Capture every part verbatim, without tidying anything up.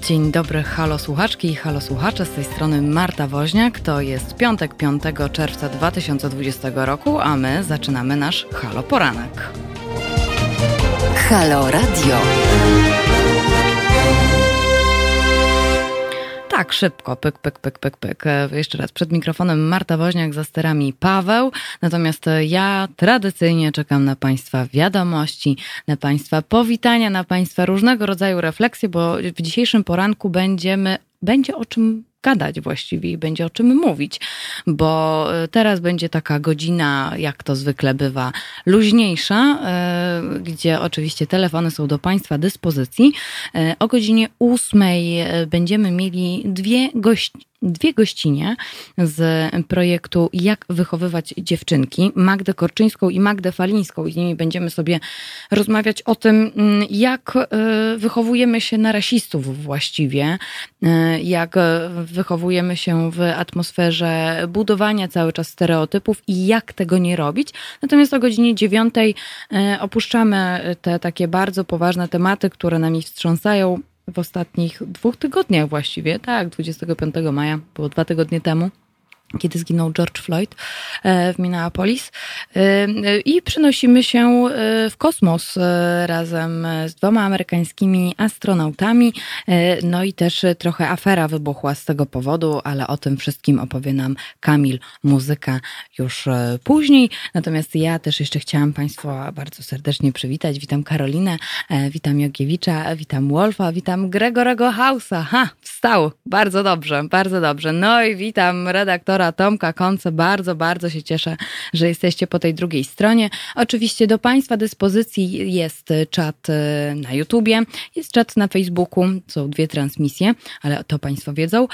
Dzień dobry, halo słuchaczki i halo słuchacze, z tej strony Marta Woźniak. To jest piątek, piątego czerwca dwa tysiące dwudziestego roku, a my zaczynamy nasz Halo Poranek. Halo Radio. Tak, szybko, pyk, pyk, pyk, pyk, pyk. Jeszcze raz, przed mikrofonem Marta Woźniak, za sterami Paweł. Natomiast ja tradycyjnie czekam na Państwa wiadomości, na Państwa powitania, na Państwa różnego rodzaju refleksje, bo w dzisiejszym poranku będziemy, będzie o czym gadać właściwie i będzie o czym mówić, bo teraz będzie taka godzina, jak to zwykle bywa, luźniejsza, gdzie oczywiście telefony są do Państwa dyspozycji. O godzinie ósmej będziemy mieli dwie gości. Dwie gościnie z projektu Jak wychowywać dziewczynki, Magdę Korczyńską i Magdę Falińską. I z nimi będziemy sobie rozmawiać o tym, jak wychowujemy się na rasistów właściwie, jak wychowujemy się w atmosferze budowania cały czas stereotypów i jak tego nie robić. Natomiast o godzinie dziewiątej opuszczamy te takie bardzo poważne tematy, które nami wstrząsają w ostatnich dwóch tygodniach właściwie, tak, dwudziestego piątego maja, było dwa tygodnie temu, kiedy zginął George Floyd w Minneapolis, i przenosimy się w kosmos razem z dwoma amerykańskimi astronautami, no i też trochę afera wybuchła z tego powodu, ale o tym wszystkim opowie nam Kamil Muzyka już później. Natomiast ja też jeszcze chciałam Państwa bardzo serdecznie przywitać. Witam Karolinę, witam Jogiewicza, witam Wolfa, witam Gregorego Hausa. Ha, wstał, bardzo dobrze, bardzo dobrze. No i witam redaktora Tomka Konce. Bardzo, bardzo się cieszę, że jesteście po tej drugiej stronie. Oczywiście do Państwa dyspozycji jest czat na YouTubie, jest czat na Facebooku, są dwie transmisje, ale to Państwo wiedzą.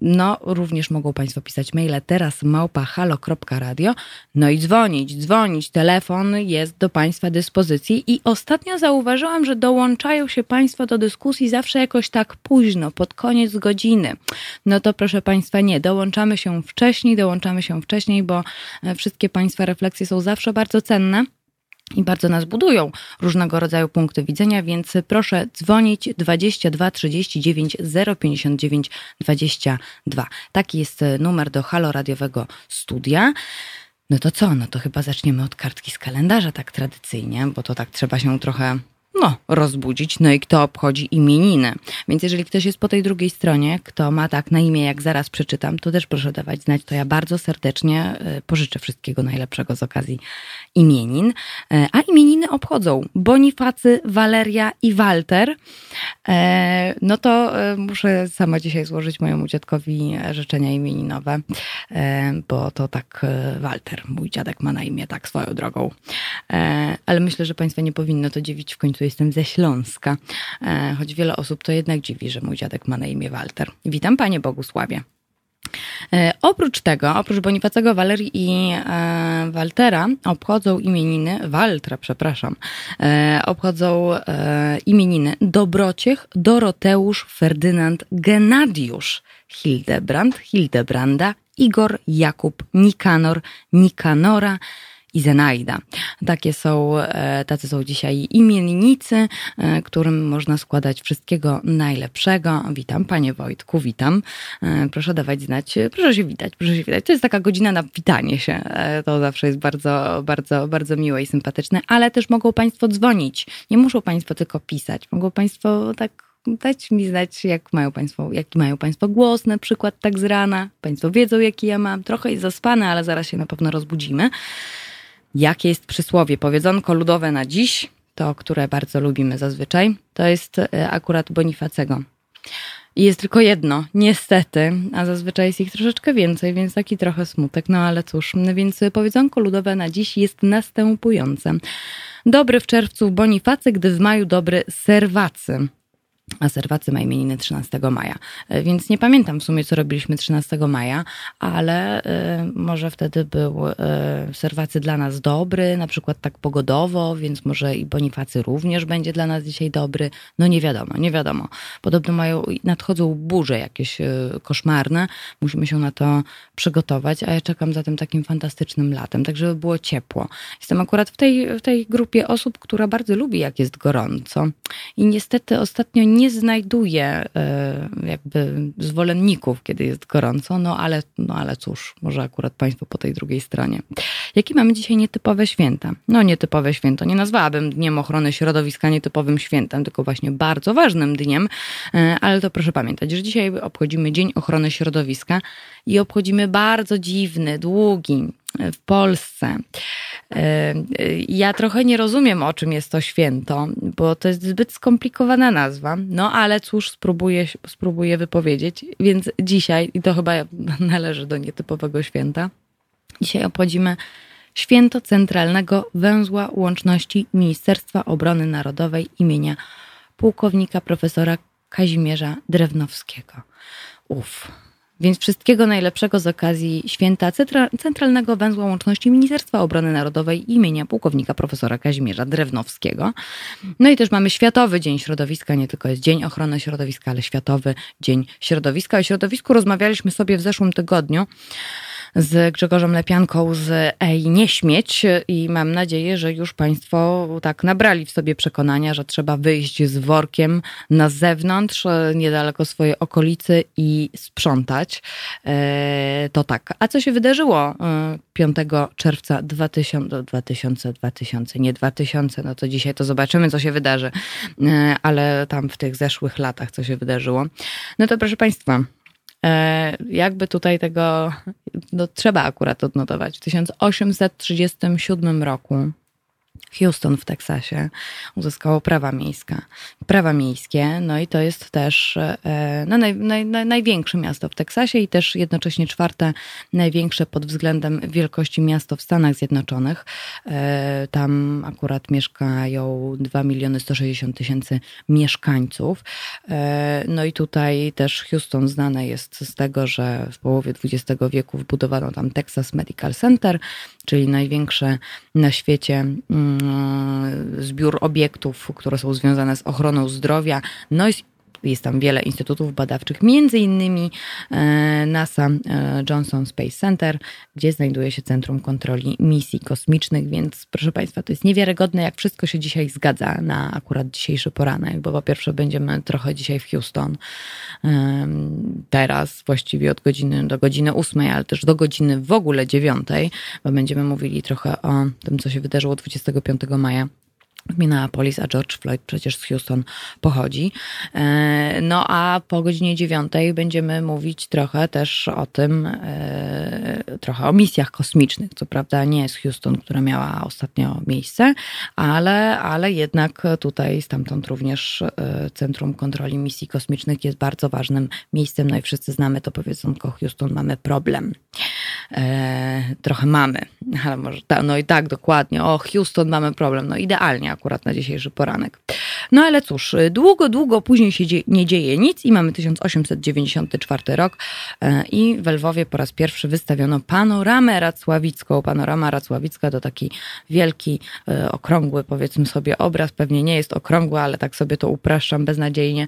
No, również mogą Państwo pisać maile teraz małpa halo kropka radio. No i dzwonić, dzwonić. Telefon jest do Państwa dyspozycji i ostatnio zauważyłam, że dołączają się Państwo do dyskusji zawsze jakoś tak późno, pod koniec godziny. No to proszę Państwa, nie. Dołączamy się wcześniej, dołączamy się wcześniej, bo wszystkie Państwa refleksje są zawsze bardzo cenne i bardzo nas budują różnego rodzaju punkty widzenia, więc proszę dzwonić dwadzieścia dwa trzydzieści dziewięć zero pięćdziesiąt dziewięć dwadzieścia dwa. Taki jest numer do Halo Radiowego Studia. No to co? No to chyba zaczniemy od kartki z kalendarza, tak tradycyjnie, bo to tak trzeba się trochę... no, rozbudzić, no i kto obchodzi imieniny. Więc jeżeli ktoś jest po tej drugiej stronie, kto ma tak na imię, jak zaraz przeczytam, to też proszę dawać znać, to ja bardzo serdecznie pożyczę wszystkiego najlepszego z okazji imienin. A imieniny obchodzą Bonifacy, Waleria i Walter. No to muszę sama dzisiaj złożyć mojemu dziadkowi życzenia imieninowe, bo to tak Walter, mój dziadek, ma na imię tak swoją drogą. Ale myślę, że Państwa nie powinno to dziwić, w końcu jestem ze Śląska, choć wiele osób to jednak dziwi, że mój dziadek ma na imię Walter. Witam, Panie Bogusławie. Oprócz tego, oprócz Bonifacego, Walerii i e, Waltera obchodzą imieniny, Waltra, przepraszam, e, obchodzą e, imieniny Dobrociech, Doroteusz, Ferdynand, Genadiusz, Hildebrand, Hildebranda, Igor, Jakub, Nikanor, Nikanora i Zenaida. Takie są, tacy są dzisiaj imiennicy, którym można składać wszystkiego najlepszego. Witam, Panie Wojtku, witam. Proszę dawać znać, proszę się witać, proszę się witać. To jest taka godzina na witanie się. To zawsze jest bardzo, bardzo, bardzo miłe i sympatyczne, ale też mogą Państwo dzwonić. Nie muszą Państwo tylko pisać. Mogą Państwo tak dać mi znać, jak mają państwo, jaki mają Państwo głos, na przykład tak z rana. Państwo wiedzą, jaki ja mam. Trochę jest zaspane, ale zaraz się na pewno rozbudzimy. Jakie jest przysłowie, powiedzonko ludowe na dziś, to, które bardzo lubimy zazwyczaj, to jest akurat Bonifacego. I jest tylko jedno, niestety, a zazwyczaj jest ich troszeczkę więcej, więc taki trochę smutek, no ale cóż. Więc powiedzonko ludowe na dziś jest następujące. Dobry w czerwcu Bonifacy, gdy w maju dobry Serwacy. A Serwacy ma imieniny trzynastego maja, więc nie pamiętam w sumie, co robiliśmy trzynastego maja, ale y, może wtedy był y, Serwacy dla nas dobry, na przykład tak pogodowo, więc może i Bonifacy również będzie dla nas dzisiaj dobry. No nie wiadomo, nie wiadomo. Podobno mają, nadchodzą burze jakieś y, koszmarne, musimy się na to przygotować, a ja czekam za tym takim fantastycznym latem, tak żeby było ciepło. Jestem akurat w tej, w tej grupie osób, która bardzo lubi, jak jest gorąco, i niestety ostatnio nie znajduje jakby zwolenników, kiedy jest gorąco, no ale, no ale cóż, może akurat państwo po tej drugiej stronie. Jakie mamy dzisiaj nietypowe święta? No nietypowe święto nie nazwałabym Dniem Ochrony Środowiska nietypowym świętem, tylko właśnie bardzo ważnym dniem, ale to proszę pamiętać, że dzisiaj obchodzimy Dzień Ochrony Środowiska i obchodzimy bardzo dziwny, długi w Polsce. Ja trochę nie rozumiem, o czym jest to święto, bo to jest zbyt skomplikowana nazwa, no ale cóż, spróbuję, spróbuję wypowiedzieć, więc dzisiaj, i to chyba należy do nietypowego święta, dzisiaj obchodzimy Święto Centralnego Węzła Łączności Ministerstwa Obrony Narodowej imienia pułkownika profesora Kazimierza Drewnowskiego. Uff. Więc wszystkiego najlepszego z okazji Święta Centralnego Węzła Łączności Ministerstwa Obrony Narodowej imienia pułkownika profesora Kazimierza Drewnowskiego. No i też mamy Światowy Dzień Środowiska, nie tylko jest Dzień Ochrony Środowiska, ale Światowy Dzień Środowiska. O środowisku rozmawialiśmy sobie w zeszłym tygodniu z Grzegorzem Lepianką z Ej Nie Śmieć i mam nadzieję, że już państwo tak nabrali w sobie przekonania, że trzeba wyjść z workiem na zewnątrz, niedaleko swojej okolicy i sprzątać. To tak. A co się wydarzyło piątego czerwca dwa tysiące, dwa tysiące, dwa tysiące, nie dwa tysiące, no to dzisiaj to zobaczymy, co się wydarzy, ale tam w tych zeszłych latach, co się wydarzyło. No to proszę państwa, jakby tutaj tego, no trzeba akurat odnotować, w tysiąc osiemset trzydziestym siódmym roku Houston w Teksasie uzyskało prawa miejskie. Prawa miejskie, no i to jest też no, naj, naj, naj, największe miasto w Teksasie i też jednocześnie czwarte największe pod względem wielkości miasto w Stanach Zjednoczonych. Tam akurat mieszkają dwa miliony sto sześćdziesiąt tysięcy mieszkańców. No i tutaj też Houston znane jest z tego, że w połowie dwudziestego wieku wbudowano tam Texas Medical Center, czyli największe na świecie zbiór obiektów, które są związane z ochroną zdrowia. No i jest tam wiele instytutów badawczych, między innymi NASA Johnson Space Center, gdzie znajduje się Centrum Kontroli Misji Kosmicznych, więc proszę państwa, to jest niewiarygodne, jak wszystko się dzisiaj zgadza na akurat dzisiejszy poranek, bo po pierwsze będziemy trochę dzisiaj w Houston, teraz właściwie od godziny do godziny ósmej, ale też do godziny w ogóle dziewiątej, bo będziemy mówili trochę o tym, co się wydarzyło dwudziestego piątego maja. Minneapolis, a George Floyd przecież z Houston pochodzi. No a po godzinie dziewiątej będziemy mówić trochę też o tym, trochę o misjach kosmicznych. Co prawda nie jest Houston, która miała ostatnio miejsce, ale, ale jednak tutaj stamtąd również Centrum Kontroli Misji Kosmicznych jest bardzo ważnym miejscem. No i wszyscy znamy to powiedzonko: Houston, mamy problem. Trochę mamy, ale może ta, no i tak dokładnie, o Houston mamy problem, no idealnie akurat na dzisiejszy poranek. No ale cóż, długo, długo później się dzie- nie dzieje nic i mamy tysiąc osiemset dziewięćdziesiąty czwarty rok i we Lwowie po raz pierwszy wystawiono panoramę racławicką. Panorama racławicka to taki wielki, okrągły, powiedzmy sobie, obraz, pewnie nie jest okrągły, ale tak sobie to upraszczam beznadziejnie,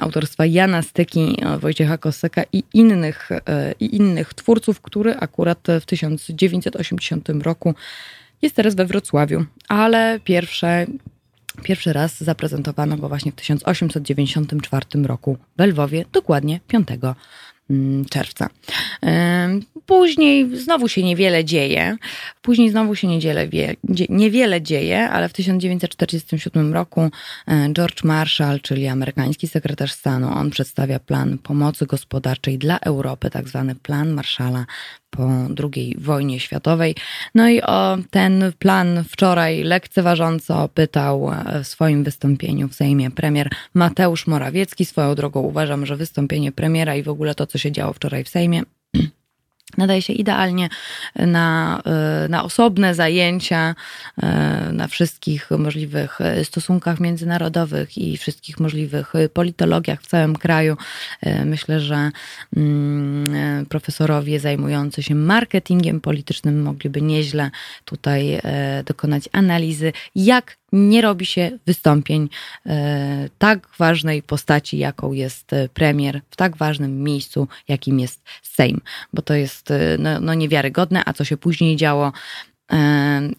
autorstwa Jana Styki, Wojciecha Kossaka i innych, i innych twórców, który akurat w tysiąc dziewięćset osiemdziesiątym roku jest teraz we Wrocławiu, ale pierwsze, pierwszy raz zaprezentowano go właśnie w tysiąc osiemset dziewięćdziesiątym czwartym roku we Lwowie, dokładnie piątego czerwca. Później znowu się niewiele dzieje, później znowu się niewiele, niewiele dzieje, ale w tysiąc dziewięćset czterdziestym siódmym roku George Marshall, czyli amerykański sekretarz stanu, on przedstawia plan pomocy gospodarczej dla Europy, tak zwany plan Marshalla po drugiej wojnie światowej. No i o ten plan wczoraj lekceważąco pytał w swoim wystąpieniu w Sejmie premier Mateusz Morawiecki. Swoją drogą uważam, że wystąpienie premiera i w ogóle to, co się działo wczoraj w Sejmie, nadaje się idealnie na, na osobne zajęcia, na wszystkich możliwych stosunkach międzynarodowych i wszystkich możliwych politologiach w całym kraju. Myślę, że profesorowie zajmujący się marketingiem politycznym mogliby nieźle tutaj dokonać analizy, jak nie robi się wystąpień tak ważnej postaci, jaką jest premier, w tak ważnym miejscu, jakim jest Sejm. Bo to jest no, no niewiarygodne, a co się później działo,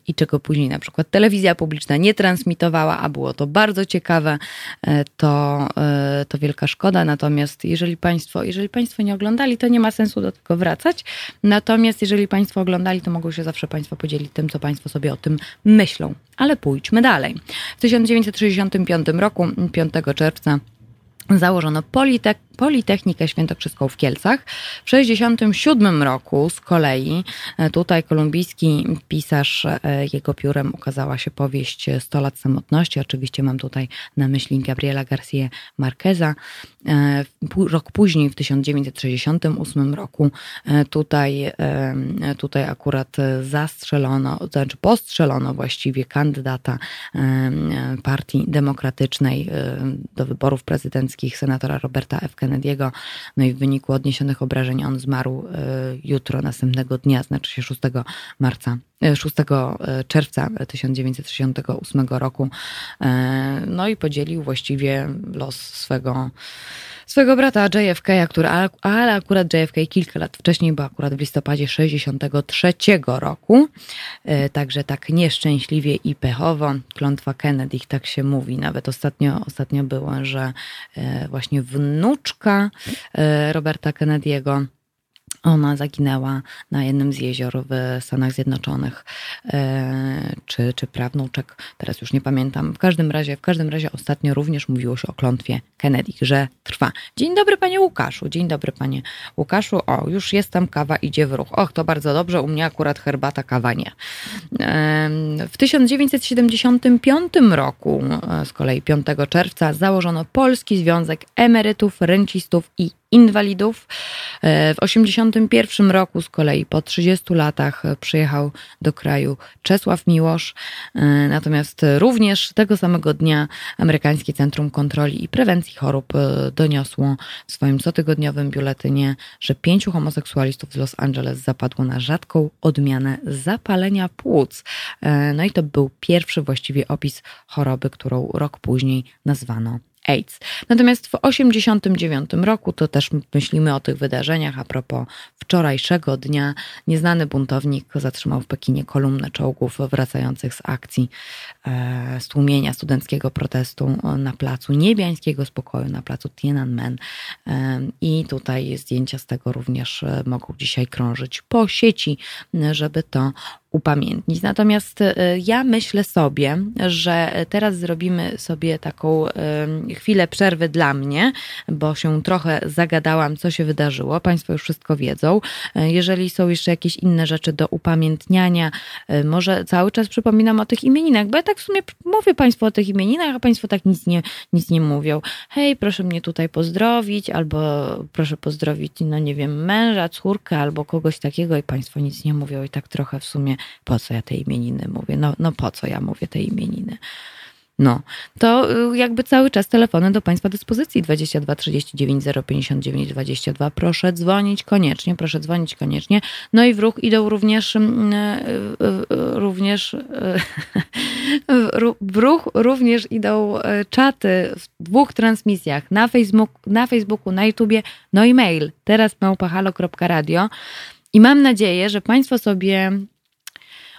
i czego później na przykład telewizja publiczna nie transmitowała, a było to bardzo ciekawe, to, to wielka szkoda. Natomiast jeżeli państwo, jeżeli państwo nie oglądali, to nie ma sensu do tego wracać. Natomiast jeżeli państwo oglądali, to mogą się zawsze państwo podzielić tym, co państwo sobie o tym myślą. Ale pójdźmy dalej. W tysiąc dziewięćset sześćdziesiątym piątym roku, piątego czerwca, założono Politek, Politechnikę Świętokrzyską w Kielcach. W tysiąc dziewięćset sześćdziesiątym siódmym roku z kolei tutaj kolumbijski pisarz, jego piórem ukazała się powieść sto lat samotności. Oczywiście mam tutaj na myśli Gabriela García Márqueza. Rok później, w tysiąc dziewięćset sześćdziesiątym ósmym roku, tutaj, tutaj akurat zastrzelono, to znaczy postrzelono właściwie kandydata Partii Demokratycznej do wyborów prezydenckich, senatora Roberta F. Kennedy'ego. No i w wyniku odniesionych obrażeń on zmarł jutro, następnego dnia, znaczy się szóstego marca, szóstego czerwca tysiąc dziewięćset sześćdziesiątego ósmego roku. No i podzielił właściwie los swego, swego brata J F K, który, ale akurat J F K kilka lat wcześniej, bo akurat w listopadzie tysiąc dziewięćset sześćdziesiątego trzeciego roku. Także tak nieszczęśliwie i pechowo. Klątwa Kennedy, tak się mówi. Nawet ostatnio, ostatnio było, że właśnie wnuczka Roberta Kennedy'ego, ona zaginęła na jednym z jezior w Stanach Zjednoczonych, czy, czy prawnuczek, teraz już nie pamiętam. W każdym razie, w każdym razie ostatnio również mówiło się o klątwie Kennedy, że trwa. Dzień dobry, panie Łukaszu, dzień dobry, panie Łukaszu. O, już jest tam, kawa idzie w ruch. Och, to bardzo dobrze, u mnie akurat herbata, kawa nie. W tysiąc dziewięćset siedemdziesiątym piątym roku, z kolei piątego czerwca, założono Polski Związek Emerytów, Rencistów i Inwalidów. W osiemdziesiątym pierwszym roku z kolei po trzydziestu latach przyjechał do kraju Czesław Miłosz. Natomiast również tego samego dnia Amerykańskie Centrum Kontroli i Prewencji Chorób doniosło w swoim cotygodniowym biuletynie, że pięciu homoseksualistów z Los Angeles zapadło na rzadką odmianę zapalenia płuc. No i to był pierwszy właściwie opis choroby, którą rok później nazwano AIDS. Natomiast w osiemdziesiątym dziewiątym roku, to też myślimy o tych wydarzeniach, a propos wczorajszego dnia, nieznany buntownik zatrzymał w Pekinie kolumnę czołgów wracających z akcji e, stłumienia studenckiego protestu na placu niebiańskiego spokoju, na placu Tiananmen. E, I tutaj zdjęcia z tego również mogą dzisiaj krążyć po sieci, żeby to upamiętnić. Natomiast ja myślę sobie, że teraz zrobimy sobie taką chwilę przerwy dla mnie, bo się trochę zagadałam, co się wydarzyło. Państwo już wszystko wiedzą. Jeżeli są jeszcze jakieś inne rzeczy do upamiętniania, może cały czas przypominam o tych imieninach, bo ja tak w sumie mówię Państwu o tych imieninach, a Państwo tak nic nie, nic nie mówią. Hej, proszę mnie tutaj pozdrowić, albo proszę pozdrowić, no nie wiem, męża, córkę, albo kogoś takiego, i Państwo nic nie mówią, i tak trochę w sumie po co ja te imieniny mówię? No, no po co ja mówię te imieniny? No, to jakby cały czas telefony do Państwa dyspozycji dwadzieścia dwa trzydzieści dziewięć zero pięćdziesiąt dziewięć dwadzieścia dwa. Proszę dzwonić koniecznie, proszę dzwonić koniecznie. No i w ruch idą również również w ruch również idą czaty w dwóch transmisjach, na, Facebook, na Facebooku, na YouTubie, no i mail, teraz małpa halo kropka radio. I mam nadzieję, że Państwo sobie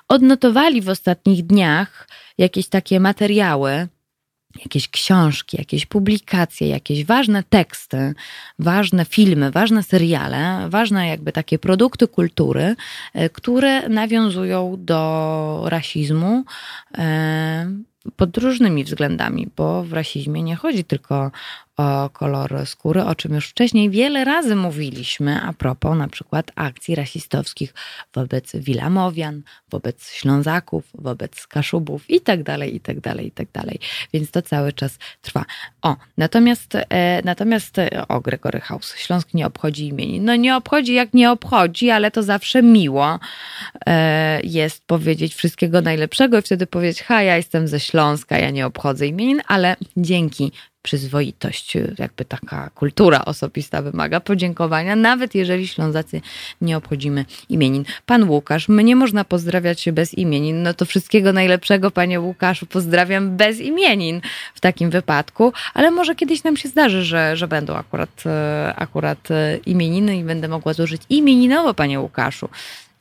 odnotowali w ostatnich dniach jakieś takie materiały, jakieś książki, jakieś publikacje, jakieś ważne teksty, ważne filmy, ważne seriale, ważne jakby takie produkty kultury, które nawiązują do rasizmu pod różnymi względami, bo w rasizmie nie chodzi tylko o kolor skóry, o czym już wcześniej wiele razy mówiliśmy, a propos na przykład akcji rasistowskich wobec Wilamowian, wobec Ślązaków, wobec Kaszubów i tak dalej, i tak dalej, i tak dalej. Więc to cały czas trwa. O, natomiast, e, natomiast o, Gregory House, Śląsk nie obchodzi imieni. No nie obchodzi jak nie obchodzi, ale to zawsze miło e, jest powiedzieć wszystkiego najlepszego i wtedy powiedzieć: ha, ja jestem ze Śląska, ja nie obchodzę imienin, ale dzięki. Przyzwoitość, jakby taka kultura osobista wymaga podziękowania, nawet jeżeli Ślązacy nie obchodzimy imienin. Pan Łukasz, mnie można pozdrawiać bez imienin, no to wszystkiego najlepszego, panie Łukaszu, pozdrawiam bez imienin w takim wypadku, ale może kiedyś nam się zdarzy, że, że będą akurat, akurat imieniny i będę mogła złożyć imieninowo, panie Łukaszu.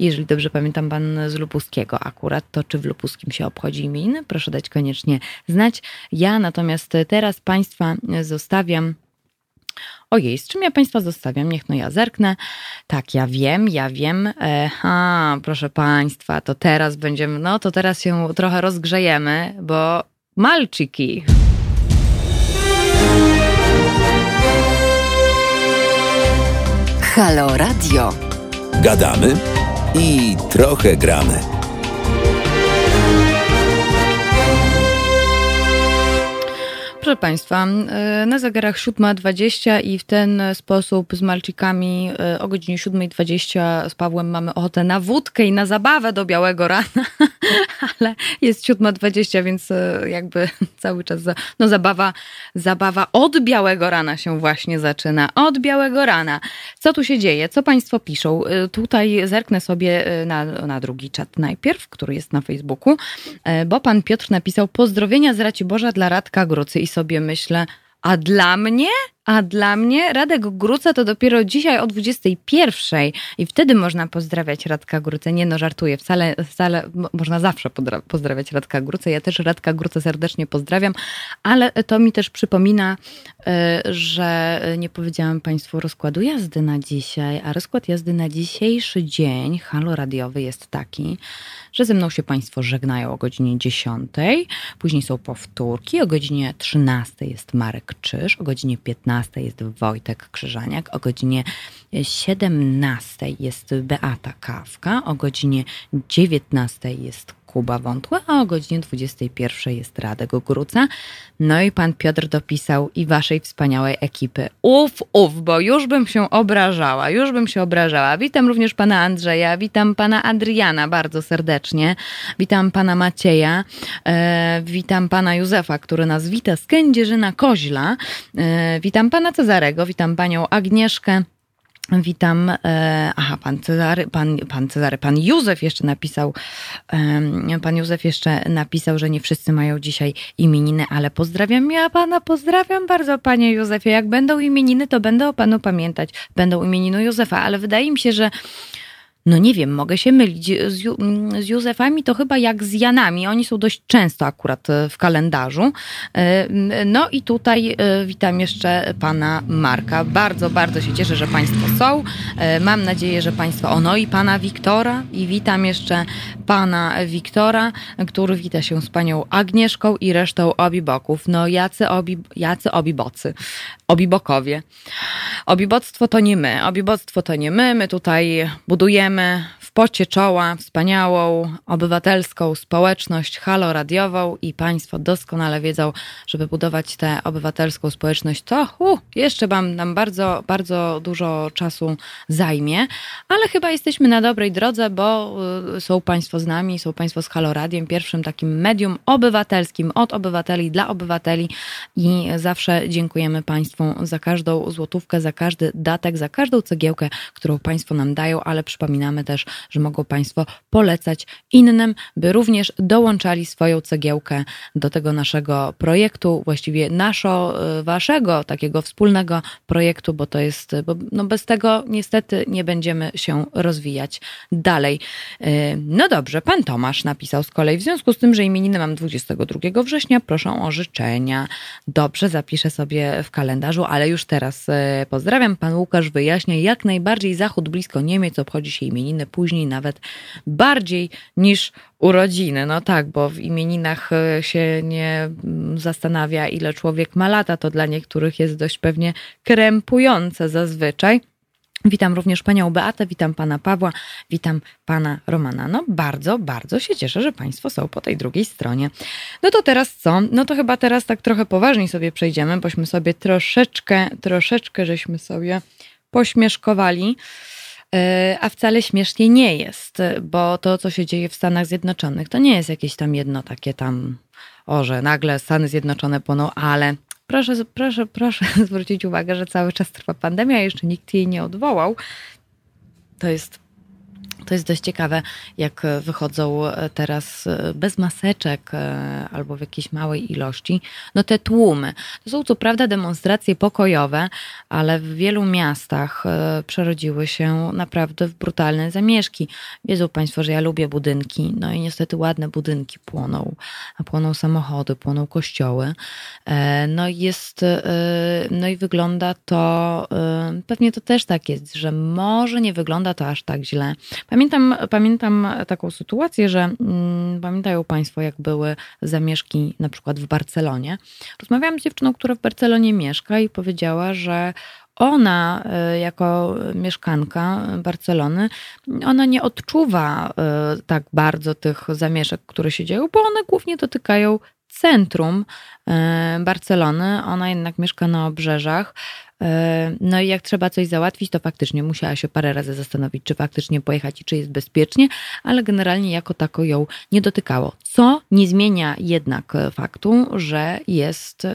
Jeżeli dobrze pamiętam, pan z Lubuskiego akurat, to czy w Lubuskim się obchodzi imieniny? Proszę dać koniecznie znać. Ja natomiast teraz Państwa zostawiam. Ojej, z czym ja Państwa zostawiam? Niech no ja zerknę. Tak, ja wiem, ja wiem. Aha, proszę Państwa, to teraz będziemy, no to teraz się trochę rozgrzejemy, bo malczyki. Halo Radio. Gadamy i trochę gramy. Proszę Państwa, na zegarach siódma dwadzieścia i w ten sposób z malczykami o godzinie siódma dwadzieścia z Pawłem mamy ochotę na wódkę i na zabawę do białego rana, ale jest siódma dwadzieścia, więc jakby cały czas za, no zabawa, zabawa od białego rana się właśnie zaczyna. Od białego rana. Co tu się dzieje? Co Państwo piszą? Tutaj zerknę sobie na, na drugi czat najpierw, który jest na Facebooku, bo pan Piotr napisał: pozdrowienia z Raciborza dla Radka Grucy. I sobie myślę, a dla mnie? A dla mnie Radek Gruca to dopiero dzisiaj o dwudziestej pierwszej i wtedy można pozdrawiać Radka Grucę. Nie no, żartuję, wcale, wcale można zawsze podra- pozdrawiać Radka Grucę. Ja też Radka Grucę serdecznie pozdrawiam, ale to mi też przypomina, że nie powiedziałam Państwu rozkładu jazdy na dzisiaj, a rozkład jazdy na dzisiejszy dzień Halo Radiowy jest taki, że ze mną się Państwo żegnają o godzinie dziesiątej, później są powtórki, o godzinie trzynastej jest Marek Czyż, o godzinie piętnastej jest Wojtek Krzyżaniak, o godzinie siedemnastej jest Beata Kawka, o godzinie dziewiętnastej jest Kuba Wątły, a o godzinie dwudziestej pierwszej jest Radek Gruca. No i pan Piotr dopisał: i waszej wspaniałej ekipy. Uf, uf, bo już bym się obrażała, już bym się obrażała. Witam również pana Andrzeja, witam pana Adriana bardzo serdecznie, witam pana Macieja, e, witam pana Józefa, który nas wita z Kędzierzyna Koźla, e, witam pana Cezarego, witam panią Agnieszkę. Witam, aha, pan Cezary, pan, pan Cezary, pan Józef jeszcze napisał, pan Józef jeszcze napisał, że nie wszyscy mają dzisiaj imieniny, ale pozdrawiam, ja pana pozdrawiam bardzo, panie Józefie, jak będą imieniny, to będę o panu pamiętać, będą imieniny Józefa, ale wydaje mi się, że no nie wiem, mogę się mylić. Z, Ju- z Józefami to chyba jak z Janami. Oni są dość często akurat w kalendarzu. No i tutaj witam jeszcze pana Marka. Bardzo, bardzo się cieszę, że Państwo są. Mam nadzieję, że Państwo... O, no i pana Wiktora. I witam jeszcze pana Wiktora, który wita się z panią Agnieszką i resztą obiboków. No jacy, obi... jacy obibocy. Obibokowie. Obiboctwo to nie my. Obiboctwo to nie my. My tutaj budujemy w pocie czoła wspaniałą, obywatelską społeczność haloradiową i Państwo doskonale wiedzą, żeby budować tę obywatelską społeczność, to u, jeszcze wam, nam bardzo, bardzo dużo czasu zajmie, ale chyba jesteśmy na dobrej drodze, bo są Państwo z nami, są Państwo z Haloradiem, pierwszym takim medium obywatelskim, od obywateli dla obywateli i zawsze dziękujemy Państwu za każdą złotówkę, za każdy datek, za każdą cegiełkę, którą Państwo nam dają, ale przypominamy też, że mogą Państwo polecać innym, by również dołączali swoją cegiełkę do tego naszego projektu, właściwie naszego, waszego, takiego wspólnego projektu, bo to jest, bo no bez tego niestety nie będziemy się rozwijać dalej. No dobrze, pan Tomasz napisał z kolei: w związku z tym, że imieniny mam dwudziestego drugiego września, proszę o życzenia. Dobrze, zapiszę sobie w kalendarzu, ale już teraz pozdrawiam. Pan Łukasz wyjaśnia: jak najbardziej Zachód blisko Niemiec obchodzi się imieniny później nawet bardziej niż urodziny. No tak, bo w imieninach się nie zastanawia, ile człowiek ma lata. To dla niektórych jest dość pewnie krępujące zazwyczaj. Witam również panią Beatę, witam pana Pawła, witam pana Romana. No bardzo, bardzo się cieszę, że Państwo są po tej drugiej stronie. No to teraz co? No to chyba teraz tak trochę poważniej sobie przejdziemy, bośmy sobie troszeczkę, troszeczkę żeśmy sobie pośmieszkowali. A wcale śmiesznie nie jest, bo to, co się dzieje w Stanach Zjednoczonych, to nie jest jakieś tam jedno takie tam, o, że nagle Stany Zjednoczone płoną, ale proszę, proszę, proszę zwrócić uwagę, że cały czas trwa pandemia, jeszcze nikt jej nie odwołał. To jest, To jest dość ciekawe, jak wychodzą teraz bez maseczek albo w jakiejś małej ilości, no te tłumy. To są co prawda demonstracje pokojowe, ale w wielu miastach przerodziły się naprawdę w brutalne zamieszki. Wiedzą Państwo, że ja lubię budynki, no i niestety ładne budynki płoną, a płoną samochody, płoną kościoły. No i jest, no i wygląda to, pewnie to też tak jest, że może nie wygląda to aż tak źle. Pamiętam, pamiętam taką sytuację, że mm, pamiętają Państwo, jak były zamieszki na przykład w Barcelonie. Rozmawiałam z dziewczyną, która w Barcelonie mieszka i powiedziała, że ona jako mieszkanka Barcelony, ona nie odczuwa tak bardzo tych zamieszek, które się dzieją, bo one głównie dotykają centrum Barcelony. Ona jednak mieszka na obrzeżach. No i jak trzeba coś załatwić, to faktycznie musiała się parę razy zastanowić, czy faktycznie pojechać i czy jest bezpiecznie, ale generalnie jako tako ją nie dotykało. Co nie zmienia jednak faktu, że jest...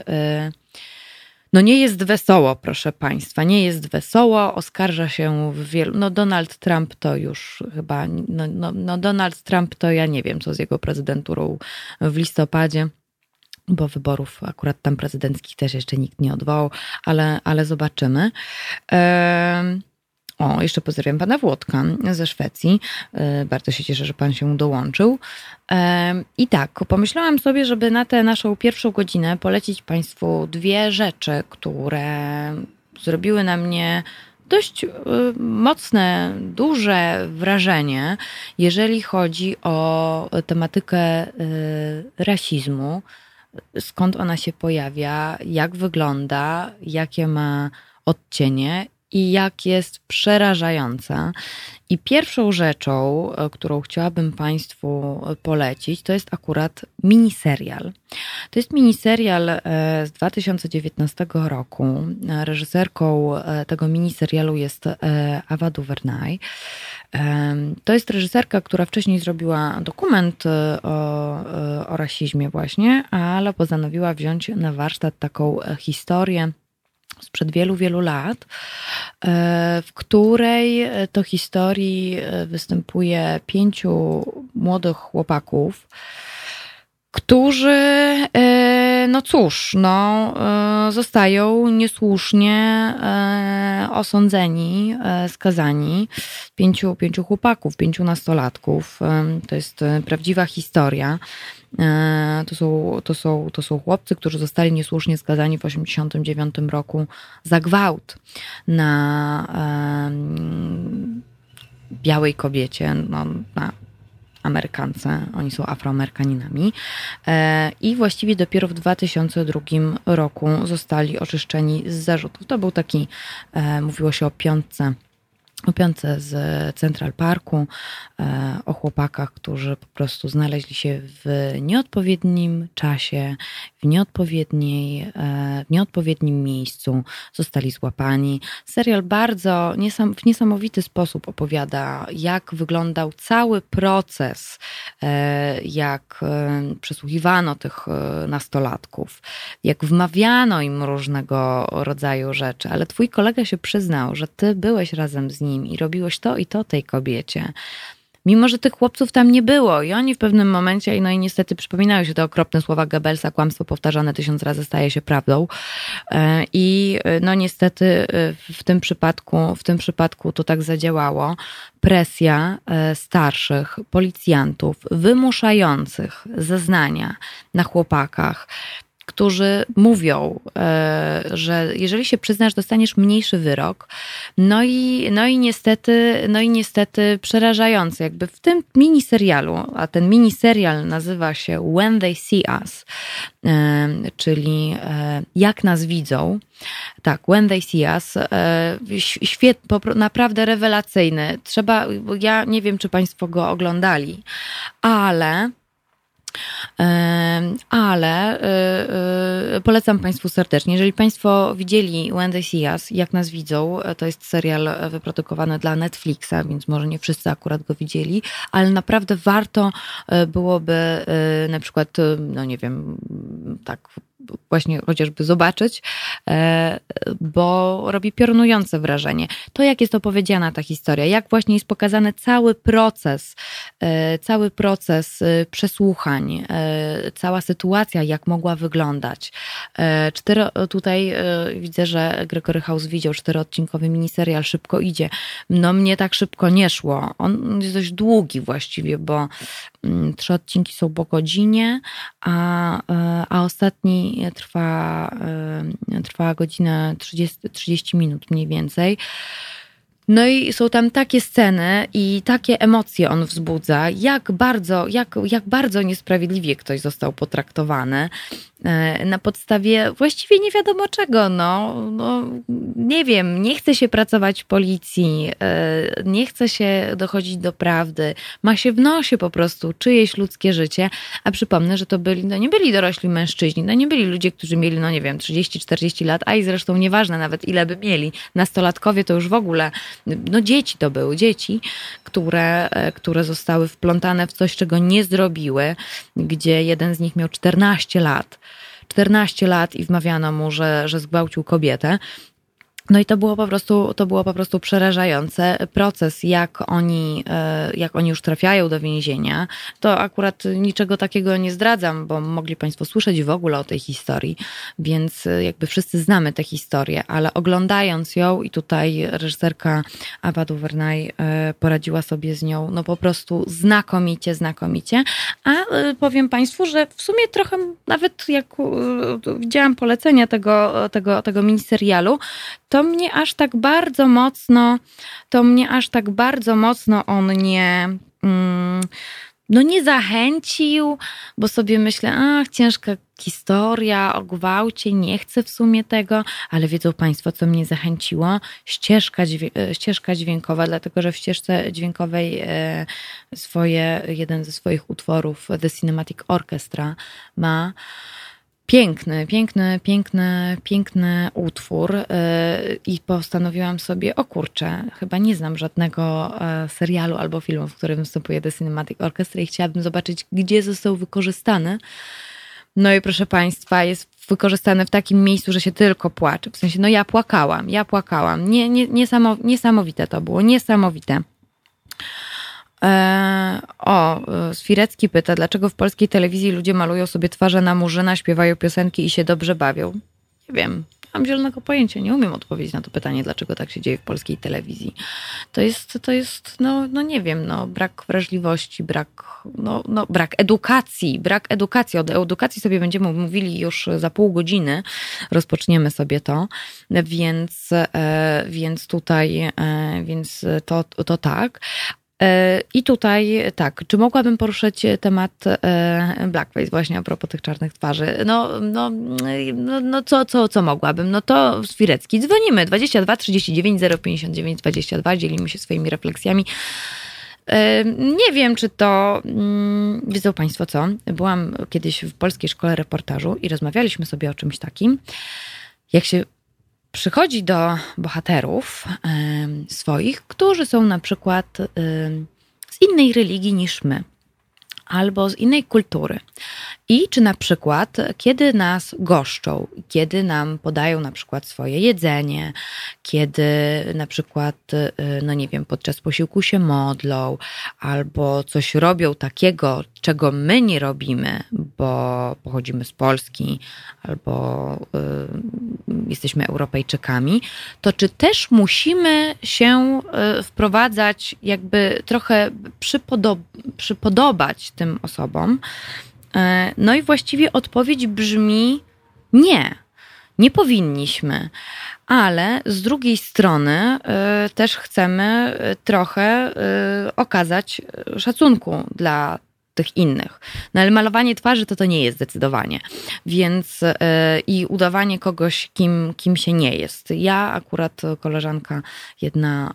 No nie jest wesoło, proszę Państwa, nie jest wesoło, oskarża się w wielu... No Donald Trump to już chyba... No, no, no Donald Trump to ja nie wiem, co z jego prezydenturą w listopadzie, bo wyborów akurat tam prezydenckich też jeszcze nikt nie odwołał, ale, ale zobaczymy. Eee... O, jeszcze pozdrawiam pana Włodka ze Szwecji. Bardzo się cieszę, że pan się dołączył. I tak, pomyślałam sobie, żeby na tę naszą pierwszą godzinę polecić Państwu dwie rzeczy, które zrobiły na mnie dość mocne, duże wrażenie, jeżeli chodzi o tematykę rasizmu, skąd ona się pojawia, jak wygląda, jakie ma odcienie i jak jest przerażająca. I pierwszą rzeczą, którą chciałabym Państwu polecić, to jest akurat miniserial. To jest miniserial z dwa tysiące dziewiętnastego roku. Reżyserką tego miniserialu jest Ava DuVernay. To jest reżyserka, która wcześniej zrobiła dokument o, o rasizmie właśnie, ale postanowiła wziąć na warsztat taką historię sprzed wielu, wielu lat, w której to historii występuje pięciu młodych chłopaków, którzy, no cóż, no, zostają niesłusznie osądzeni, skazani. Pięciu, pięciu chłopaków, pięciu nastolatków. To jest prawdziwa historia. To są, to są, to są chłopcy, którzy zostali niesłusznie skazani w tysiąc dziewięćset osiemdziesiątym dziewiątym roku za gwałt na białej kobiecie, no, na Amerykance, oni są Afroamerykaninami, i właściwie dopiero w dwa tysiące drugim roku zostali oczyszczeni z zarzutów. To był taki, mówiło się o piątce, o piątce z Central Parku, o chłopakach, którzy po prostu znaleźli się w nieodpowiednim czasie, w, nieodpowiedniej, w nieodpowiednim miejscu, zostali złapani. Serial bardzo niesam, w niesamowity sposób opowiada, jak wyglądał cały proces, jak przesłuchiwano tych nastolatków, jak wmawiano im różnego rodzaju rzeczy, ale twój kolega się przyznał, że ty byłeś razem z nim i robiłeś to i to tej kobiecie. Mimo, że tych chłopców tam nie było i oni w pewnym momencie, no i niestety przypominają się te okropne słowa Goebbelsa, kłamstwo powtarzane tysiąc razy staje się prawdą. I no niestety w tym przypadku, w tym przypadku to tak zadziałało. Presja starszych policjantów wymuszających zeznania na chłopakach, którzy mówią, że jeżeli się przyznasz, dostaniesz mniejszy wyrok. No i, no i niestety, no i niestety przerażający. Jakby w tym miniserialu, a ten miniserial nazywa się When They See Us, czyli jak nas widzą. Tak, When They See Us, świet, naprawdę rewelacyjny. Trzeba, ja nie wiem, czy Państwo go oglądali, ale... ale yy, yy, polecam Państwu serdecznie. Jeżeli Państwo widzieli When They See Us, jak nas widzą, to jest serial wyprodukowany dla Netflixa, więc może nie wszyscy akurat go widzieli, ale naprawdę warto byłoby yy, na przykład, no nie wiem, tak właśnie chociażby zobaczyć, bo robi piorunujące wrażenie. To, jak jest opowiedziana ta historia, jak właśnie jest pokazany cały proces, cały proces przesłuchań, cała sytuacja, jak mogła wyglądać. Cztery, tutaj widzę, że Gregory House widział czteroodcinkowy miniserial Szybko idzie. No mnie tak szybko nie szło. On jest dość długi właściwie, bo trzy odcinki są po godzinie, a, a ostatni trwa, trwa godzina trzydzieści, trzydzieści minut mniej więcej. No i są tam takie sceny i takie emocje on wzbudza, jak bardzo, jak, jak bardzo niesprawiedliwie ktoś został potraktowany na podstawie właściwie nie wiadomo czego. No, no nie wiem, nie chce się pracować w policji, nie chce się dochodzić do prawdy, ma się w nosie po prostu czyjeś ludzkie życie, a przypomnę, że to byli, no nie byli dorośli mężczyźni, no nie byli ludzie, którzy mieli, no nie wiem, trzydzieści czterdzieści lat, a i zresztą nieważne nawet ile by mieli, nastolatkowie to już w ogóle, no dzieci to były, dzieci, które, które zostały wplątane w coś, czego nie zrobiły, gdzie jeden z nich miał czternaście lat. czternaście lat i wmawiano mu, że, że zgwałcił kobietę. No i to było po prostu, to było po prostu przerażające. Proces, jak oni, jak oni już trafiają do więzienia, to akurat niczego takiego nie zdradzam, bo mogli Państwo słyszeć w ogóle o tej historii, więc jakby wszyscy znamy tę historię, ale oglądając ją i tutaj reżyserka Ava DuVernay poradziła sobie z nią, no po prostu znakomicie, znakomicie. A powiem Państwu, że w sumie trochę nawet jak widziałam polecenia tego, tego, tego miniserialu, to mnie aż tak bardzo mocno, to mnie aż tak bardzo mocno on nie, no nie zachęcił, bo sobie myślę, ach, ciężka historia o gwałcie, nie chcę w sumie tego, ale wiedzą Państwo, co mnie zachęciło? Ścieżka, ścieżka dźwiękowa, dlatego że w ścieżce dźwiękowej swoje, jeden ze swoich utworów The Cinematic Orchestra ma Piękny, piękny, piękny, piękny utwór i postanowiłam sobie, o kurczę, chyba nie znam żadnego serialu albo filmu, w którym występuje The Cinematic Orchestra i chciałabym zobaczyć, gdzie został wykorzystany. No i proszę Państwa, jest wykorzystane w takim miejscu, że się tylko płacze. W sensie, no ja płakałam, ja płakałam. Nie, nie, niesamowite to było, niesamowite. O, Swirecki pyta, dlaczego w polskiej telewizji ludzie malują sobie twarze na Murzyna, śpiewają piosenki i się dobrze bawią? Nie wiem, mam zielonego pojęcia, nie umiem odpowiedzieć na to pytanie, dlaczego tak się dzieje w polskiej telewizji. To jest, to jest, no, no nie wiem, no, brak wrażliwości, brak, no, no, brak edukacji, brak edukacji. O edukacji sobie będziemy mówili już za pół godziny, rozpoczniemy sobie to, więc, więc tutaj, więc to, to tak. I tutaj tak, czy mogłabym poruszyć temat blackface właśnie a propos tych czarnych twarzy? No, no, no, no co, co, co mogłabym? No to Swirecki, dzwonimy dwadzieścia dwa trzydzieści dziewięć zero pięćdziesiąt dziewięć dwadzieścia dwa, dzielimy się swoimi refleksjami. Nie wiem, czy to wiedzą Państwo co, byłam kiedyś w Polskiej Szkole Reportażu i rozmawialiśmy sobie o czymś takim, jak się przychodzi do bohaterów y, swoich, którzy są na przykład y, z innej religii niż my, albo z innej kultury. I czy na przykład, kiedy nas goszczą, kiedy nam podają na przykład swoje jedzenie, kiedy na przykład, no nie wiem, podczas posiłku się modlą, albo coś robią takiego, czego my nie robimy, bo pochodzimy z Polski, albo y, jesteśmy Europejczykami, to czy też musimy się y, wprowadzać, jakby trochę przypodob- przypodobać tym osobom? No i właściwie odpowiedź brzmi nie, nie powinniśmy, ale z drugiej strony y, też chcemy trochę y, okazać szacunku dla tych innych. No ale malowanie twarzy to to nie jest zdecydowanie. Więc yy, i udawanie kogoś, kim, kim się nie jest. Ja akurat koleżanka jedna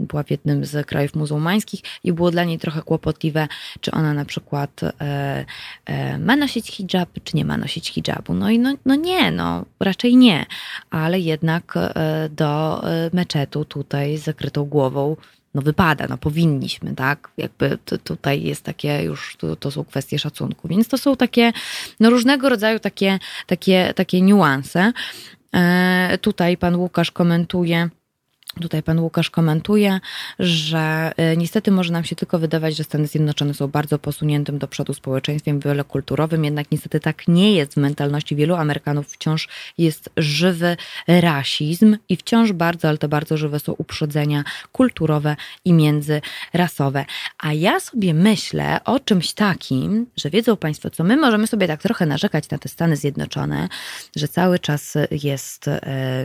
yy, była w jednym z krajów muzułmańskich i było dla niej trochę kłopotliwe, czy ona na przykład yy, yy, ma nosić hijab, czy nie ma nosić hijabu. No i no, no nie, no raczej nie. Ale jednak yy, do meczetu tutaj z zakrytą głową no wypada, no powinniśmy, tak? Jakby t- tutaj jest takie już, to, to są kwestie szacunku. Więc to są takie, no różnego rodzaju takie, takie, takie niuanse. E, tutaj pan Łukasz komentuje, Tutaj pan Łukasz komentuje, że niestety może nam się tylko wydawać, że Stany Zjednoczone są bardzo posuniętym do przodu społeczeństwem wielokulturowym, jednak niestety tak nie jest. W mentalności wielu Amerykanów wciąż jest żywy rasizm i wciąż bardzo, ale to bardzo żywe są uprzedzenia kulturowe i międzyrasowe. A ja sobie myślę o czymś takim, że wiedzą Państwo, co my możemy sobie tak trochę narzekać na te Stany Zjednoczone, że cały czas jest,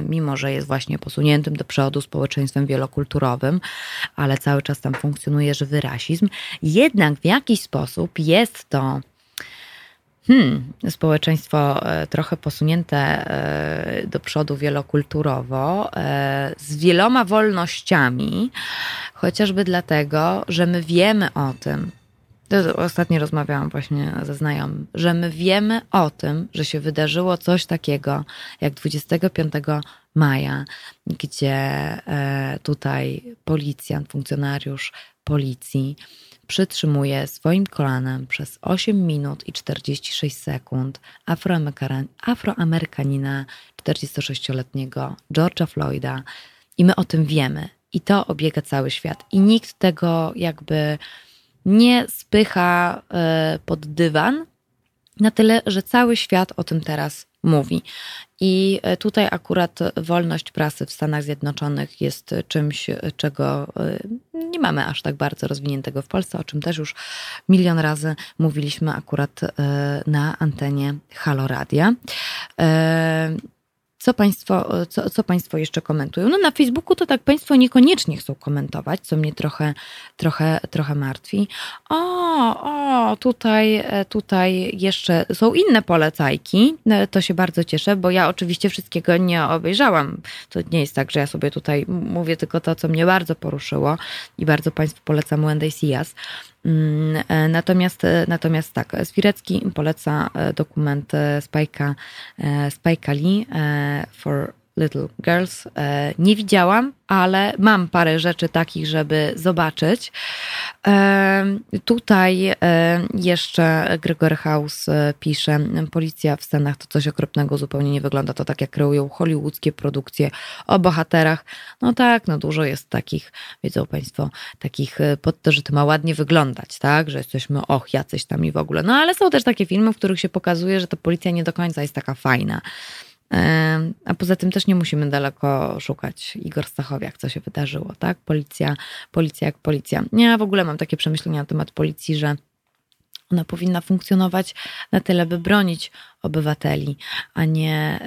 mimo że jest właśnie posuniętym do przodu społeczeństwem, społeczeństwem wielokulturowym, ale cały czas tam funkcjonuje żywy rasizm. Jednak w jakiś sposób jest to hmm, społeczeństwo trochę posunięte do przodu wielokulturowo, z wieloma wolnościami, chociażby dlatego, że my wiemy o tym, to ostatnio rozmawiałam właśnie ze znajomym, że my wiemy o tym, że się wydarzyło coś takiego jak dwudziestego piątego maja, gdzie tutaj policjant, funkcjonariusz policji przytrzymuje swoim kolanem przez osiem minut i czterdzieści sześć sekund afroamerykanina czterdziestosześcioletniego George'a Floyda i my o tym wiemy i to obiega cały świat i nikt tego jakby nie spycha pod dywan na tyle, że cały świat o tym teraz mówi. I tutaj akurat wolność prasy w Stanach Zjednoczonych jest czymś, czego nie mamy aż tak bardzo rozwiniętego w Polsce, o czym też już milion razy mówiliśmy akurat na antenie Halo Radia. Co państwo, co, co państwo jeszcze komentują? No na Facebooku to tak Państwo niekoniecznie chcą komentować, co mnie trochę, trochę, trochę martwi. O, o, tutaj, tutaj jeszcze są inne polecajki. To się bardzo cieszę, bo ja oczywiście wszystkiego nie obejrzałam. To nie jest tak, że ja sobie tutaj mówię tylko to, co mnie bardzo poruszyło i bardzo Państwu polecam When They See Us. Natomiast, natomiast tak, Swirecki poleca dokument Spike'a, Spike'a Lee for Little Girls. Nie widziałam, ale mam parę rzeczy takich, żeby zobaczyć. Tutaj jeszcze Gregor House pisze, policja w Stanach to coś okropnego, zupełnie nie wygląda to tak, jak kreują hollywoodzkie produkcje o bohaterach. No tak, no dużo jest takich, wiedzą Państwo, takich pod to, że to ma ładnie wyglądać, tak, że jesteśmy och, jacyś tam i w ogóle. No ale są też takie filmy, w których się pokazuje, że ta policja nie do końca jest taka fajna. A poza tym też nie musimy daleko szukać. Igor Stachowiak, co się wydarzyło, tak? Policja, policja jak policja. Ja w ogóle mam takie przemyślenia na temat policji, że ona powinna funkcjonować na tyle, by bronić obywateli, a nie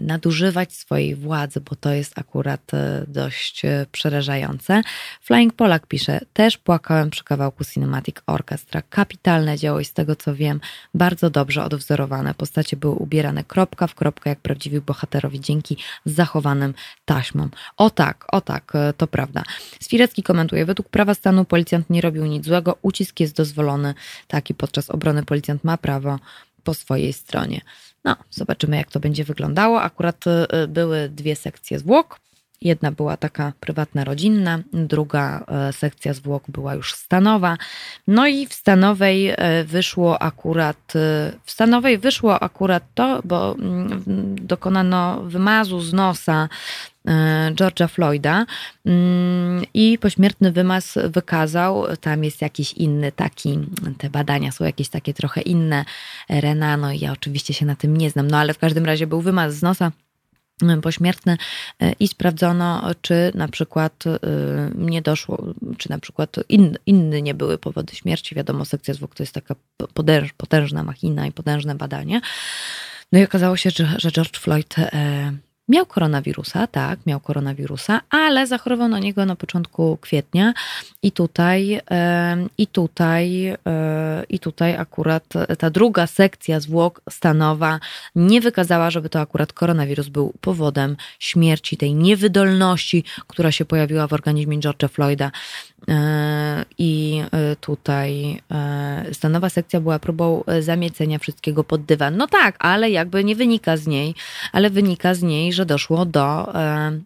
nadużywać swojej władzy, bo to jest akurat dość przerażające. Flying Polak pisze, też płakałem przy kawałku Cinematic Orchestra. Kapitalne dzieło i z tego, co wiem, bardzo dobrze odwzorowane. Postacie były ubierane kropka w kropkę, jak prawdziwi bohaterowie, dzięki zachowanym taśmom. O tak, o tak, to prawda. Swirecki komentuje, według prawa stanu policjant nie robił nic złego, ucisk jest dozwolony, taki podczas obrony policjant ma prawo po swojej stronie. No, zobaczymy, jak to będzie wyglądało. Akurat były dwie sekcje zwłok. Jedna była taka prywatna, rodzinna, druga sekcja zwłok była już stanowa. No i w stanowej wyszło akurat w stanowej wyszło akurat to, bo dokonano wymazu z nosa George'a Floyda i pośmiertny wymaz wykazał, tam jest jakiś inny taki, te badania są jakieś takie trochę inne, Rena, no i ja oczywiście się na tym nie znam, no ale w każdym razie był wymaz z nosa pośmiertny i sprawdzono, czy na przykład nie doszło, czy na przykład in, inne nie były powody śmierci. Wiadomo, sekcja zwłok to jest taka potęż, potężna machina i potężne badanie. No i okazało się, że, że George Floyd miał koronawirusa, tak, miał koronawirusa, ale zachorował na niego na początku kwietnia i tutaj, i tutaj, i tutaj akurat ta druga sekcja zwłok stanowa nie wykazała, żeby to akurat koronawirus był powodem śmierci, tej niewydolności, która się pojawiła w organizmie George'a Floyda. I tutaj stanowa sekcja była próbą zamiecenia wszystkiego pod dywan. No tak, ale jakby nie wynika z niej, ale wynika z niej, że doszło do,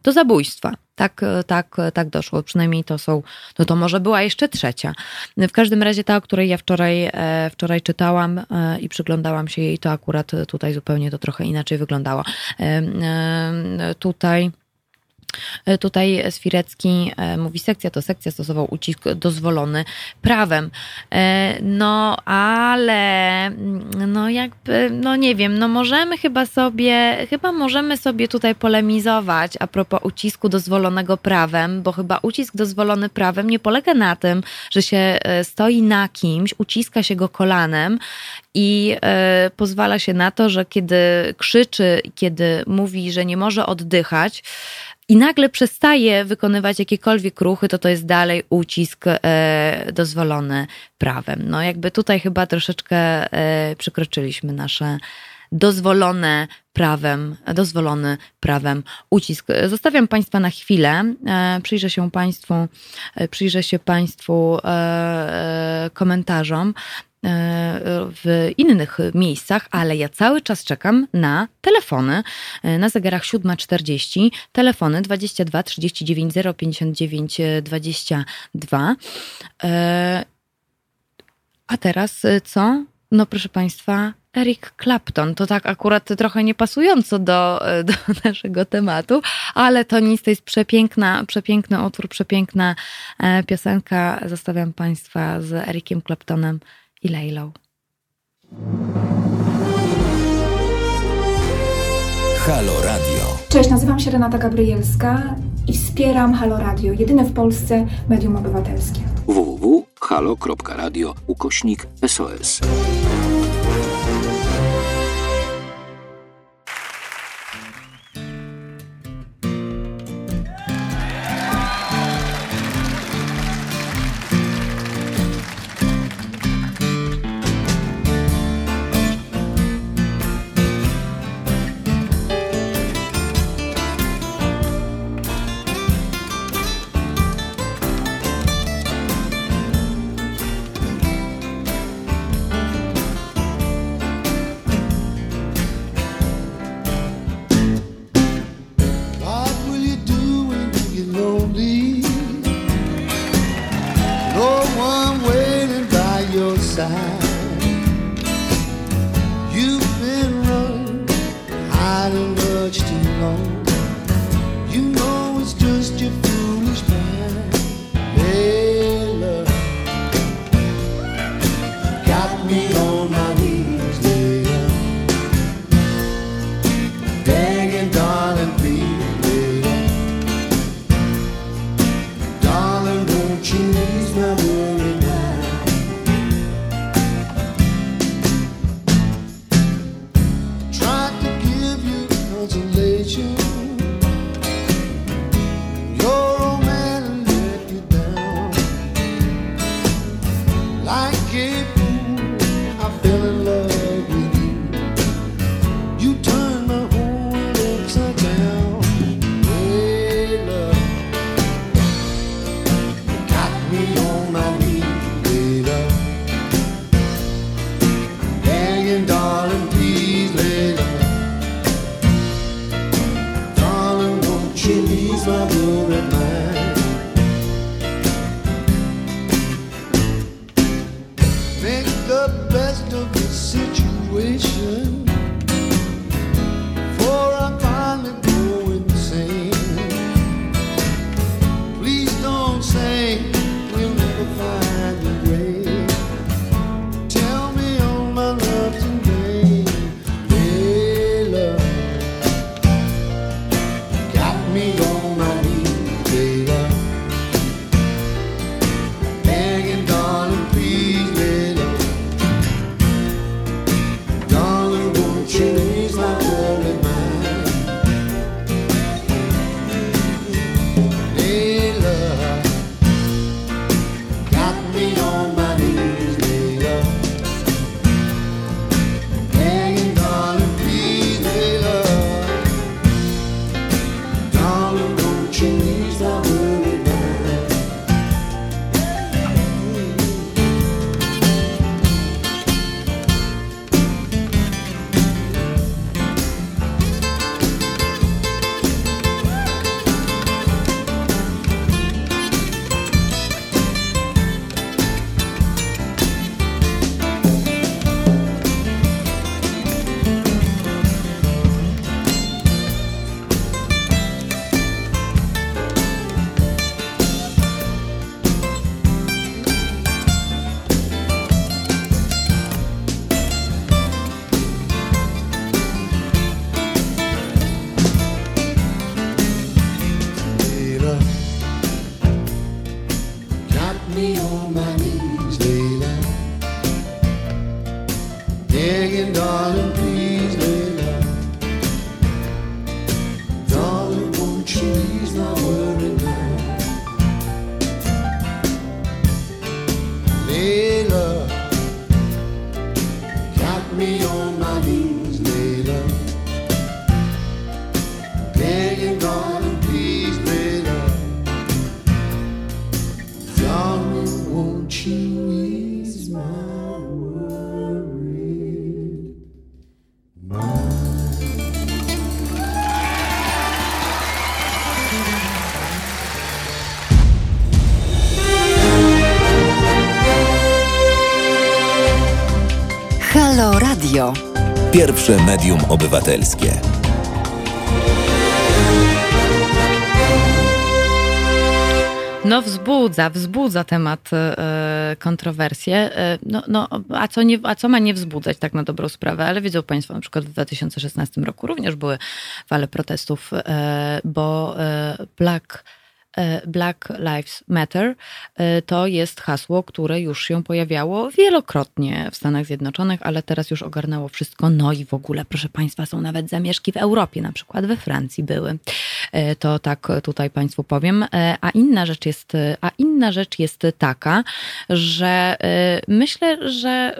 do zabójstwa. Tak, tak, tak doszło, przynajmniej to są, no to może była jeszcze trzecia. W każdym razie ta, o której ja wczoraj, wczoraj czytałam i przyglądałam się jej, to akurat tutaj zupełnie to trochę inaczej wyglądało. Tutaj... Tutaj Swirecki mówi, sekcja to sekcja, stosował ucisk dozwolony prawem. No ale, no jakby, no nie wiem, no możemy chyba sobie, chyba możemy sobie tutaj polemizować a propos ucisku dozwolonego prawem, bo chyba ucisk dozwolony prawem nie polega na tym, że się stoi na kimś, uciska się go kolanem i pozwala się na to, że kiedy krzyczy, kiedy mówi, że nie może oddychać, i nagle przestaje wykonywać jakiekolwiek ruchy, to to jest dalej ucisk e, dozwolony prawem. No jakby tutaj chyba troszeczkę e, przekroczyliśmy nasze dozwolone prawem, dozwolony prawem ucisk. Zostawiam Państwa na chwilę. E, przyjrzę się Państwu, e, przyjrzę się Państwu e, e, komentarzom w innych miejscach, ale ja cały czas czekam na telefony. Na zegarach siódma czterdzieści, telefony dwadzieścia dwa trzydzieści dziewięć zero pięćdziesiąt dziewięć dwadzieścia dwa. A teraz co? No proszę Państwa, Eric Clapton, to tak akurat trochę niepasująco do, do naszego tematu, ale to nic, to jest przepiękna, przepiękny utwór, przepiękna piosenka. Zostawiam Państwa z Ericiem Claptonem i Lejlą. Halo Radio. Cześć, nazywam się Renata Gabrielska i wspieram Halo Radio, jedyne w Polsce medium obywatelskie. www.halo.radio ukośnik SOS. Halo Radio. Pierwsze medium obywatelskie. No wzbudza, wzbudza temat y, kontrowersje. Y, no, no, a, co nie, a co ma nie wzbudzać tak na dobrą sprawę? Ale wiedzą Państwo, na przykład w dwa tysiące szesnastym roku również były fale protestów, y, bo y, plak... Black Lives Matter to jest hasło, które już się pojawiało wielokrotnie w Stanach Zjednoczonych, ale teraz już ogarnęło wszystko. No i w ogóle, proszę Państwa, są nawet zamieszki w Europie, na przykład we Francji były. To tak tutaj Państwu powiem. A inna rzecz jest, a inna rzecz jest taka, że myślę, że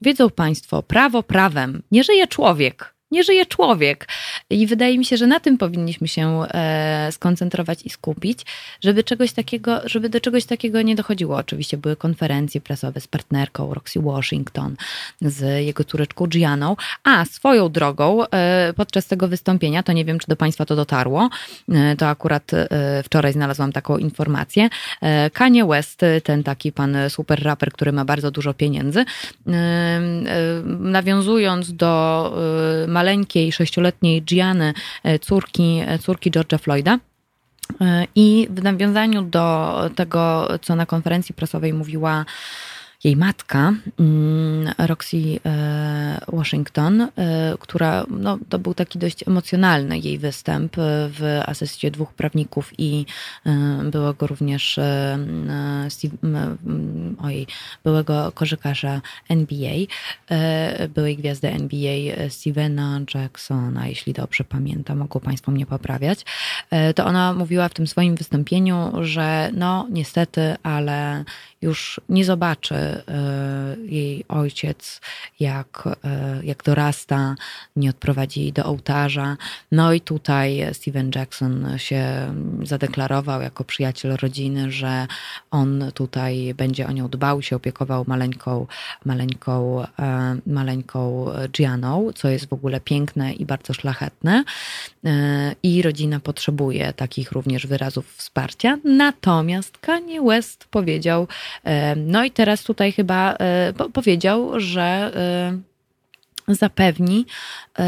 wiedzą Państwo, prawo prawem, nie żyje człowiek. Nie żyje człowiek. I wydaje mi się, że na tym powinniśmy się e, skoncentrować i skupić, żeby czegoś takiego, żeby do czegoś takiego nie dochodziło. Oczywiście były konferencje prasowe z partnerką Roxy Washington, z jego córeczką Gianną, a swoją drogą e, podczas tego wystąpienia, to nie wiem, czy do Państwa to dotarło, e, to akurat e, wczoraj znalazłam taką informację, e, Kanye West, ten taki pan super raper, który ma bardzo dużo pieniędzy, e, e, nawiązując do e, maleńkiej, sześcioletniej Gianny, córki, córki George'a Floyda. I w nawiązaniu do tego, co na konferencji prasowej mówiła jej matka, Roxy Washington, która, no, to był taki dość emocjonalny jej występ w asyście dwóch prawników i byłego również Steve, ojej, byłego koszykarza N B A, byłej gwiazdy N B A Stevena Jacksona, jeśli dobrze pamiętam, mogą Państwo mnie poprawiać. To ona mówiła w tym swoim wystąpieniu, że no niestety, ale już nie zobaczy jej ojciec, jak, jak dorasta, nie odprowadzi jej do ołtarza. No i tutaj Steven Jackson się zadeklarował jako przyjaciel rodziny, że on tutaj będzie o nią dbał, się opiekował maleńką, maleńką, maleńką Gianną, co jest w ogóle piękne i bardzo szlachetne. I rodzina potrzebuje takich również wyrazów wsparcia. Natomiast Kanye West powiedział, no i teraz tutaj chyba y, powiedział, że y, zapewni y,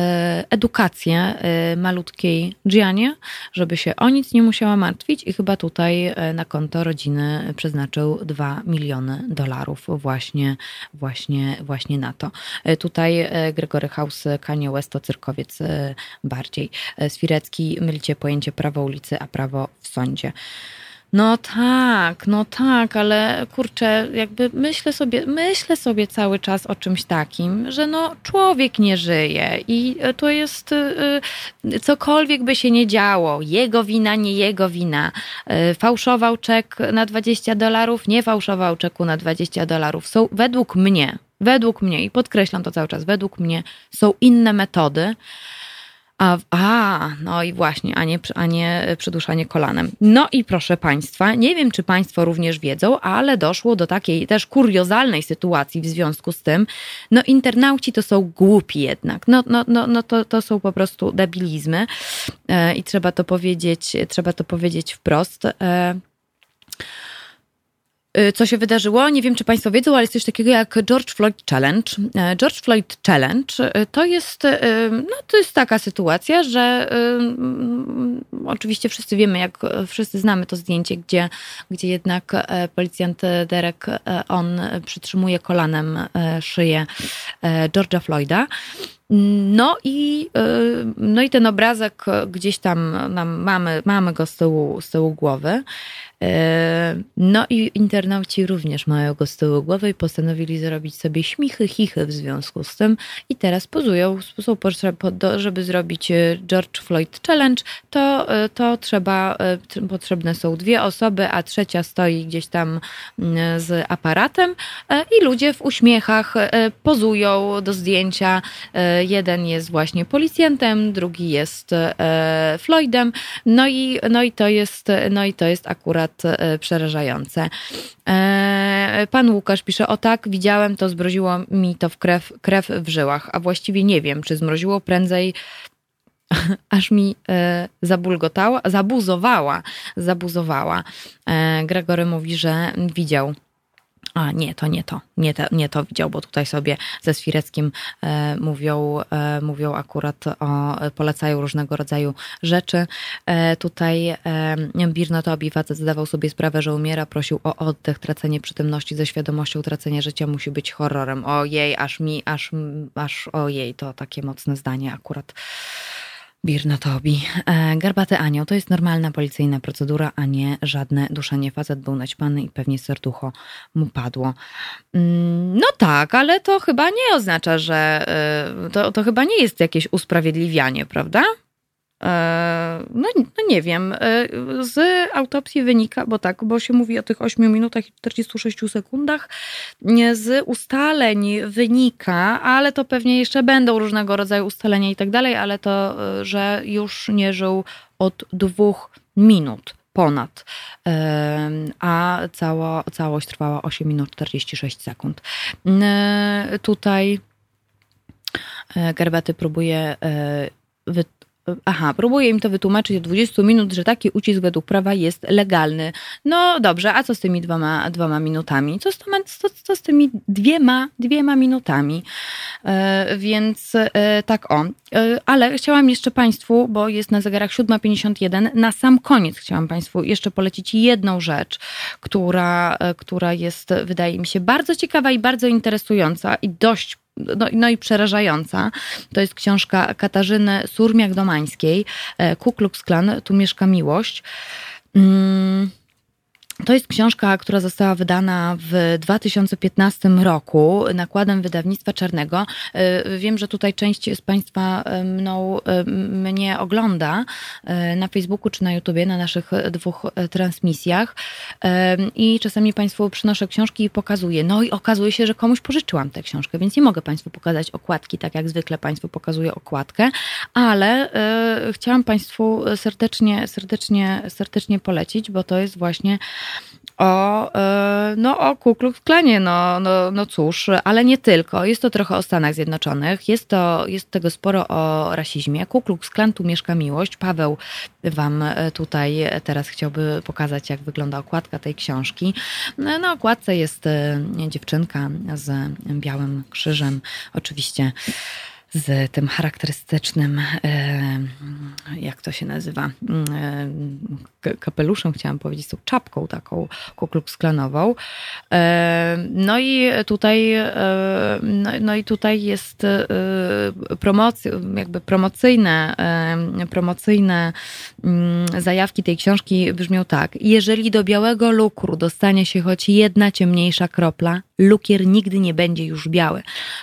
edukację y, malutkiej Giannie, żeby się o nic nie musiała martwić i chyba tutaj y, na konto rodziny przeznaczył dwa miliony dolarów właśnie, właśnie, właśnie na to. Y, tutaj y, Gregory House, Kanye West to cyrkowiec y, bardziej. Y, Swirecki, mylicie pojęcie prawo ulicy, a prawo w sądzie. No tak, no tak, ale kurczę, jakby myślę sobie, myślę sobie cały czas o czymś takim, że no człowiek nie żyje i to jest y, cokolwiek by się nie działo, jego wina, nie jego wina, y, fałszował czek na dwadzieścia dolarów, nie fałszował czeku na dwadzieścia dolarów, są według mnie, według mnie i podkreślam to cały czas, według mnie są inne metody. A, a, no i właśnie, a nie, a nie przyduszanie kolanem. No i proszę Państwa, nie wiem, czy Państwo również wiedzą, ale doszło do takiej też kuriozalnej sytuacji w związku z tym. No internauci to są głupi jednak. No, no, no, no to, to są po prostu debilizmy e, i trzeba to powiedzieć, trzeba to powiedzieć wprost. E, Co się wydarzyło? Nie wiem, czy Państwo wiedzą, ale jest coś takiego jak George Floyd Challenge. George Floyd Challenge to jest, no, to jest taka sytuacja, że um, oczywiście wszyscy wiemy, jak wszyscy znamy to zdjęcie, gdzie, gdzie jednak policjant Derek, on przytrzymuje kolanem szyję George'a Floyda. No i, no i ten obrazek gdzieś tam, tam mamy, mamy go z tyłu, z tyłu głowy. No i internauci również mają go z tyłu głowy i postanowili zrobić sobie śmichy, chichy w związku z tym i teraz pozują. Są potrzebne, żeby zrobić George Floyd Challenge, to, to trzeba, potrzebne są dwie osoby, a trzecia stoi gdzieś tam z aparatem i ludzie w uśmiechach pozują do zdjęcia. Jeden jest właśnie policjantem, drugi jest Floydem. No i, no i to jest, no i to jest akurat przerażające. Pan Łukasz pisze, o tak, widziałem to, zmroziło mi to w krew, krew w żyłach, a właściwie nie wiem, czy zmroziło, prędzej aż mi zabulgotała, zabuzowała, zabuzowała. Gregory mówi, że widział. A nie, to nie to, nie to, nie to widział, bo tutaj sobie ze Świreckim e, mówią, e, mówią akurat o, polecają różnego rodzaju rzeczy. E, tutaj e, Birnot Obiwat zdawał sobie sprawę, że umiera, prosił o oddech, tracenie przytomności ze świadomością tracenia życia musi być horrorem. Ojej, aż mi, aż, aż ojej, to takie mocne zdanie akurat. Birnotobi. Garbaty anioł. To jest normalna policyjna procedura, a nie żadne duszenie. Facet był naćpany i pewnie serducho mu padło. No tak, ale to chyba nie oznacza, że to, to chyba nie jest jakieś usprawiedliwianie, prawda? No, no nie wiem. Z autopsji wynika, bo tak, bo się mówi o tych ośmiu minutach i czterdziestu sześciu sekundach. Z ustaleń wynika, ale to pewnie jeszcze będą różnego rodzaju ustalenia i tak dalej, ale to, że już nie żył od dwóch minut ponad, a cała, całość trwała osiem minut czterdzieści sześć sekund. Tutaj Garbaty próbuje wy Aha, próbuję im to wytłumaczyć od dwudziestu minut, że taki ucisk według prawa jest legalny. No dobrze, a co z tymi dwoma, dwoma minutami? Co z, to, co, co z tymi dwiema, dwiema minutami? E, więc e, tak o. E, ale chciałam jeszcze Państwu, bo jest na zegarach siódma pięćdziesiąt jeden, na sam koniec chciałam Państwu jeszcze polecić jedną rzecz, która, która jest, wydaje mi się, bardzo ciekawa i bardzo interesująca i dość No, no i przerażająca. To jest książka Katarzyny Surmiak-Domańskiej, Ku Klux Klan tu mieszka miłość. Mm. To jest książka, która została wydana w dwa tysiące piętnastym roku nakładem wydawnictwa Czarnego. Wiem, że tutaj część z Państwa mną, mnie ogląda na Facebooku czy na YouTubie, na naszych dwóch transmisjach i czasami Państwu przynoszę książki i pokazuję. No i okazuje się, że komuś pożyczyłam tę książkę, więc nie mogę Państwu pokazać okładki, tak jak zwykle Państwu pokazuję okładkę, ale chciałam Państwu serdecznie, serdecznie, serdecznie polecić, bo to jest właśnie O, no, o Ku Klux Klanie, no, no, no cóż, ale nie tylko. Jest to trochę o Stanach Zjednoczonych, jest, to, jest tego sporo o rasizmie. Ku Klux Klan tu mieszka miłość. Paweł Wam tutaj teraz chciałby pokazać, jak wygląda okładka tej książki. Na okładce jest dziewczynka z białym krzyżem, oczywiście z tym charakterystycznym, jak to się nazywa, kapeluszem, chciałam powiedzieć, z tą czapką taką Ku Klux Klanową. No i tutaj, no, no i tutaj jest promocja, jakby promocyjne, promocyjne zajawki tej książki brzmią tak. Jeżeli do białego lukru dostanie się choć jedna ciemniejsza kropla, lukier nigdy nie będzie już biały.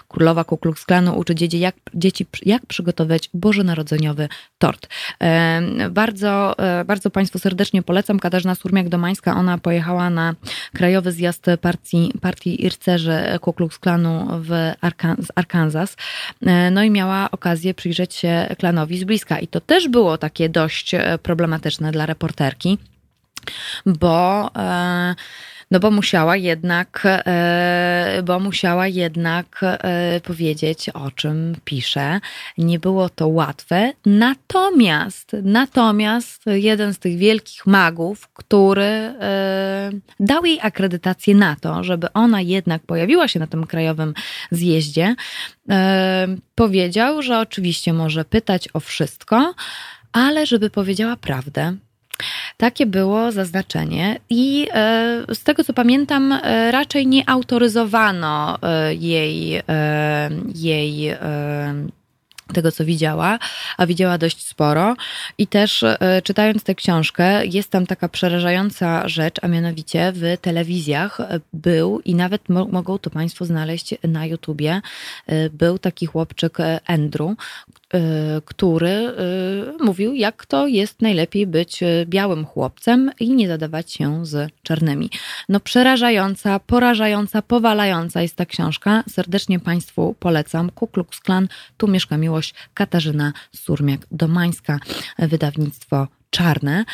Królowa Ku Klux Klanu uczy dzieci, jak, dzieci, jak przygotować bożonarodzeniowy tort. E, bardzo, e, bardzo Państwu serdecznie polecam. Katarzyna Surmiak-Domańska, ona pojechała na krajowy zjazd partii, partii i rycerzy Ku Klux Klanu w Arkan- z Arkansas. E, no i miała okazję przyjrzeć się klanowi z bliska. I to też było takie dość problematyczne dla reporterki, bo... E, No bo musiała jednak, bo musiała jednak powiedzieć, o czym pisze. Nie było to łatwe. Natomiast, natomiast jeden z tych wielkich magów, który dał jej akredytację na to, żeby ona jednak pojawiła się na tym krajowym zjeździe, powiedział, że oczywiście może pytać o wszystko, ale żeby powiedziała prawdę. Takie było zaznaczenie i z tego, co pamiętam, raczej nie autoryzowano jej, jej tego, co widziała, a widziała dość sporo. I też y, czytając tę książkę, jest tam taka przerażająca rzecz, a mianowicie w telewizjach był, i nawet mo- mogą to Państwo znaleźć na YouTubie, y, był taki chłopczyk Andrew, y, który y, mówił, jak to jest najlepiej być białym chłopcem i nie zadawać się z czarnymi. No przerażająca, porażająca, powalająca jest ta książka. Serdecznie Państwu polecam. Ku Klux Klan tu mieszka miłość. Katarzyna Surmiak-Domańska, wydawnictwo Czarne.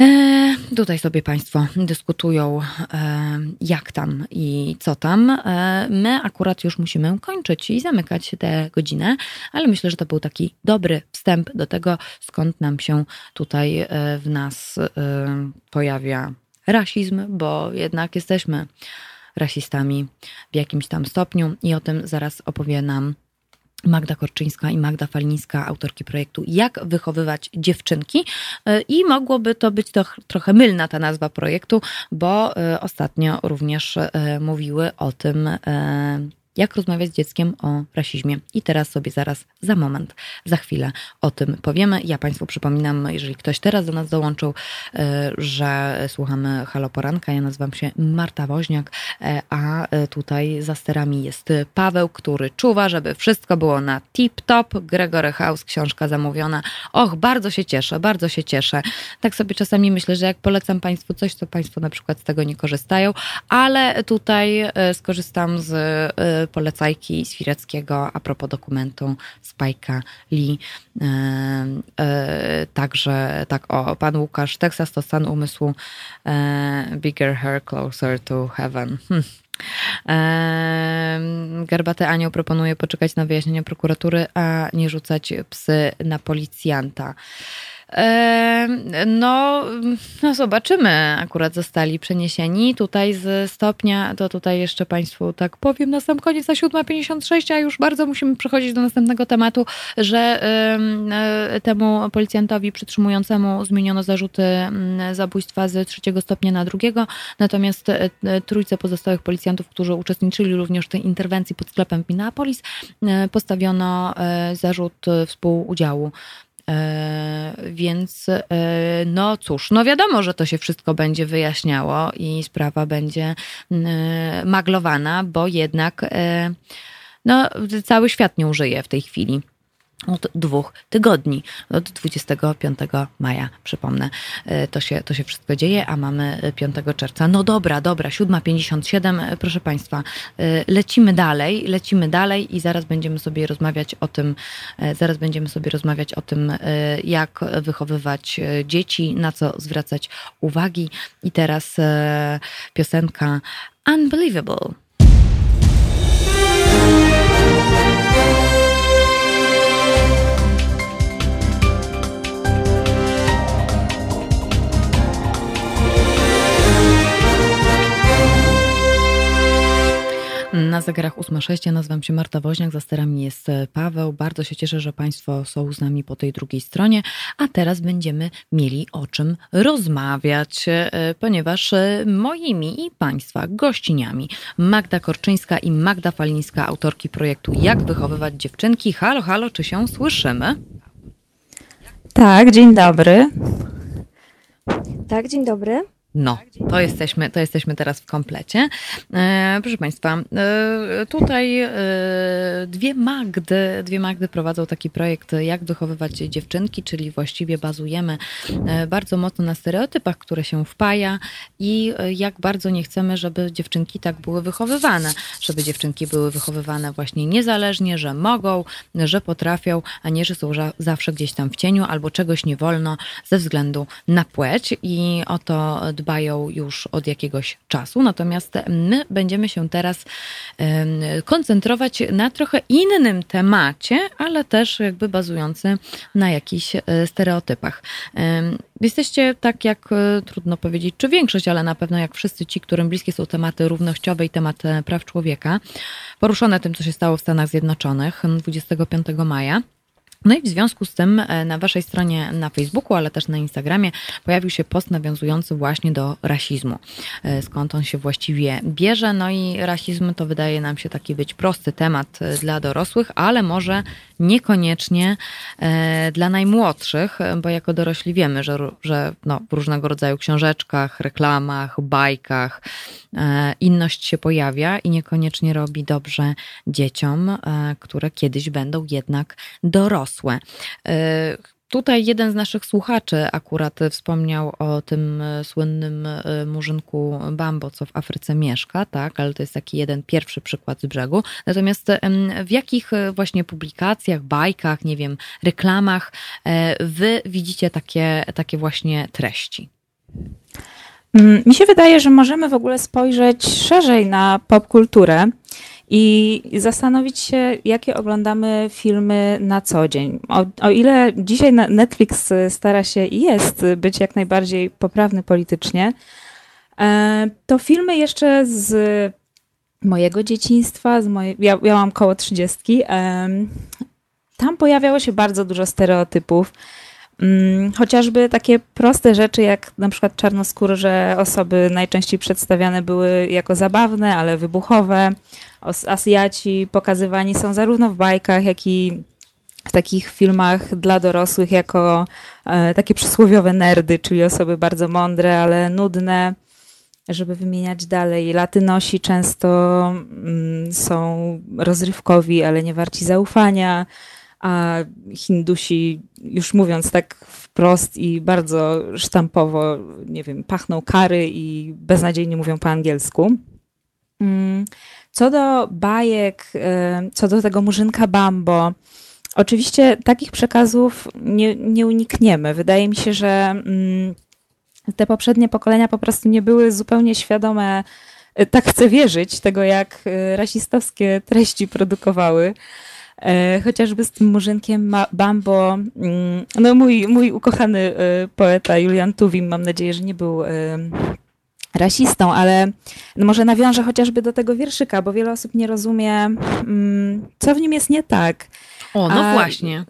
E, tutaj sobie Państwo dyskutują, e, jak tam i co tam. E, my akurat już musimy kończyć i zamykać tę godzinę, ale myślę, że to był taki dobry wstęp do tego, skąd nam się tutaj e, w nas e, pojawia rasizm, bo jednak jesteśmy rasistami w jakimś tam stopniu i o tym zaraz opowie nam Magda Korczyńska i Magda Falińska, autorki projektu Jak wychowywać dziewczynki, i mogłoby to być to trochę mylna ta nazwa projektu, bo ostatnio również mówiły o tym, jak rozmawiać z dzieckiem o rasizmie. I teraz sobie zaraz, za moment, za chwilę o tym powiemy. Ja Państwu przypominam, jeżeli ktoś teraz do nas dołączył, że słuchamy Halo Poranka. Ja nazywam się Marta Woźniak, a tutaj za sterami jest Paweł, który czuwa, żeby wszystko było na tip-top. Gregory House, książka zamówiona. Och, bardzo się cieszę, bardzo się cieszę. Tak sobie czasami myślę, że jak polecam Państwu coś, to Państwo na przykład z tego nie korzystają, ale tutaj skorzystam z polecajki Świreckiego a propos dokumentu Spike'a Lee. Yy, yy, także tak, o, pan Łukasz, Teksas to stan umysłu, yy, bigger hair, closer to heaven. Hmm. Garbaty Anioł proponuje poczekać na wyjaśnienia prokuratury, a nie rzucać psy na policjanta. No, no zobaczymy. Akurat zostali przeniesieni tutaj z stopnia, to tutaj jeszcze Państwu tak powiem na sam koniec, na siódma pięćdziesiąt sześć, a już bardzo musimy przechodzić do następnego tematu, że temu policjantowi przytrzymującemu zmieniono zarzuty zabójstwa z trzeciego stopnia na drugiego, natomiast trójce pozostałych policjantów, którzy uczestniczyli również w tej interwencji pod sklepem w Minneapolis, postawiono zarzut współudziału. Więc no cóż, no wiadomo, że to się wszystko będzie wyjaśniało i sprawa będzie maglowana, bo jednak no, cały świat nią żyje w tej chwili. Od dwóch tygodni, od dwudziestego piątego maja, przypomnę, to się, to się wszystko dzieje, a mamy piątego czerwca. No dobra, dobra, siódma pięćdziesiąt siedem, proszę Państwa, lecimy dalej, lecimy dalej i zaraz będziemy sobie rozmawiać o tym, zaraz będziemy sobie rozmawiać o tym, jak wychowywać dzieci, na co zwracać uwagi. I teraz piosenka Unbelievable. Na zegarach ósma sześć, ja nazywam się Marta Woźniak, za sterami jest Paweł. Bardzo się cieszę, że Państwo są z nami po tej drugiej stronie, a teraz będziemy mieli o czym rozmawiać, ponieważ moimi i Państwa gościniami Magda Korczyńska i Magda Falińska, autorki projektu Jak wychowywać dziewczynki. Halo, halo, czy się słyszymy? Tak, dzień dobry. Tak, dzień dobry. No, to jesteśmy, to jesteśmy teraz w komplecie. E, proszę Państwa, e, tutaj e, dwie Magdy, dwie Magdy prowadzą taki projekt Jak wychowywać dziewczynki, czyli właściwie bazujemy e, bardzo mocno na stereotypach, które się wpaja, i e, jak bardzo nie chcemy, żeby dziewczynki tak były wychowywane, żeby dziewczynki były wychowywane właśnie niezależnie, że mogą, że potrafią, a nie, że są za, zawsze gdzieś tam w cieniu albo czegoś nie wolno ze względu na płeć, i oto dbają już od jakiegoś czasu. Natomiast my będziemy się teraz koncentrować na trochę innym temacie, ale też jakby bazujący na jakichś stereotypach. Jesteście, tak jak trudno powiedzieć, czy większość, ale na pewno jak wszyscy ci, którym bliskie są tematy równościowe i temat praw człowieka, poruszone tym, co się stało w Stanach Zjednoczonych dwudziestego piątego maja. No i w związku z tym na waszej stronie na Facebooku, ale też na Instagramie pojawił się post nawiązujący właśnie do rasizmu. Skąd on się właściwie bierze? No i rasizm to wydaje nam się taki być prosty temat dla dorosłych, ale może niekoniecznie dla najmłodszych, bo jako dorośli wiemy, że, że no, w różnego rodzaju książeczkach, reklamach, bajkach inność się pojawia i niekoniecznie robi dobrze dzieciom, które kiedyś będą jednak dorosłe. Tutaj jeden z naszych słuchaczy akurat wspomniał o tym słynnym murzynku Bambo, co w Afryce mieszka, tak, ale to jest taki jeden pierwszy przykład z brzegu. Natomiast w jakich właśnie publikacjach, bajkach, nie wiem, reklamach wy widzicie takie, takie właśnie treści? Mi się wydaje, że możemy w ogóle spojrzeć szerzej na popkulturę i zastanowić się, jakie oglądamy filmy na co dzień. O, o ile dzisiaj Netflix stara się i jest być jak najbardziej poprawny politycznie, to filmy jeszcze z mojego dzieciństwa, z mojej, ja, ja mam koło trzydziestki, tam pojawiało się bardzo dużo stereotypów. Chociażby takie proste rzeczy, jak na przykład czarnoskórze osoby najczęściej przedstawiane były jako zabawne, ale wybuchowe. Azjaci pokazywani są zarówno w bajkach, jak i w takich filmach dla dorosłych jako takie przysłowiowe nerdy, czyli osoby bardzo mądre, ale nudne, żeby wymieniać dalej. Latynosi często są rozrywkowi, ale nie warci zaufania. A Hindusi, już mówiąc tak wprost i bardzo sztampowo, nie wiem, pachną kary i beznadziejnie mówią po angielsku. Co do bajek, co do tego murzynka Bambo, oczywiście takich przekazów nie, nie unikniemy. Wydaje mi się, że te poprzednie pokolenia po prostu nie były zupełnie świadome, tak chcę wierzyć, tego jak rasistowskie treści produkowały. Chociażby z tym murzynkiem Bambo, no mój, mój ukochany poeta Julian Tuwim, mam nadzieję, że nie był rasistą, ale może nawiążę chociażby do tego wierszyka, bo wiele osób nie rozumie, co w nim jest nie tak. O, no A, właśnie.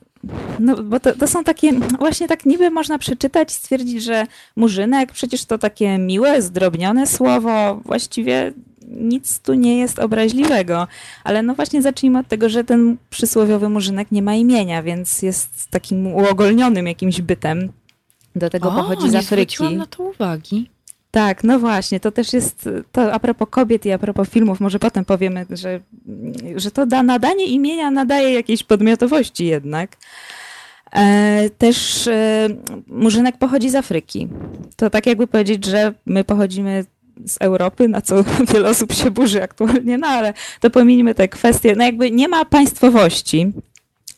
No bo to, to są takie, właśnie tak niby można przeczytać i stwierdzić, że murzynek, przecież to takie miłe, zdrobnione słowo, właściwie nic tu nie jest obraźliwego, ale no właśnie zacznijmy od tego, że ten przysłowiowy murzynek nie ma imienia, więc jest takim uogólnionym jakimś bytem. Do tego o, pochodzi z Afryki. Nie zwróciłam na to uwagi. Tak, no właśnie, to też jest, to a propos kobiet i a propos filmów, może potem powiemy, że, że to da, nadanie imienia nadaje jakiejś podmiotowości jednak. E, też e, murzynek pochodzi z Afryki. To tak jakby powiedzieć, że my pochodzimy z Europy, na co wiele osób się burzy aktualnie, no ale to pominijmy te kwestie. No jakby nie ma państwowości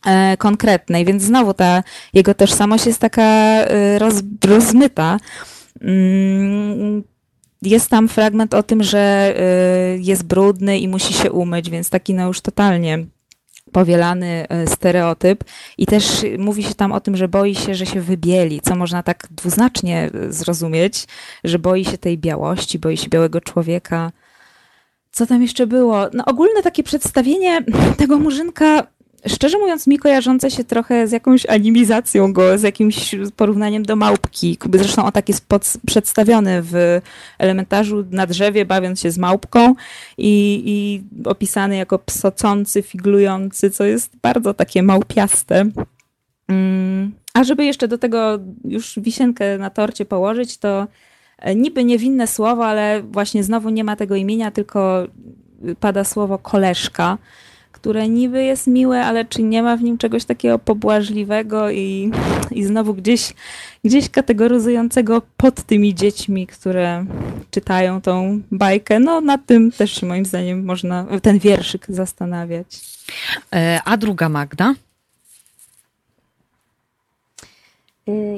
e, konkretnej, więc znowu ta jego tożsamość jest taka e, roz, rozmyta. Mm, jest tam fragment o tym, że e, jest brudny i musi się umyć, więc taki no już totalnie powielany stereotyp i też mówi się tam o tym, że boi się, że się wybieli, co można tak dwuznacznie zrozumieć, że boi się tej białości, boi się białego człowieka. Co tam jeszcze było? No ogólne takie przedstawienie tego murzynka, szczerze mówiąc, mi kojarzące się trochę z jakąś animizacją go, z jakimś porównaniem do małpki. Zresztą on tak jest pod, przedstawiony w elementarzu na drzewie, bawiąc się z małpką i, i opisany jako psocący, figlujący, co jest bardzo takie małpiaste. A żeby jeszcze do tego już wisienkę na torcie położyć, to niby niewinne słowo, ale właśnie znowu nie ma tego imienia, tylko pada słowo koleżka, które niby jest miłe, ale czy nie ma w nim czegoś takiego pobłażliwego i, i znowu gdzieś, gdzieś kategoryzującego pod tymi dziećmi, które czytają tą bajkę. No nad tym też się moim zdaniem można ten wierszyk zastanawiać. A druga Magda?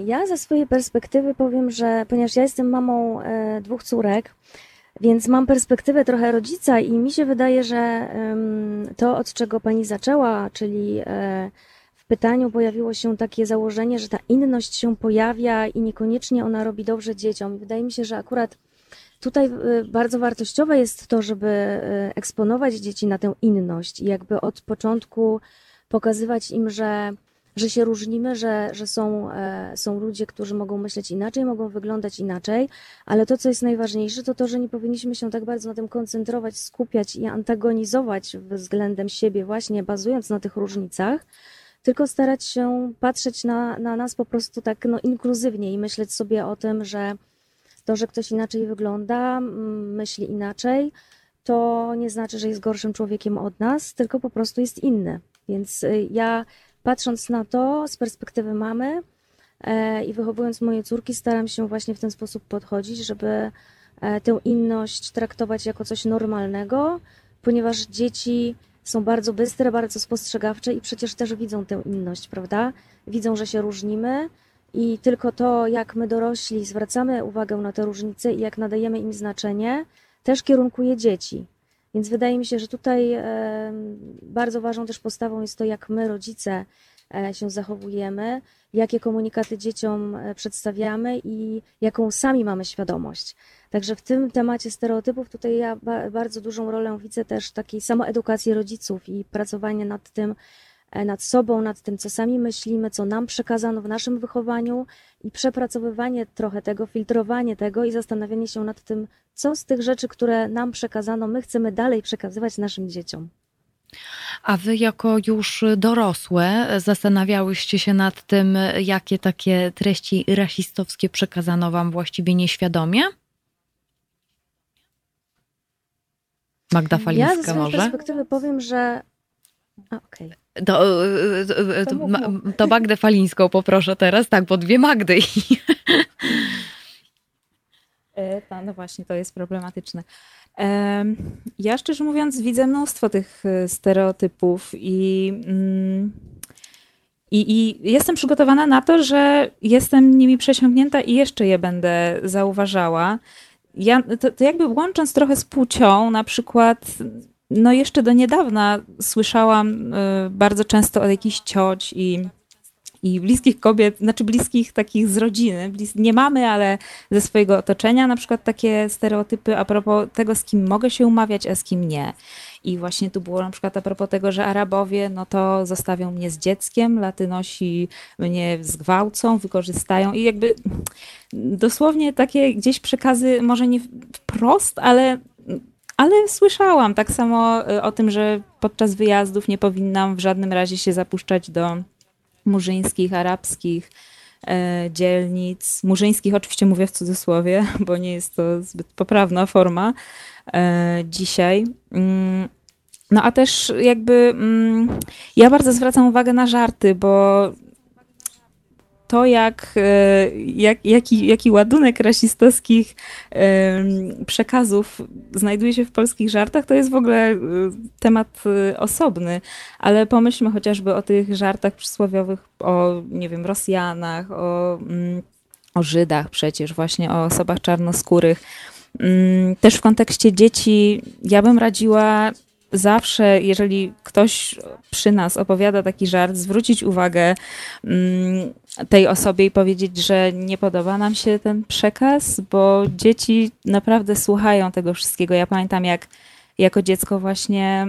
Ja ze swojej perspektywy powiem, że ponieważ ja jestem mamą dwóch córek, więc mam perspektywę trochę rodzica i mi się wydaje, że to, od czego pani zaczęła, czyli w pytaniu pojawiło się takie założenie, że ta inność się pojawia i niekoniecznie ona robi dobrze dzieciom. Wydaje mi się, że akurat tutaj bardzo wartościowe jest to, żeby eksponować dzieci na tę inność i jakby od początku pokazywać im, że że się różnimy, że, że są, są ludzie, którzy mogą myśleć inaczej, mogą wyglądać inaczej, ale to, co jest najważniejsze, to to, że nie powinniśmy się tak bardzo na tym koncentrować, skupiać i antagonizować względem siebie właśnie, bazując na tych różnicach, tylko starać się patrzeć na, na nas po prostu tak no, inkluzywnie i myśleć sobie o tym, że to, że ktoś inaczej wygląda, myśli inaczej, to nie znaczy, że jest gorszym człowiekiem od nas, tylko po prostu jest inny. Więc ja patrząc na to z perspektywy mamy e, i wychowując moje córki, staram się właśnie w ten sposób podchodzić, żeby e, tę inność traktować jako coś normalnego, ponieważ dzieci są bardzo bystre, bardzo spostrzegawcze i przecież też widzą tę inność, prawda? Widzą, że się różnimy i tylko to, jak my dorośli zwracamy uwagę na te różnice i jak nadajemy im znaczenie, też kierunkuje dzieci. Więc wydaje mi się, że tutaj bardzo ważną też postawą jest to, jak my, rodzice, się zachowujemy, jakie komunikaty dzieciom przedstawiamy i jaką sami mamy świadomość. Także w tym temacie stereotypów tutaj ja bardzo dużą rolę widzę też takiej samoedukacji rodziców i pracowanie nad tym, nad sobą, nad tym, co sami myślimy, co nam przekazano w naszym wychowaniu i przepracowywanie trochę tego, filtrowanie tego i zastanawianie się nad tym, co z tych rzeczy, które nam przekazano, my chcemy dalej przekazywać naszym dzieciom. A wy jako już dorosłe zastanawiałyście się nad tym, jakie takie treści rasistowskie przekazano wam właściwie nieświadomie? Magda Falińska może? Ja ze swojej perspektywy powiem, że... A, okej. Okay. To, to, to, to Magdę Falińską poproszę teraz, tak, bo dwie Magdy. No właśnie, to jest problematyczne. Ja szczerze mówiąc widzę mnóstwo tych stereotypów i, i, i jestem przygotowana na to, że jestem nimi przesiągnięta i jeszcze je będę zauważała. Ja, to, to jakby łącząc trochę z płcią, na przykład... No jeszcze do niedawna słyszałam y, bardzo często od jakichś cioć i, i bliskich kobiet, znaczy bliskich takich z rodziny, blis- nie mamy, ale ze swojego otoczenia, na przykład takie stereotypy a propos tego, z kim mogę się umawiać, a z kim nie. I właśnie tu było na przykład a propos tego, że Arabowie no to zostawią mnie z dzieckiem, Latynosi mnie zgwałcą, wykorzystają i jakby dosłownie takie gdzieś przekazy, może nie wprost, ale... Ale słyszałam tak samo o tym, że podczas wyjazdów nie powinnam w żadnym razie się zapuszczać do murzyńskich, arabskich e, dzielnic. Murzyńskich oczywiście mówię w cudzysłowie, bo nie jest to zbyt poprawna forma e, dzisiaj. Mm. No a też jakby mm, ja bardzo zwracam uwagę na żarty, bo to, jak, jak, jaki, jaki ładunek rasistowskich przekazów znajduje się w polskich żartach, to jest w ogóle temat osobny, ale pomyślmy chociażby o tych żartach przysłowiowych o, nie wiem, Rosjanach, o, o Żydach przecież, właśnie o osobach czarnoskórych. Też w kontekście dzieci ja bym radziła zawsze, jeżeli ktoś przy nas opowiada taki żart, zwrócić uwagę tej osobie i powiedzieć, że nie podoba nam się ten przekaz, bo dzieci naprawdę słuchają tego wszystkiego. Ja pamiętam, jak jako dziecko właśnie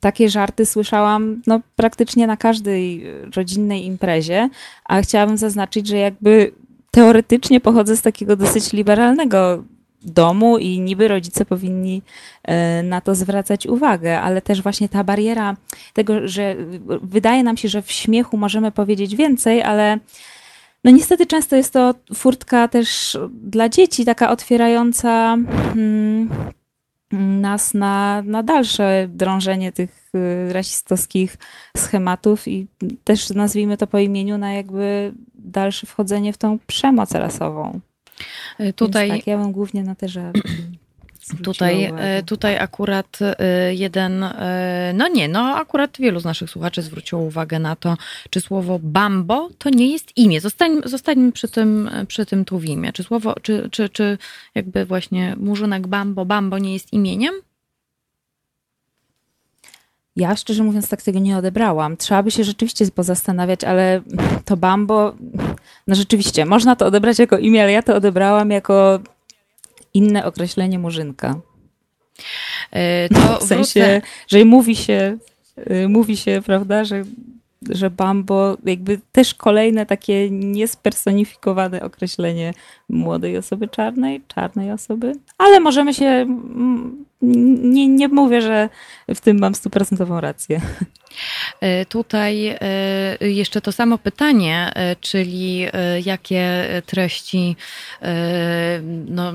takie żarty słyszałam no, praktycznie na każdej rodzinnej imprezie, a chciałabym zaznaczyć, że jakby teoretycznie pochodzę z takiego dosyć liberalnego domu i niby rodzice powinni na to zwracać uwagę, ale też właśnie ta bariera tego, że wydaje nam się, że w śmiechu możemy powiedzieć więcej, ale no niestety często jest to furtka też dla dzieci, taka otwierająca nas na, na dalsze drążenie tych rasistowskich schematów i też nazwijmy to po imieniu, na jakby dalsze wchodzenie w tą przemoc rasową. Tutaj, tak, ja mam głównie na te żarty. Tutaj, tutaj akurat jeden, no nie, no akurat wielu z naszych słuchaczy zwróciło uwagę na to, czy słowo Bambo to nie jest imię. Zostań, zostańmy przy tym, przy tym tu w imię. Czy słowo, czy, czy, czy jakby właśnie Murzynek Bambo, Bambo nie jest imieniem? Ja szczerze mówiąc tak tego nie odebrałam. Trzeba by się rzeczywiście pozastanawiać, ale to Bambo, no rzeczywiście, można to odebrać jako imię, ale ja to odebrałam jako inne określenie murzynka. To w sensie, wrócę... że mówi się, mówi się, prawda, że że Bambo jakby też kolejne takie niespersonifikowane określenie młodej osoby czarnej, czarnej osoby, ale możemy się, nie, nie mówię, że w tym mam stuprocentową rację. Tutaj jeszcze to samo pytanie, czyli jakie treści no,